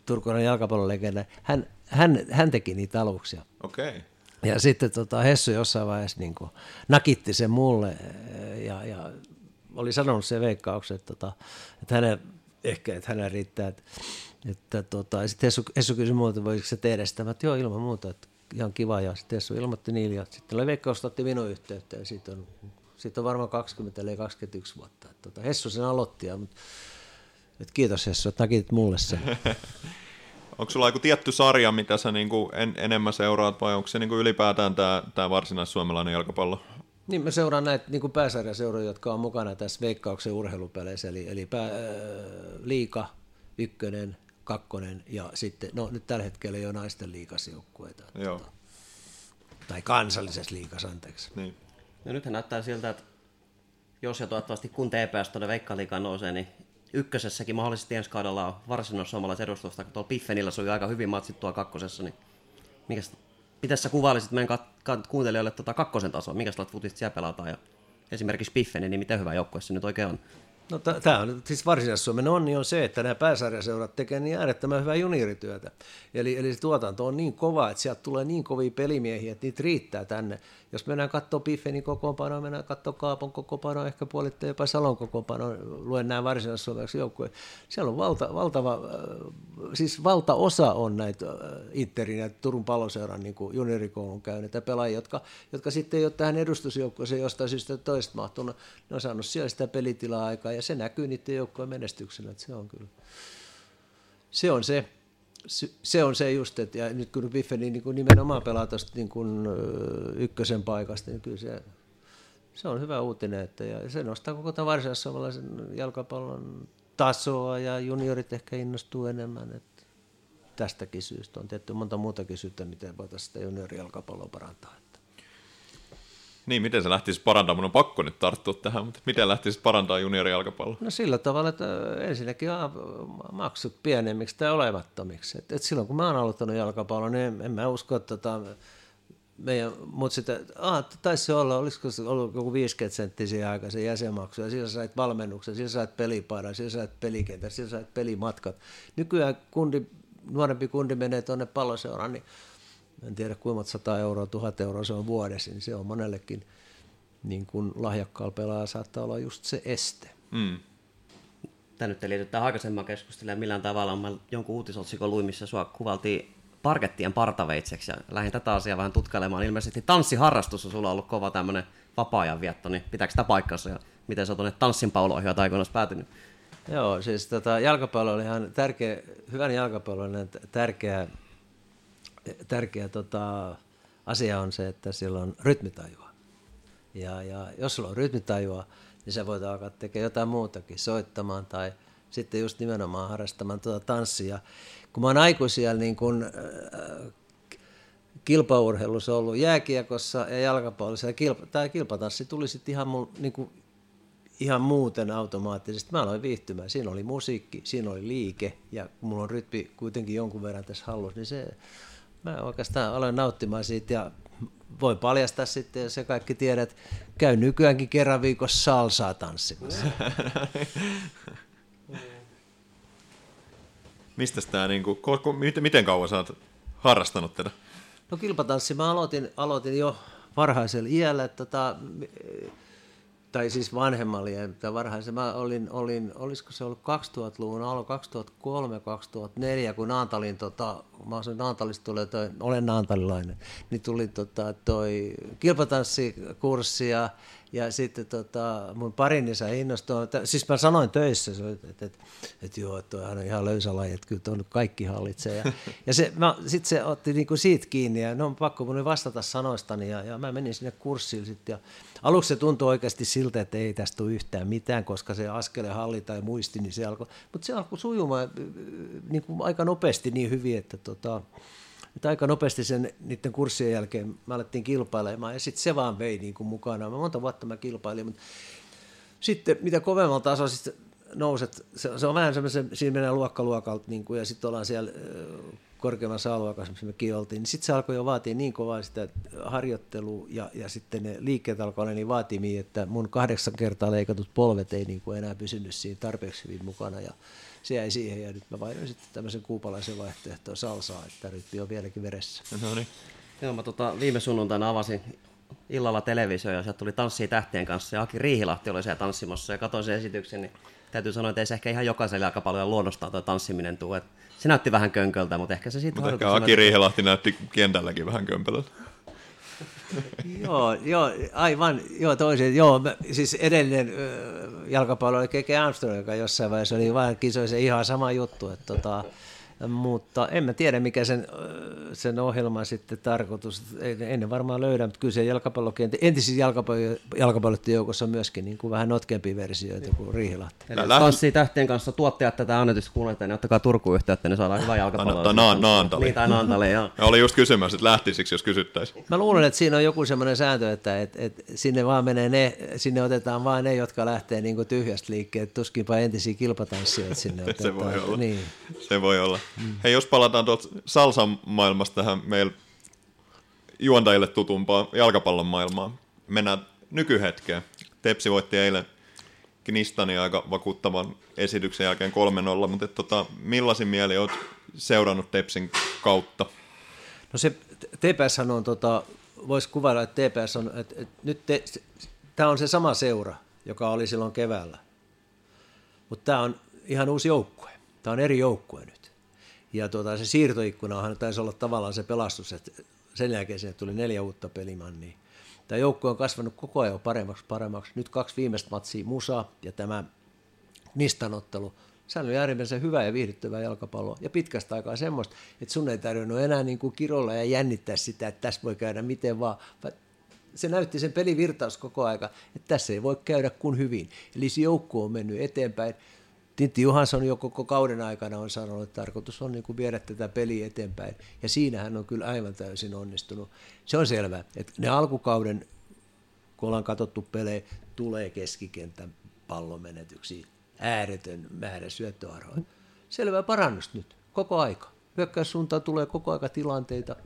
turkulainen jalkapallolegenda, hän, hän, hän teki niitä aluksia. Okei. Ja sitten tota, Hessy jossain vaiheessa niin kuin nakitti sen mulle ja, ja oli sanonut se Veikkauksen, että, että, että hänen, ehkä että hänen riittää. Että, että, tota, ja sitten Hessy, Hessy kysyi muuta, voisiko se tehdä sitä. Mä, että joo, ilman muuta, että ihan kiva. Ja sitten Hessy ilmoitti niille ja sitten Veikkaus otti minun yhteyttä ja siitä on, siitä on varmaan kaksikymmentä tai kaksikymmentäyksi vuotta. Että, tota, Hessy sen aloitti ja mut, että kiitos Hessy, että nakitit mulle sen. Onko sulla joku tietty sarja, mitä sä niinku en, enemmän seuraat, vai onko se niinku ylipäätään tämä varsinais-suomalainen jalkapallo? Niin, mä seuraan näitä niinku pääsarjaseuroja, jotka on mukana tässä Veikkauksen urheilupeleissä, eli, eli pää, äh, liiga, ykkönen, kakkonen, ja sitten, no nyt tällä hetkellä jo naisten liigasjoukkueita. Tuota, tai kansallisessa liigassa, anteeksi. Niin. No nythän näyttää siltä, että jos ja toivottavasti kun T P S tuonne Veikka-liigaan nousee, niin ykkösessäkin mahdollisesti ensi kaudella on varsinais-suomalaisen edustusta, kun tuolla Piffenillä sujui aika hyvin matsittua kakkosessa, niin mikäs, mitäs sä kuvailisit meidän kat- kuuntelijoille tota kakkosen tasoa, minkälaista futista siellä pelataan ja esimerkiksi Piffeni, niin miten hyvä joukkue se nyt oikein on? No tämä on, siis varsinais-Suomen onni on se, että nämä pääsarjaseurat tekee niin äärettömän hyvää juniorityötä, eli, eli se tuotanto on niin kova, että sieltä tulee niin kovia pelimiehiä, että niitä riittää tänne. Jos mennään katsoa Piffenin kokoonpanoa, mennään katsoa Kaapon kokoonpanoa, ehkä puolittain jopa Salon kokoonpanoa, luen nämä varsinais-suomeksi joukkueet. Siellä on valta, valtava, siis valtaosa on näitä Interin ja Turun Palloseuran niin kuin juniorikoulun käyneitä pelaajia, jotka, jotka sitten ei ole tähän edustusjoukkueeseen jostain syystä toista mahtunut. Ne on saanut siellä sitä pelitilaa aikaa ja se näkyy niiden joukkojen menestyksenä, että se on kyllä, se on se. Se on se just, että ja nyt kun Biffeni niin nimenomaan pelaa tuosta niin ykkösen paikasta, niin kyllä se, se on hyvä uutinen. Että, ja se nostaa koko tämän varsinais-suomalaisen jalkapallon tasoa ja juniorit ehkä innostuu enemmän. Että tästäkin syystä on tietty monta muutakin syytä, miten voitaisiin sitä juniorijalkapalloa parantaa. Että. Niin, miten se lähtisi parantamaan? Mun on pakko nyt tarttua tähän, mutta miten lähtisi parantaa juniorijalkapalloa? No sillä tavalla, että ensinnäkin maksut pienemmiksi tai olemattomiksi. Et, et silloin kun mä oon aloittanut jalkapallon, niin en, en mä usko, että tota, meidän, mutta sitä, aha, taisi se olla, olisiko se ollut joku viisikymmentä senttiä siihen aikaan se jäsenmaksu, ja siellä sait valmennuksen, siellä sait pelipaidan, siellä sait pelikentän, siellä sait pelimatkat. Nykyään kundi, nuorempi kundi menee tuonne palloseuraan, niin en tiedä kuinka monta sata euroa, tuhat euroa se on vuodessa, niin se on monellekin niin kuin lahjakkaalla pelaajalla saattaa olla just se este. Mm. Tämä nyt ei liity tähän aikaisemmin keskustelemaan millään tavalla. Mä jonkun uutisotsikon luin, missä sua kuvaltiin parkettien partaveitseksi ja lähdin tätä asiaa vähän tutkailemaan. Ilmeisesti tanssiharrastus on sulla ollut kova tämmöinen vapaa-ajan vietto, niin pitääkö sitä paikkansa ja miten sä oot tuonne tanssinpauloihin ja taikunnassa päätynyt? Joo, siis tota, jalkapallo oli ihan tärkeä, hyvän jalkapallon tärkeä Tärkeä tota, asia on se, että sillä on rytmitajua. Ja, ja jos sulla on rytmitajua, niin sä voit alkaa tekemään jotain muutakin, soittamaan tai sitten just nimenomaan harrastamaan tuota tanssia. Kun mä oon aikuisia niin kun, äh, kilpaurheilussa ollut jääkiekossa ja jalkapallossa, ja kilpa, tämä kilpatanssi tuli sitten ihan, niin ihan muuten automaattisesti. Mä aloin viihtymään. Siinä oli musiikki, siinä oli liike ja kun mulla on rytmi kuitenkin jonkun verran tässä hallussa, niin se... Mä oikeastaan aloin nauttimaan siitä ja voi paljastaa sitten, jos se kaikki tiedät, käy nykyäänkin kerran viikossa salsaa tanssimassa. Mistäs tää niinku, miten kauan sä oot harrastanut tätä? No kilpatanssi mä aloitin, aloitin jo varhaisella iällä, tota, tai siis vanhemmalla iällä, tai varhaisen mä olin, olin, olisiko se ollut kaksituhattaluvun alun, kaksituhattakolme kaksituhattaneljä, kun Naantalin, tota, mä asuin Naantalista, tuli toi, olen naantalilainen, niin tuli tota, toi kilpatanssikurssi ja, ja sitten tota, mun parini sai innostua, siis mä sanoin töissä, että et, et, et joo, toihan on ihan löysä laji, että kyllä tuon kaikki hallitsee. Ja, ja se, mä, sit se otti niinku siitä kiinni ja no on pakko mun vastata sanoistani ja, ja mä menin sinne kurssille sitten ja aluksi se tuntui oikeasti siltä, että ei tästä tule yhtään mitään, koska se askeleen halli tai muisti, niin se alkoi, mutta se alkoi sujumaan niin kuin aika nopeasti niin hyvin, että, tota, että aika nopeasti sen, niiden kurssien jälkeen me alettiin kilpailemaan ja sitten se vaan vei niin kuin mukana. Mä monta vuotta mä kilpailin, mutta sitten mitä kovemmalla tasolla sitten nouset, se, se on vähän semmoisen, siinä mennään luokkaluokalta niin kuin, ja sitten ollaan siellä korkeammassa alueessa, missä mekin oltiin, niin sitten se alkoi jo vaatia niin kovaa sitä harjoittelua ja, ja sitten ne liikkeet alkoi olla niin vaatimia, että mun kahdeksan kertaa leikatut polvet ei niin kuin enää pysynyt siinä tarpeeksi hyvin mukana ja se jäi siihen ja nyt mä vaihdoin sitten tämmöisen kuupalaisen vaihtoehtoon salsaa, että rytmi on vieläkin veressä. No niin. Joo, mä tota, viime sunnuntaina avasin illalla televisio ja sieltä tuli Tanssii tähtien kanssa ja Aki Riihilahti oli siellä tanssimassa ja katsoin sen esityksen, niin täytyy sanoa, että ei se ehkä ihan jokaiselle aika paljon luonnostaan tuo tanssiminen tuu. Et se näytti vähän könköltä, mutta ehkä se sitten... Mutta ehkä Aki Riihilahti näytti kentälläkin vähän kömpelöltä. joo, joo, aivan, joo, toisin, joo, mä, siis edellinen jalkapallo oli K K Armstrong, joka jossain vaiheessa oli vähän kisoissa ihan sama juttu, että tota, mutta en mä tiedä, mikä sen, sen ohjelman sitten tarkoitus, en, en varmaan löydä, mutta kyllä se jalkapallokenttä, entisissä jalkapallo, jalkapalloiden joukossa on myöskin niin kuin vähän notkempia versioita kuin Riihilahti. Eli Tanssii tähtien kanssa tuottajat tätä annetusta kuunnelta, niin ottakaa Turkuun yhteyttä, niin saadaan hyvää jalkapalloa. Anna, Naantali. Niin, tai Naantali, joo. Mä olin just kysymässä, että lähtisiksi, jos kysyttäisiin. Mä luulen, että siinä on joku semmoinen sääntö, että et, et sinne vaan menee ne, sinne otetaan vaan ne, jotka lähtee niin kuin tyhjästä liikkeen, tuskinpa entisiä kilpatanssijoita sinne otetaan. Se voi olla. Niin. Se voi olla. Mm. Hei, jos palataan tuolta salsan maailmasta tähän meillä juontajille tutumpaan jalkapallon maailmaan, mennään nykyhetkeen. Tepsi voitti eilen Knistani aika vakuuttavan esityksen jälkeen kolme nolla, mutta et, tota, millaisin mieli olet seurannut Tepsin kautta? No se T P S on, tota, voisi kuvailla, että T P S on, että, että nyt te, tämä on se sama seura, joka oli silloin keväällä, mutta tämä on ihan uusi joukkue, tämä on eri joukkue nyt. Ja tuota, se siirtoikkunahan taisi olla tavallaan se pelastus, että sen jälkeen sinne tuli neljä uutta pelimannia. Tämä joukko on kasvanut koko ajan paremmaksi paremmaksi. Nyt kaksi viimeistä matsia Musa ja tämä Nistanottelu. Se on äärimmäisen hyvää ja viihdyttävää jalkapalloa ja pitkästä aikaa semmoista, että sun ei tarvinnut enää niin kuin kirolla ja jännittää sitä, että tässä voi käydä miten vaan. Se näytti sen pelivirtaus koko aika, että tässä ei voi käydä kuin hyvin. Eli se joukko on mennyt eteenpäin. Tintti Johansson jo koko kauden aikana on sanonut, että tarkoitus on niin kuin viedä tätä peliä eteenpäin, ja siinä hän on kyllä aivan täysin onnistunut. Se on selvää, että ne alkukauden, kun ollaan katsottu pelejä, tulee keskikentän pallonmenetyksiä, ääretön määrä syöttöarvoja. Selvää parannusta nyt, koko aika. Hyökkäyssuuntaan tulee koko aika tilanteita,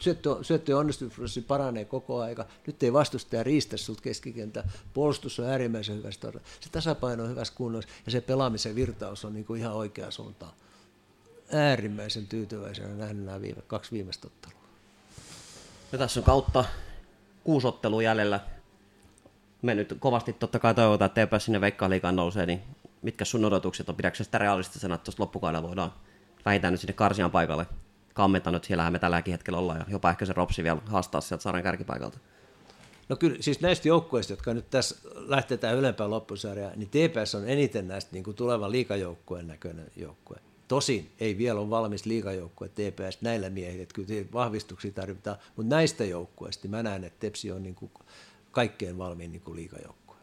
syöttö, syöttö onnistusprosessi paranee koko aika. Nyt ei vastustaja riistä sinut keskikentää, puolustus on äärimmäisen hyvässä todella. Se tasapaino on hyvässä kunnossa ja se pelaamisen virtaus on niin kuin ihan oikeaan suuntaan. Äärimmäisen tyytyväisenä nähnyt nämä viime, kaksi viimeistä ottelua. No, tässä on kautta kuusi ottelua jäljellä. Me nyt kovasti totta kai toivotaan, että eipä sinne Veikkausliigaan nousee, niin mitkä sun odotukset on? Pidätkö sitä realistisena, että tuosta loppukaudella voidaan vähintään nyt sinne karsian paikalle kammeta nyt, siellähän me tälläkin hetkellä ollaan, ja jopa ehkä se Ropsi vielä haastaa sieltä sarjan kärkipaikalta. No kyllä, siis näistä joukkueista, jotka nyt tässä lähtetään ylempään loppusarjaan, niin T P S on eniten näistä niin kuin tulevan liigajoukkueen näköinen joukkue. Tosin ei vielä ole valmis liigajoukkue T P S näillä miehillä, että kyllä vahvistuksia tarvitaan, mutta näistä joukkueista mä näen, että Tepsi on niin kuin kaikkein valmiin niin kuin liigajoukkue.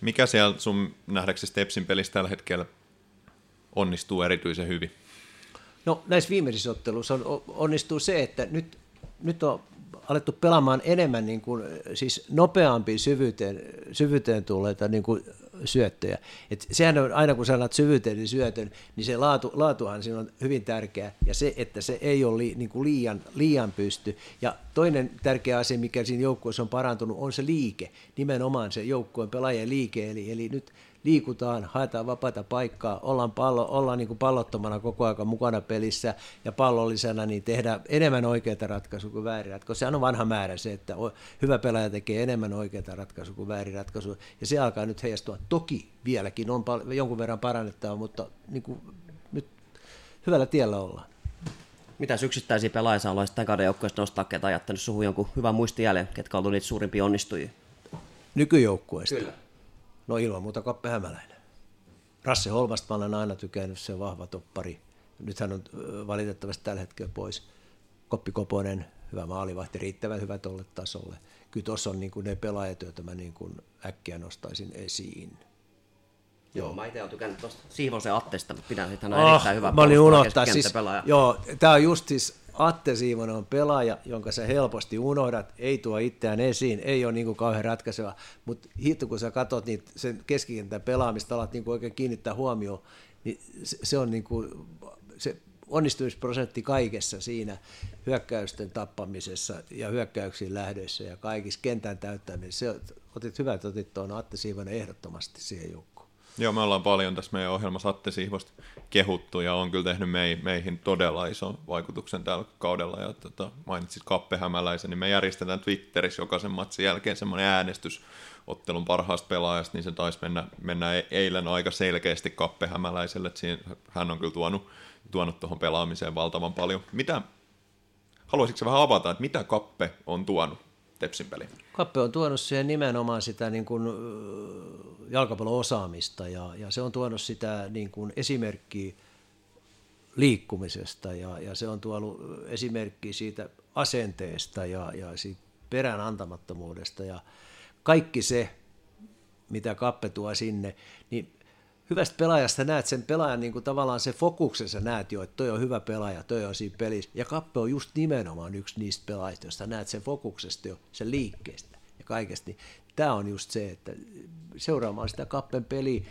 Mikä siellä sun nähdäksesi Tepsin pelissä tällä hetkellä onnistuu erityisen hyvin? No näissä viimeisissä otteluissa on, onnistuu se, että nyt, nyt on alettu pelaamaan enemmän niin kuin, siis nopeampiin syvyyteen, syvyyteen tulleita niin kuin syöttöjä. Et sehän on aina kun sä alat syvyyteen niin syötön, niin se laatu, laatuhan siinä on hyvin tärkeä ja se, että se ei ole li, niin kuin liian, liian pysty. Ja toinen tärkeä asia, mikä siinä joukkueessa on parantunut, on se liike, nimenomaan se joukkueen pelaajien liike, eli, eli nyt liikutaan, haetaan vapaata paikkaa, ollaan, pallo, ollaan niin kuin pallottomana koko ajan mukana pelissä ja pallollisena, niin tehdään enemmän oikeita ratkaisuja kuin väärin ratkaisuja. Sehän on vanha määrä se, että hyvä pelaaja tekee enemmän oikeita ratkaisuja kuin väärin ratkaisuja, ja se alkaa nyt heijastua. Toki vieläkin on pal- jonkun verran parannettava, mutta niin kuin nyt hyvällä tiellä ollaan. Mitäs yksittäisiä pelaajia olisi tämän kauden joukkueessa nostaa, ketä ajattanut suhun jonkun hyvän muistijäljen, ketkä on ollut niitä suurimpia onnistujia? Nykyjoukkueesta? Kyllä. No ilman muuta Kappe Hämäläinen. Rasse Holmasta mä olen aina tykännyt, se vahva toppari. Nyt hän on valitettavasti tällä hetkellä pois. Koppi Koponen, hyvä maalivahti, riittävän hyvä tolle tasolle. Kyllä tuossa on niin kuin ne pelaajat, joita mä niin kuin äkkiä nostaisin esiin. Joo, joo. Mä itse olen tykännyt tuosta Siivosen Attesta, mutta pidän sitä aina oh, erittäin hyvää puolustaa siis, joo, tämä on just siis, Atte Siivonen on pelaaja, jonka sä helposti unohdat, ei tuo itseään esiin, ei ole niin kuin kauhean ratkaiseva, mutta hitto kun sä katsot niitä, sen keskikentän pelaamista, alat niin kuin oikein kiinnittää huomioon, niin se, se on niin kuin, se onnistumisprosentti kaikessa siinä hyökkäysten tappamisessa ja hyökkäyksiin lähdöissä ja kaikissa kentän täyttämisessä. Se, otit hyvät, otit tuon Atte Siivonen ehdottomasti siihen joukkoon. Joo, me ollaan paljon tässä meidän ohjelmassa Atte Sihvosta kehuttu, ja on kyllä tehnyt meihin todella ison vaikutuksen tällä kaudella. Ja tota, mainitsit Kappe Hämäläisen, niin me järjestetään Twitterissä jokaisen matsin jälkeen semmoinen äänestys ottelun parhaasta pelaajasta, niin se taisi mennä, mennä eilen aika selkeästi Kappe Hämäläiselle. Siinä, hän on kyllä tuonut tuonut tuohon pelaamiseen valtavan paljon. Mitä, haluaisitko vähän avata, että mitä Kappe on tuonut Tepsin peliin? Kappe on tuonut siihen nimenomaan sitä niin kuin jalkapalloosaamista ja, ja se on tuonut sitä niin kuin esimerkkiä liikkumisesta ja, ja se on tuonut esimerkkiä siitä asenteesta ja, ja siitä peräänantamattomuudesta ja kaikki se, mitä Kappe tuo sinne, niin hyvästä pelaajasta näet sen pelaajan niin kuin tavallaan se fokuksensa näet jo, että toi on hyvä pelaaja, toi on siinä pelissä. Ja Kappe on just nimenomaan yksi niistä pelaajista, josta näet sen fokuksesta jo, sen liikkeestä ja kaikesta. Tämä on just se, että seuraamaan sitä Kappen peliä,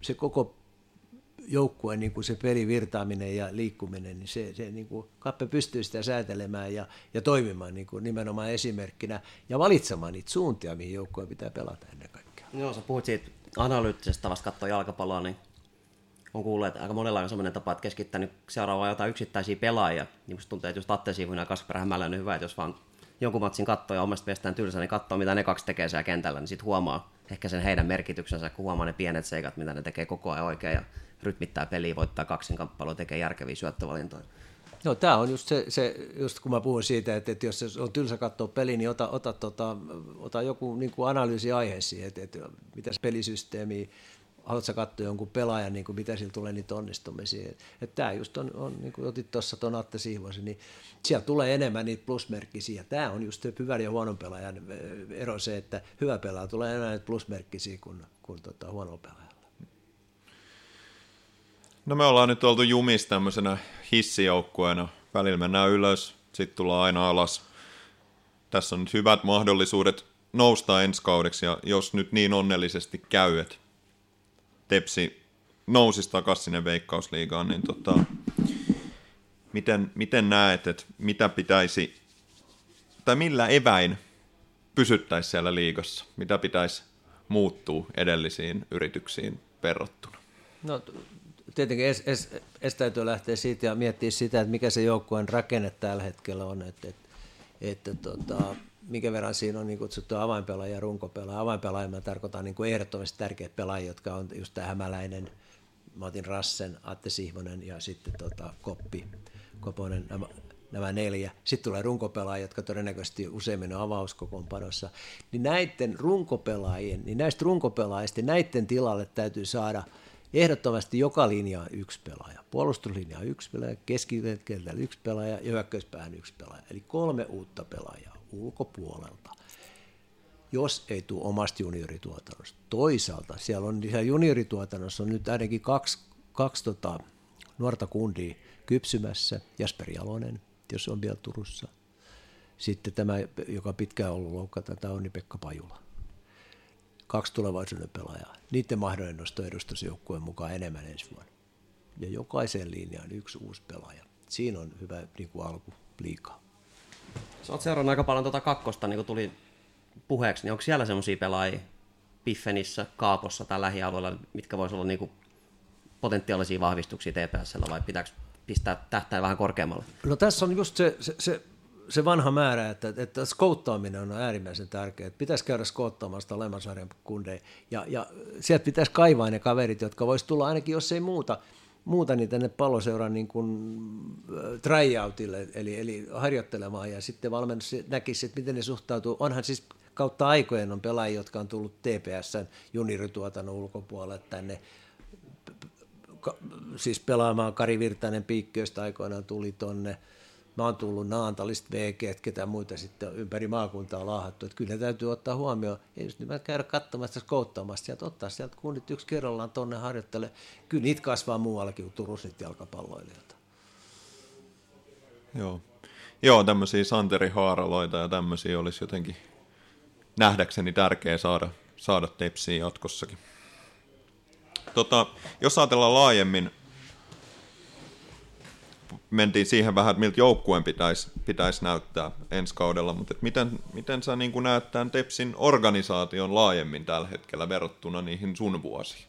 se koko joukkueen niin kuin se pelivirtaaminen ja liikkuminen, niin se, se niin kuin Kappe pystyy sitä säätelemään ja, ja toimimaan niin kuin nimenomaan esimerkkinä ja valitsemaan niitä suuntia, mihin joukkoja pitää pelata ennen kaikkea. Joo, sä puhut siitä analyyttisestä tavasta katsoa jalkapalloa, niin on kuullut, että aika monella on sellainen tapa, että keskittänyt seuraavaan jotain yksittäisiä pelaajia. Niin musta tuntuu, että just Atte Sihvonen ja Kasper Hämäläinen on hyvä, että jos vaan jonkun matsin katsoo ja omasta miestään tylsä, niin katsoo mitä ne kaksi tekee siellä kentällä, niin sitten huomaa ehkä sen heidän merkityksensä, kun huomaa ne pienet seikat, mitä ne tekee koko ajan oikein ja rytmittää peliä, voittaa kaksinkamppailua, tekee järkeviä syöttövalintoja. No tämä on just se, se, just kun mä puhun siitä, että, että jos on tylsä katsoa peli, niin ota, ota, tota, ota joku niin kuin analyysiaihe siihen, että, että mitä pelisysteemiä, haluatko sä katsoa jonkun pelaajan, niin kuin mitä sillä tulee niitä onnistumisia. Tämä just on, on niin kuin otit tuossa tuon Atte Sihvosen, niin siellä tulee enemmän niitä plusmerkkisiä. Tämä on just hyvän ja huonon pelaajan ero se, että hyvä pelaaja tulee enemmän niitä plusmerkkisiä kuin, kuin tota, huono pelaaja. No me ollaan nyt oltu jumissa tämmöisenä hissijoukkueena. Välillä mennään ylös, sitten tullaan aina alas. Tässä on nyt hyvät mahdollisuudet nousta ensi kaudeksi, ja jos nyt niin onnellisesti käy, että Tepsi nousisi takaisin sinne Veikkausliigaan, niin tota, miten, miten näet, että mitä pitäisi, tai millä eväin pysyttäisiin siellä liigassa? Mitä pitäisi muuttua edellisiin yrityksiin verrattuna? No tietenkin es, es, es täytyy lähteä siitä ja miettiä sitä, että mikä se joukkueen rakenne tällä hetkellä on, että, että, että tota, minkä verran siinä on niin kutsuttu avainpelaaja ja runkopelaaja. Avainpelaaja mä tarkoitan niin kuin ehdottomasti tärkeitä pelaajia, jotka on just tämä Hämäläinen, mä otin Rassen, Atte Sihvonen ja sitten tota, Koppi, Koponen, nämä, nämä neljä. Sitten tulee runkopelaajia, jotka todennäköisesti useimmin on avauskokoonpanossa. Niin näiden runkopelaajien, niin näistä runkopelaajista, näiden tilalle täytyy saada ehdottomasti joka linjaa yksi pelaaja, puolustuslinjaa yksi pelaaja, keskikentällä yksi pelaaja ja hyökkäyspäähän yksi pelaaja. Eli kolme uutta pelaajaa ulkopuolelta, jos ei tule omasta juniorituotannosta. Toisaalta siellä on siellä juniorituotannossa on nyt ainakin kaksi, kaksi tota, nuorta kundia kypsymässä, Jasper Jalonen, jos on vielä Turussa. Sitten tämä, joka pitkään on ollut loukkaata, tämä on niin Pekka Pajula. Kaksi tulevaisuuden pelaajaa. Niiden mahdollinen nosto edustusjoukkueen mukaan enemmän ensi vuonna. Ja jokaisen linjaan yksi uusi pelaaja. Siinä on hyvä niin kuin alku liikaa. Sä oot seurannut aika paljon tuota kakkosta, niin kuin tuli puheeksi. Niin onko siellä sellaisia pelaajia Piffenissä, Kaapossa tai lähialueella, mitkä voisi olla niin kuin potentiaalisia vahvistuksia T P S:llä vai pitääkö pistää tähtäin vähän korkeammalle? No tässä on just se... se, se Se vanha määrä, että, että skouttaaminen on äärimmäisen tärkeää. Pitäisi käydä skouttaamaan sitä Lehmansarjan kundeja. Ja, ja sieltä pitäisi kaivaa ne kaverit, jotka voisi tulla ainakin, jos ei muuta, muuta niin tänne palloseuran niin kuin tryoutille, eli, eli harjoittelemaan. Ja sitten valmennus näkisi, että miten ne suhtautuu. Onhan siis kautta aikojen on pelaajia, jotka on tullut T P S:n juniorituotannon ulkopuolelle tänne. Ka- siis pelaamaan Kari Virtanen Piikkiöstä aikoinaan tuli tonne. Mä oon tullut Naantalista, V G, ketä muita sitten ympäri maakuntaa laahattu. Että kyllä täytyy ottaa huomioon, ei just niin käydä katsomassa, skouttaamassa sieltä, ottaa sieltä kunnit yksi kerrallaan tonne harjoittele. Kyllä niitä kasvaa muuallakin kuin Turussa niitä jalkapalloilijoita. Joo, Joo tämmöisiä Santeri Haaraloita ja tämmöisiä olisi jotenkin nähdäkseni tärkeää saada, saada Tepsiin jatkossakin. Tota, jos ajatellaan laajemmin, mentiin siihen vähän, että miltä joukkueen pitäisi, pitäisi näyttää ensi kaudella, mutta miten, miten sä niin näet tämän Tepsin organisaation laajemmin tällä hetkellä verrattuna niihin sun vuosiin?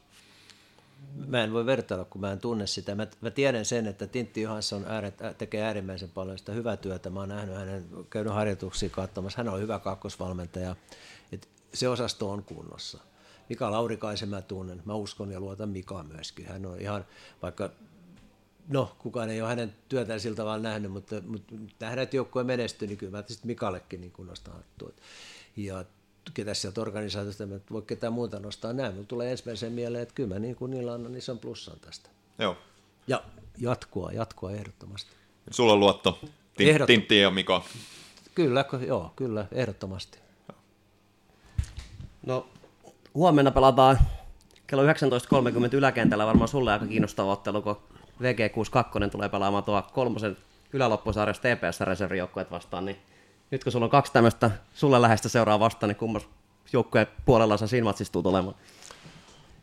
mä en voi vertailla, kun mä en tunne sitä. Mä, mä tiedän sen, että Tintti Johansson ääret, tekee äärimmäisen paljon sitä hyvää työtä. Mä oon nähnyt hänen, käynyt harjoituksia katsomassa. Hän on hyvä kakkosvalmentaja. Et se osasto on kunnossa. Mika Laurikaisen mä tunnen. Mä uskon ja luotan Mikaa myöskin. Hän on ihan, vaikka... No, kukaan ei ole hänen työtään sillä tavalla nähnyt, mutta, mutta tähdet joukkoja menestyi, niin kyllä mä sitten Mikallekin niin nostan hattua. Ja ketä sieltä organisaatiosta, en voi ketään muuta nostaa näin. Mulla tulee ensimmäisen mieleen, että kyllä mä niin kuin niillä annan ison plussan tästä. Joo. Ja jatkoa, jatkoa ehdottomasti. Sulla on luotto, Ehdottom- Tintti ja Mika. Kyllä, joo, kyllä, ehdottomasti. No, huomenna pelataan kello yhdeksäntoista kolmekymmentä yläkentällä, varmaan sulle aika kiinnostava ottelu, kun V G kuusikymmentäkaksi tulee pelaamaan tuo kolmosen yläloppusarjassa T P S-reservijoukkueet vastaan, niin nyt kun sulla on kaksi tämmöistä sulle läheistä seuraa vastaan, niin kummas joukkueen puolella sä siinä matsissa tulet olemaan?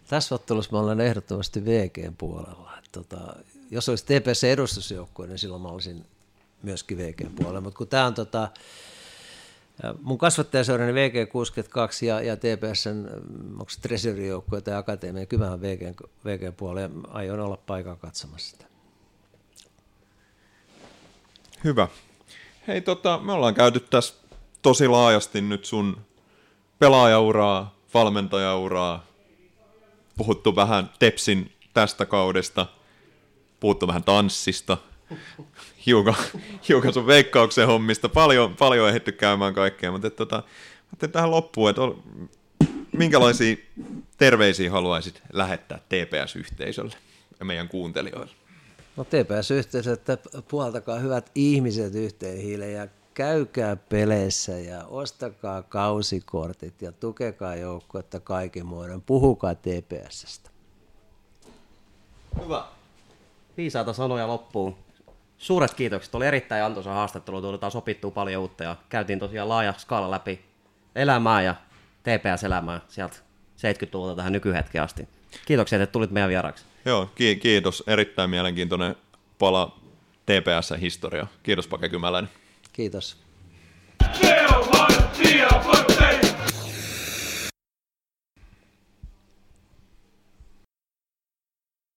Tässä ottelussa mä olen ehdottomasti V G:n puolella. Tota, jos olisi T P S-edustusjoukkue, niin silloin mä olisin myöskin V G:n puolella, mutta kun tää on tota, mun kasvattajaseurani V G kuusikymmentäkaksi ja, ja T P S:n, onko se reservijoukkoja tai akateemia, kymmenhän V G:n puolella, aion olla paikaa katsomassa sitä. Hyvä. Hei, tota, me ollaan käyty tässä tosi laajasti nyt sun pelaajauraa, valmentajauraa, puhuttu vähän Tepsin tästä kaudesta, puhuttu vähän tanssista. Hiukan, hiukan sun Veikkauksen hommista, paljon, paljon ehditty käymään kaikkea, mutta tota, ajattelin tähän loppuun, että ol, minkälaisia terveisiä haluaisit lähettää T P S-yhteisölle ja meidän kuuntelijoille? No T P S-yhteisö, että puhaltakaa hyvät ihmiset yhteen hiileen ja käykää peleissä ja ostakaa kausikortit ja tukekaa joukkuetta kaikin muodon, puhukaa T P S:stä. Hyvä. Viisaita sanoja loppuun. Suuret kiitokset, oli erittäin antoisa haastattelu, tuli taas opittua paljon uutta ja käytiin tosiaan laaja skaala läpi elämää ja T P S-elämää sieltä seitsemänkymmentäluvulta tähän nykyhetkeen asti. Kiitoksia, että tulit meidän vieraksi. Joo, kiitos. Erittäin mielenkiintoinen pala T P S-historiaa. Kiitos Pake Kymäläinen. Kiitos.